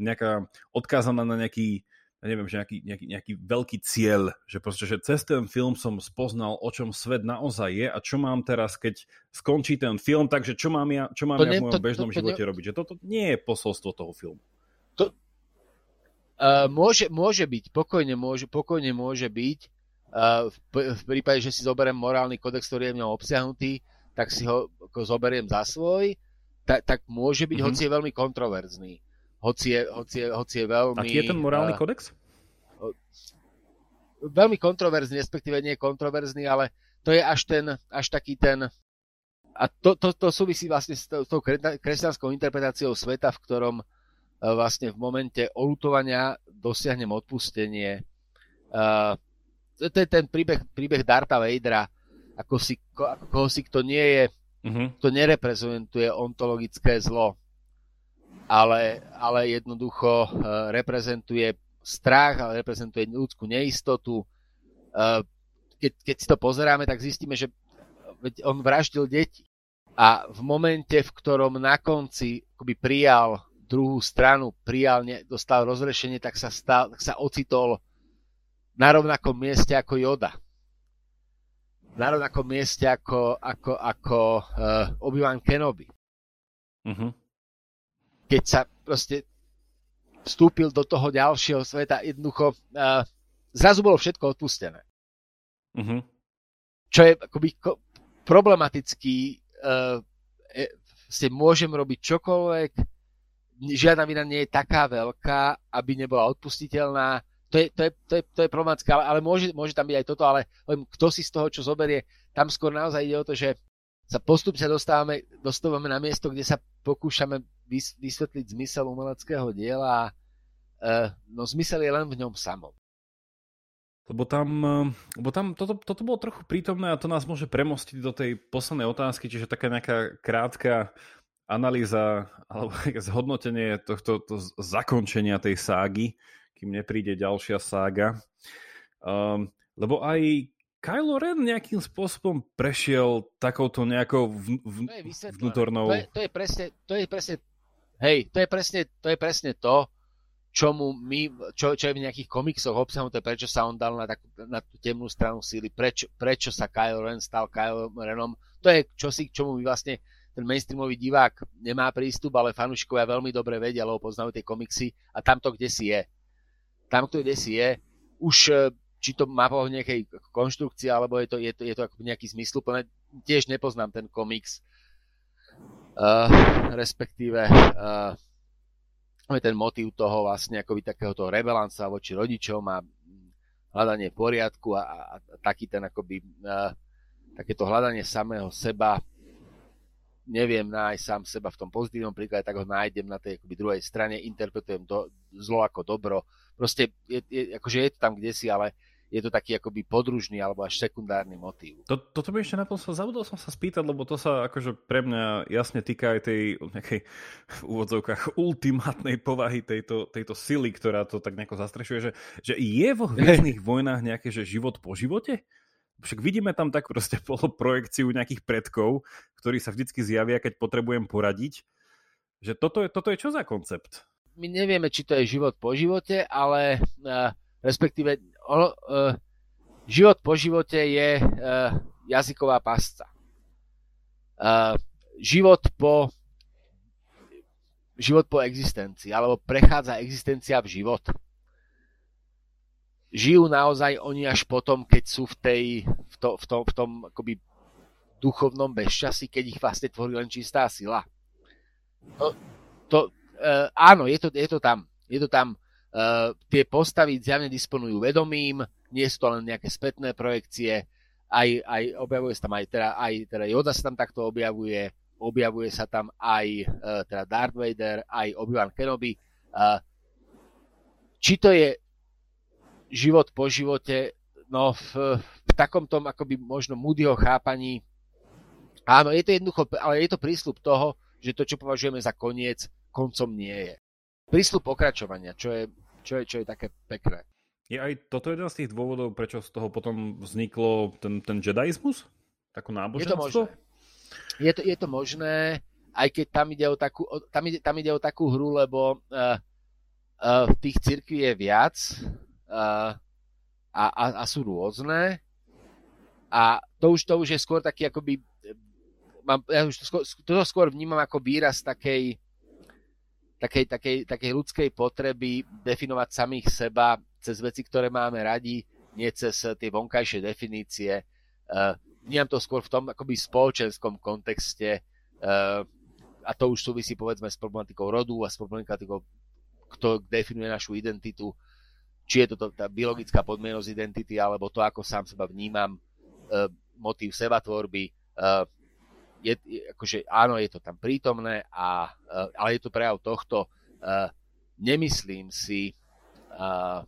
nejaká odkázaná na nejaký ja neviem, že nejaký, nejaký, nejaký veľký cieľ, že proste, že cez ten film som spoznal, o čom svet naozaj je a čo mám teraz, keď skončí ten film, takže čo mám ja, čo mám ja v mojom bežnom to, to, to, živote to, robiť, že toto nie je posolstvo toho filmu. To, uh, môže, môže byť, pokojne môže, pokojne môže byť, uh, v, v prípade, že si zoberiem morálny kodex, ktorý je v ňom obsiahnutý, tak si ho zoberiem za svoj, ta, tak môže byť, mm-hmm. hoci je veľmi kontroverzný. Hoci je, hoci, je, hoci je veľmi... Aký je ten morálny uh, kodex? Veľmi kontroverzný, respektíve nie kontroverzný, ale to je až ten, až taký ten... A to, to, to súvisí vlastne s tou kresťanskou interpretáciou sveta, v ktorom uh, vlastne v momente oľutovania dosiahnem odpustenie. Uh, to, to je ten príbeh, príbeh Dartha Vadera, ako si, ko, ako, koho si kto nie je, mm-hmm. kto nereprezentuje ontologické zlo. Ale, ale jednoducho reprezentuje strach, ale reprezentuje ľudskú neistotu. Keď, keď si to pozeráme, tak zistíme, že on vraždil deti. A v momente, v ktorom na konci akoby prijal druhú stranu, prijal, dostal rozrešenie, tak sa, stal, tak sa ocitol na rovnakom mieste ako Yoda. Na rovnakom mieste ako, ako, ako Obi-Wan Kenobi. Mhm. Keď sa proste vstúpil do toho ďalšieho sveta, jednoducho uh, zrazu bolo všetko odpustené. Uh-huh. Čo je akoby ko- problematický, uh, e, ste môžem robiť čokoľvek, žiadna vina nie je taká veľká, aby nebola odpustiteľná, to je, to je, to je, to je problematické, ale, ale môže, môže tam byť aj toto, ale len kto si z toho, čo zoberie, tam skôr naozaj ide o to, že sa postupne dostávame, dostávame na miesto, kde sa pokúšame vysvetliť zmysel umeleckého diela, no zmysel je len v ňom samom. Lebo tam, lebo tam toto, toto bolo trochu prítomné a to nás môže premostiť do tej poslednej otázky, čiže taká nejaká krátka analýza alebo zhodnotenie tohto to zakončenia tej ságy, kým nepríde ďalšia sága. Um, lebo aj Kylo Ren nejakým spôsobom prešiel takouto nejakou v, v, to vnútornou... To je, to je presne, to je presne, hej, to je presne, to je presne to, čomu my, čo, čo je v nejakých komiksoch obsahnuté, prečo sa on dal na, takú, na tú temnú stranu síly, prečo, prečo sa Kylo Ren stal Kylo Renom. To je čosi, k čomu my vlastne ten mainstreamový divák nemá prístup, ale fanúškovia veľmi dobre vedia, lebo poznajú tie komiksy a tamto, kde si je. Tamto, kde si je, už či to má pohľad nejakej konštrukcie, alebo je to, je to, je to ako nejaký zmysluplné. Tiež nepoznám ten komiks, uh, respektíve... Uh, ten motív toho vlastne akoby takéhoto rebelanca voči rodičom a hľadanie poriadku a, a, a taký ten akoby uh, takéto hľadanie samého seba, neviem nájsť sám seba v tom pozitívnom príklade, tak ho nájdem na tej akoby druhej strane, interpretujem to zlo ako dobro, proste je, je, akože je to tam kdesi, ale je to taký akoby podružný alebo až sekundárny motív. To, toto by ešte naposled zabudol som sa spýtať, lebo to sa akože pre mňa jasne týka aj tej nejakej v úvodzovkách ultimátnej povahy tejto, tejto sily, ktorá to tak nejako zastrešuje, že, že je vo Hviezdnych vojnách nejaké, že život po živote? Však vidíme tam tak proste poloprojekciu nejakých predkov, ktorí sa vždycky zjavia, keď potrebujem poradiť. Že toto je, toto je čo za koncept? My nevieme, či to je život po živote, ale... Uh... Respektíve, o, e, život po živote je e, jazyková pasca. E, život po život po existencii, alebo prechádza existencia v život. Žijú naozaj oni až potom, keď sú v, tej, v, to, v, to, v tom akoby duchovnom bezčasí, keď ich vlastne tvorí len čistá sila. To, to, e, áno, je to, je to tam. Je to tam. Uh, tie postavy zjavne disponujú vedomím, nie sú to len nejaké spätné projekcie, aj, aj objavuje sa tam aj teda, aj teda Yoda sa tam takto objavuje, objavuje sa tam aj uh, teda Darth Vader, aj Obi-Wan Kenobi. Uh, či to je život po živote, no v, v takomto akoby možno Moodyho chápaní, áno, je to jednoducho, ale je to prísľub toho, že to, čo považujeme za koniec, koncom nie je. Prísľub pokračovania, čo je, čo je, čo je také pekné. Je aj toto jeden z tých dôvodov, prečo z toho potom vzniklo ten, ten jedaizmus? Takú náboženstvo? Je to, je to možné, aj keď tam ide o takú, tam ide, tam ide o takú hru, lebo uh, uh, tých cirkví je viac uh, a, a, a sú rôzne. A to už, to už je skôr taký, akoby, mám, ja už to skôr, toto skôr vnímam ako výraz takej Takej, takej, takej ľudskej potreby definovať samých seba cez veci, ktoré máme radi, nie cez tie vonkajšie definície. Uh, vnímam to skôr v tom akoby spoločenskom kontexte uh, a to už súvisí povedzme s problematikou rodu a s problematikou, kto definuje našu identitu, či je to tá biologická podmienosť identity, alebo to, ako sám seba vnímam, uh, motív sebatvorby, uh, Je, akože, áno, je to tam prítomné, a, ale je to prejav tohto. Uh, nemyslím si, uh,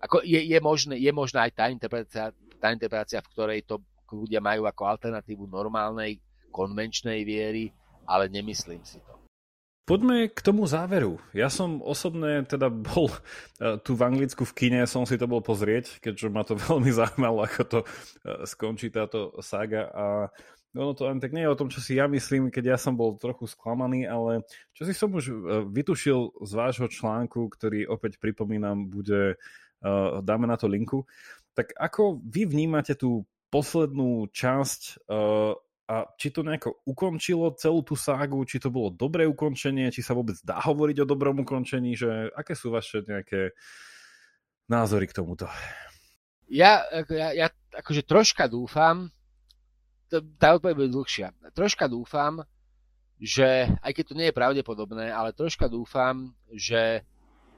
ako je, je, možné, je možná aj tá interpretácia, tá interpretácia, v ktorej to ľudia majú ako alternatívu normálnej, konvenčnej viery, ale nemyslím si to. Poďme k tomu záveru. Ja som osobne teda bol tu v Anglicku v kine, som si to bol pozrieť, keďže ma to veľmi zaujímalo, ako to skončí táto saga a ono to len tak nie je o tom, čo si ja myslím, keď ja som bol trochu sklamaný, ale čo si som už vytušil z vášho článku, ktorý opäť pripomínam, bude, uh, dáme na to linku, tak ako vy vnímate tú poslednú časť uh, a či to nejako ukončilo celú tú ságu, či to bolo dobré ukončenie, či sa vôbec dá hovoriť o dobrom ukončení, že aké sú vaše nejaké názory k tomuto? Ja, ja, ja akože troška dúfam, tá odpoveď bude dlhšia. Troška dúfam, že, aj keď to nie je pravdepodobné, ale troška dúfam, že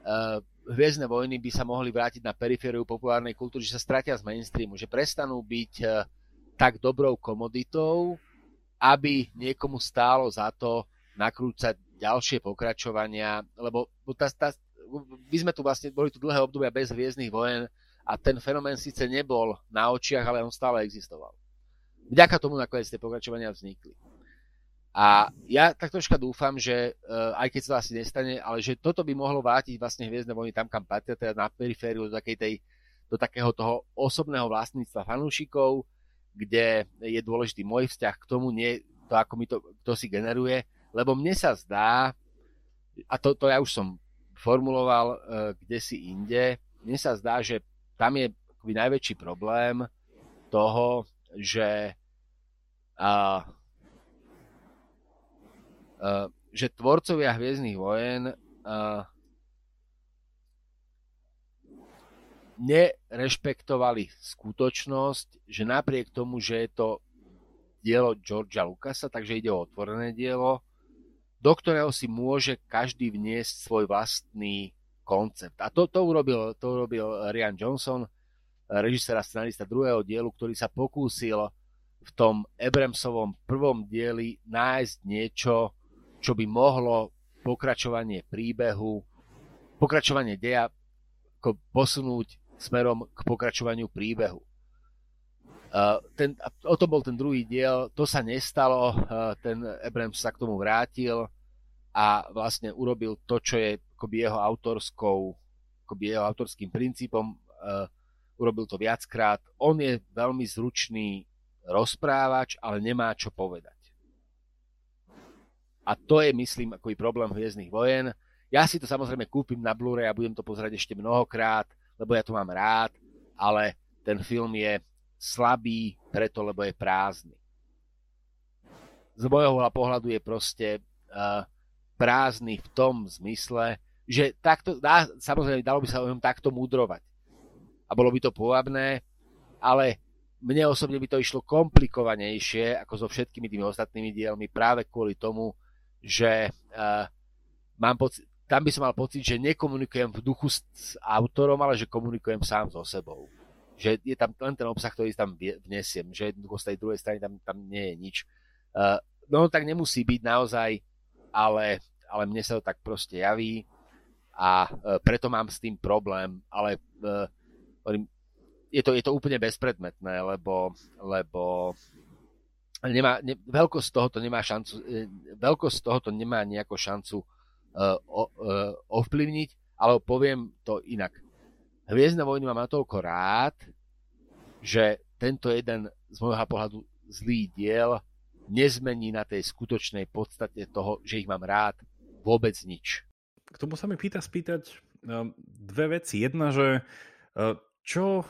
uh, Hviezdne vojny by sa mohli vrátiť na perifériu populárnej kultúry, že sa stratia z mainstreamu, že prestanú byť uh, tak dobrou komoditou, aby niekomu stálo za to nakrúcať ďalšie pokračovania, lebo tá, tá, my sme tu vlastne, boli tu dlhé obdobia bez Hviezdnych vojen a ten fenomén síce nebol na očiach, ale on stále existoval. Vďaka tomu nakoniec tie pokračovania vznikli. A ja tak troška dúfam, že aj keď sa to asi nestane, ale že toto by mohlo vrátiť vlastne Hviezdne vojny tam, kam patria, teda na perifériu do, takej tej, do takého toho osobného vlastníctva fanúšikov, kde je dôležitý môj vzťah k tomu, nie to, ako mi to, kto si generuje, lebo mne sa zdá, a to, to ja už som formuloval e, kdesi inde, mne sa zdá, že tam je akoby najväčší problém toho, že a, Uh, že tvorcovia Hviezdnych vojen uh, nerešpektovali skutočnosť, že napriek tomu, že je to dielo Georgea Lucasa, takže ide o otvorené dielo, do ktorého si môže každý vniesť svoj vlastný koncept. A to, to, urobil, to urobil Rian Johnson, režisér a scenarista druhého dielu, ktorý sa pokúsil v tom Abramsovom prvom dieli nájsť niečo, čo by mohlo pokračovanie príbehu, pokračovanie deja posunúť smerom k pokračovaniu príbehu. Ten, o tom bol ten druhý diel, to sa nestalo, ten Abrams sa k tomu vrátil a vlastne urobil to, čo je akoby jeho autorskou, akoby jeho autorským princípom, urobil to viackrát. On je veľmi zručný rozprávač, ale nemá čo povedať. A to je, myslím, akoby problém Hviezdnych vojen. Ja si to samozrejme kúpim na Blu-ray a budem to pozerať ešte mnohokrát, lebo ja to mám rád, ale ten film je slabý preto, lebo je prázdny. Z môjho pohľadu je proste uh, prázdny v tom zmysle, že takto, dá, samozrejme dalo by sa o ňom takto múdrovať. A bolo by to pôvabné, ale mne osobne by to išlo komplikovanejšie ako so všetkými tými ostatnými dielmi práve kvôli tomu, že uh, mám poci- tam by som mal pocit, že nekomunikujem v duchu s, s autorom, ale že komunikujem sám so sebou. Že je tam len ten obsah, ktorý tam vnesiem, že jednoducho z tej druhej strany tam, tam nie je nič. Uh, no tak nemusí byť naozaj, ale, ale mne sa to tak proste javí a uh, preto mám s tým problém, ale uh, je, to, je to úplne bezpredmetné, lebo... lebo Nemá, ne, veľkosť tohoto nemá šancu, veľkosť tohoto nemá nejakú šancu uh, o, uh, ovplyvniť, ale poviem to inak. Hviezdne vojny mám natoľko rád, že tento jeden z môjho pohľadu zlý diel nezmení na tej skutočnej podstate toho, že ich mám rád, vôbec nič. K tomu sa mi pýta spýtať uh, dve veci. Jedna, že uh, čo...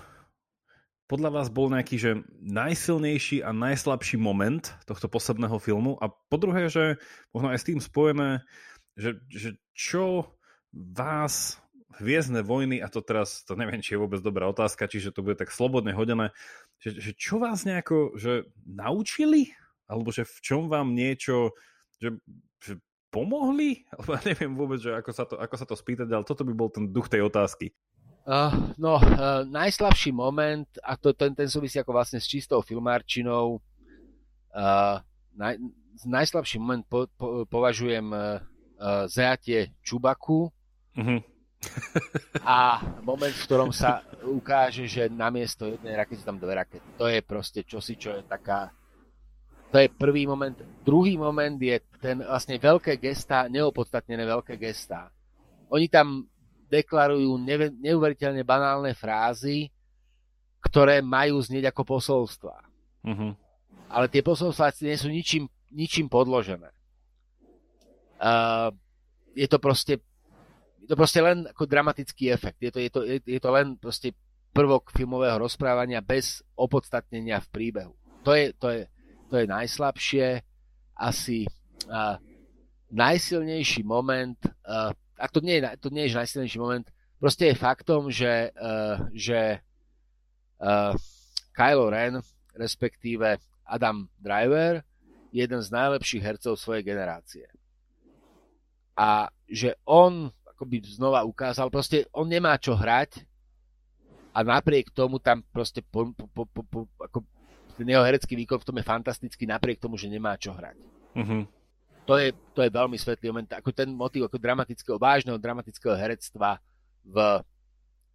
podľa vás bol nejaký, že najsilnejší a najslabší moment tohto posledného filmu a po druhé, že možno aj s tým spojené, že, že čo vás Hviezdne vojny, a to teraz, to neviem, či je vôbec dobrá otázka, čiže to bude tak slobodne hodené, že, že čo vás nejako že naučili? Alebo že v čom vám niečo že, že pomohli? Alebo ja neviem vôbec, že ako sa to, ako sa to spýtať, ale toto by bol ten duch tej otázky. Uh, no, uh, najslabší moment, a to, ten, ten súvisí ako vlastne s čistou filmárčinou, uh, naj, najslabší moment po, po, považujem uh, uh, zajatie Čubaku mm-hmm. a moment, v ktorom sa ukáže, že namiesto jednej rakety sú tam dve rakety. To je proste čosi, čo je taká... To je prvý moment. Druhý moment je ten vlastne veľké gestá, neopodstatnené veľké gestá. Oni tam deklarujú neuveriteľne banálne frázy, ktoré majú znieť ako posolstvá. Uh-huh. Ale tie posolstvá nie sú ničím, ničím podložené. Uh, je, to proste, je to proste len ako dramatický efekt. Je to, je to, je to len proste prvok filmového rozprávania bez opodstatnenia v príbehu. To je, to je, to je najslabšie. Asi uh, najsilnejší moment... Uh, ak to nie je, to nie je najsilnejší moment, proste je faktom, že, uh, že uh, Kylo Ren, respektíve Adam Driver, je jeden z najlepších hercov svojej generácie. A že on akoby znova ukázal, proste on nemá čo hrať a napriek tomu tam proste po, po, po, po, ako ten jeho herecký výkon v tom je fantastický napriek tomu, že nemá čo hrať. Mm-hmm. To je, to je veľmi svetlý moment. Ako ten motív ako dramatického, vážneho dramatického herectva v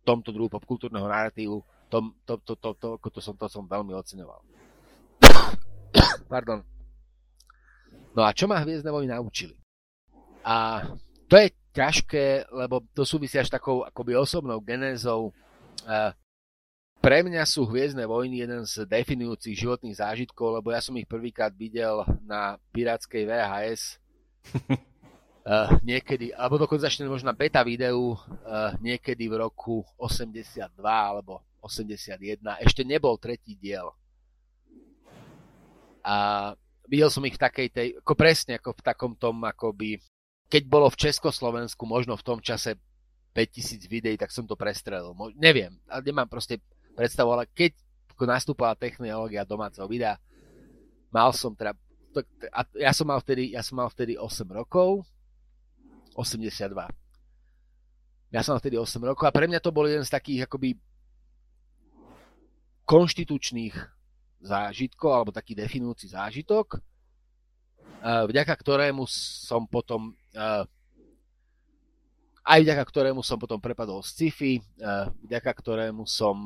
tomto druhu popkultúrneho narratívu, to, to, to, to, to, to, to, som, to som veľmi oceňoval. Pardon. No a čo ma Hviezdne vojny naučili? A to je ťažké, lebo to súvisí až takou akoby osobnou genézou. Pre mňa sú Hviezdne vojny jeden z definujúcich životných zážitkov, lebo ja som ich prvýkrát videl na pirátskej vé há es uh, niekedy, alebo dokonca ešte možno na beta videu uh, niekedy v roku osemdesiatdva alebo osemdesiatjeden. Ešte nebol tretí diel. A videl som ich v takej tej, ako presne, ako v takom tom, akoby, keď bolo v Československu možno v tom čase päťtisíc videí, tak som to prestrelil. Mo- neviem, ale nemám proste predstavu, ale keď nastúpala technológia domáceho videa, mal som teda, ja som mal vtedy, ja som mal vtedy osem rokov, osemdesiatdva. Ja som mal vtedy osem rokov a pre mňa to bol jeden z takých akoby konštitučných zážitkov, alebo taký definujúci zážitok, vďaka ktorému som potom Aj vďaka ktorému som potom prepadol sci-fi, vďaka ktorému som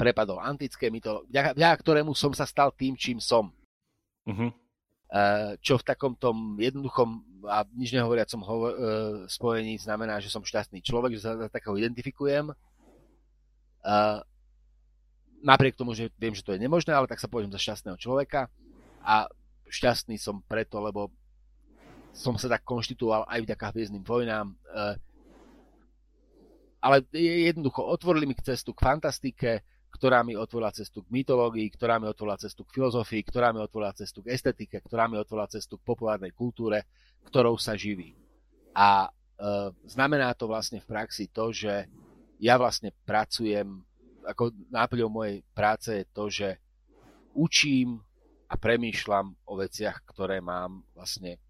prepadol antické mytológie, vďaka, vďaka ktorému som sa stal tým, čím som. Uh-huh. Čo v takom tom jednoduchom a nič nehovoriacom hovo- spojení znamená, že som šťastný človek, že sa takého identifikujem. Napriek tomu, že viem, že to je nemožné, ale tak sa považujem za šťastného človeka a šťastný som preto, lebo som sa tak konštituoval aj vďaka Hviezdnym vojnám. Ale jednoducho otvorili mi cestu k fantastike, ktorá mi otvorila cestu k mytológii, ktorá mi otvorila cestu k filozofii, ktorá mi otvorila cestu k estetike, ktorá mi otvorila cestu k populárnej kultúre, ktorou sa živí. A znamená to vlastne v praxi to, že ja vlastne pracujem, ako náplňou mojej práce je to, že učím a premýšľam o veciach, ktoré mám vlastne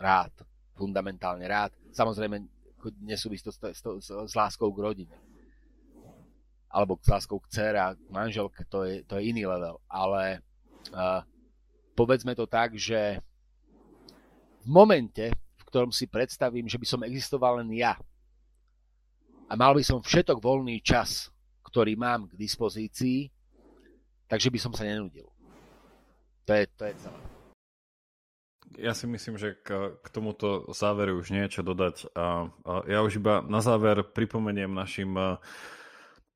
rád, fundamentálne rád. Samozrejme, nesúvisí to s, s, s láskou k rodine. Alebo s láskou k dcére a k manželke, to je, to je iný level. Ale uh, povedzme to tak, že v momente, v ktorom si predstavím, že by som existoval len ja a mal by som všetok voľný čas, ktorý mám k dispozícii, takže by som sa nenudil. To je, to je celé. Ja si myslím, že k, k tomuto záveru už nie je čo dodať. A, a ja už iba na záver pripomeniem našim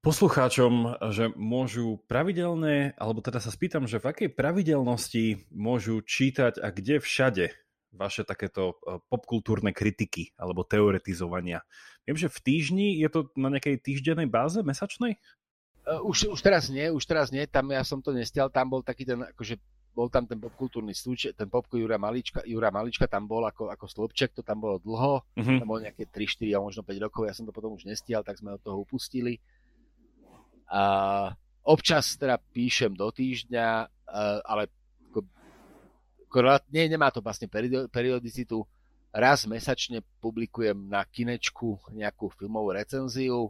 poslucháčom, že môžu pravidelne, alebo teda sa spýtam, že v akej pravidelnosti môžu čítať a kde všade vaše takéto popkultúrne kritiky alebo teoretizovania. Viem, že v týždni je to na nejakej týždennej báze, mesačnej? Už, už teraz nie, už teraz nie. Tam ja som to nestial, tam bol taký ten akože bol tam ten popkultúrny stĺpček, ten popko Jura Malíčka, Jura Malíčka tam bol ako, ako stĺpček, to tam bolo dlho, mm-hmm. Tam bolo nejaké tri štyri a možno päť rokov, ja som to potom už nestihal, tak sme od toho upustili. A občas teda píšem do týždňa, ale nie, nemá to vlastne periodicitu, raz mesačne publikujem na Kinečku nejakú filmovú recenziu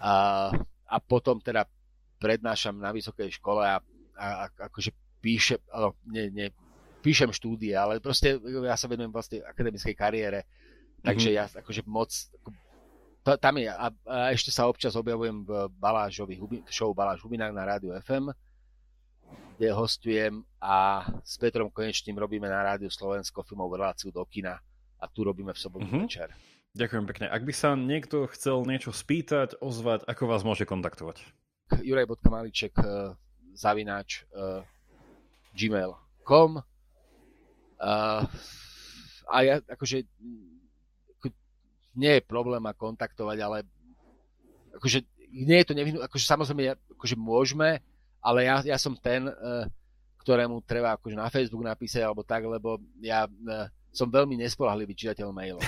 a, a potom teda prednášam na vysokej škole a, a akože píšem, ale nie, nie, píšem štúdie, ale proste ja sa venujem vlastne akademickej kariére, takže mm-hmm. ja akože moc, ako, to, tam je, a, a ešte sa občas objavujem v Balážovi, v show Baláž a Hubinák na rádiu ef em, kde hostujem a s Petrom Konečným robíme na rádiu Slovensko filmovú reláciu do kina a tu robíme v sobotu mm-hmm. večer. Ďakujem pekne. Ak by sa niekto chcel niečo spýtať, ozvať, ako vás môže kontaktovať? Juraj.maliček zavináč uh, gmail bodka com uh, a ja akože nie je problém ma kontaktovať, ale akože nie je to nevyhnutné, akože samozrejme akože môžeme, ale ja, ja som ten, uh, ktorému treba akože na Facebook napísať alebo tak, lebo ja uh, som veľmi nespoľahlivý čitateľ mailov.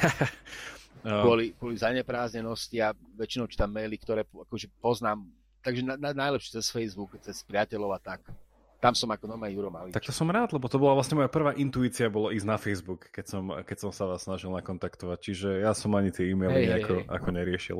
kvôli, kvôli zanepráznenosti a ja väčšinou čítam maily, ktoré akože poznám. Takže na, na, najlepšie cez Facebook, cez priateľov a tak. tam som ako normálne Juro Malíček. Tak to som rád, lebo to bola vlastne moja prvá intuícia, bolo ísť na Facebook, keď som, keď som sa vás snažil nakontaktovať. Čiže ja som ani tie e-maily hey, nejako hey, hey. Ako neriešil.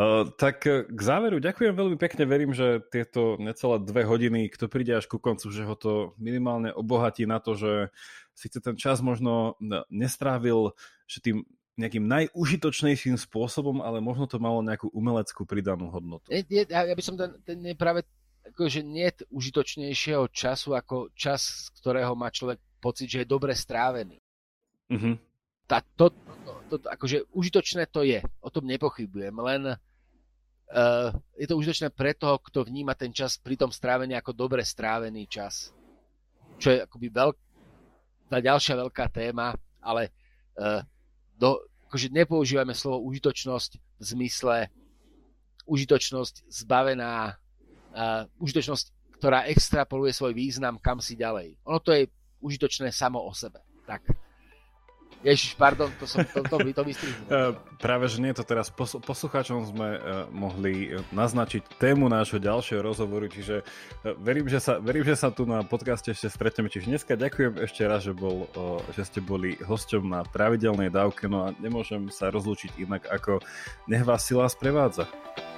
Uh, tak k záveru ďakujem veľmi pekne, verím, že tieto necelé dve hodiny, kto príde až ku koncu, že ho to minimálne obohatí na to, že síce ten čas možno nestrávil, že tým nejakým najúžitočnejším spôsobom, ale možno to malo nejakú umeleckú pridanú hodnotu. Nie, nie, ja by som ten, ten práve akože nie užitočnejšieho času ako čas, z ktorého má človek pocit, že je dobre strávený. Mm-hmm. Tá, to, to, to, akože užitočné to je, o tom nepochybujem, len uh, je to užitočné pre toho, kto vníma ten čas pri tom strávení ako dobre strávený čas. Čo je akoby veľk- tá ďalšia veľká téma, ale uh, do, akože nepoužívame slovo užitočnosť v zmysle užitočnosť zbavená, uh, užitočnosť, ktorá extrapoluje svoj význam kam si ďalej. Ono to je užitočné samo o sebe. Tak. Ježiš, pardon, to som to, to, to vystrihnul. Práve, že nie, to teraz poslucháčom sme uh, mohli naznačiť tému nášho ďalšieho rozhovoru, čiže uh, verím, že sa, verím, že sa tu na podcaste ešte stretneme. Čiže dneska ďakujem ešte raz, že, bol, uh, že ste boli hosťom na pravidelnej dávke, no a nemôžem sa rozlúčiť inak, ako nech vás sila sprevádza.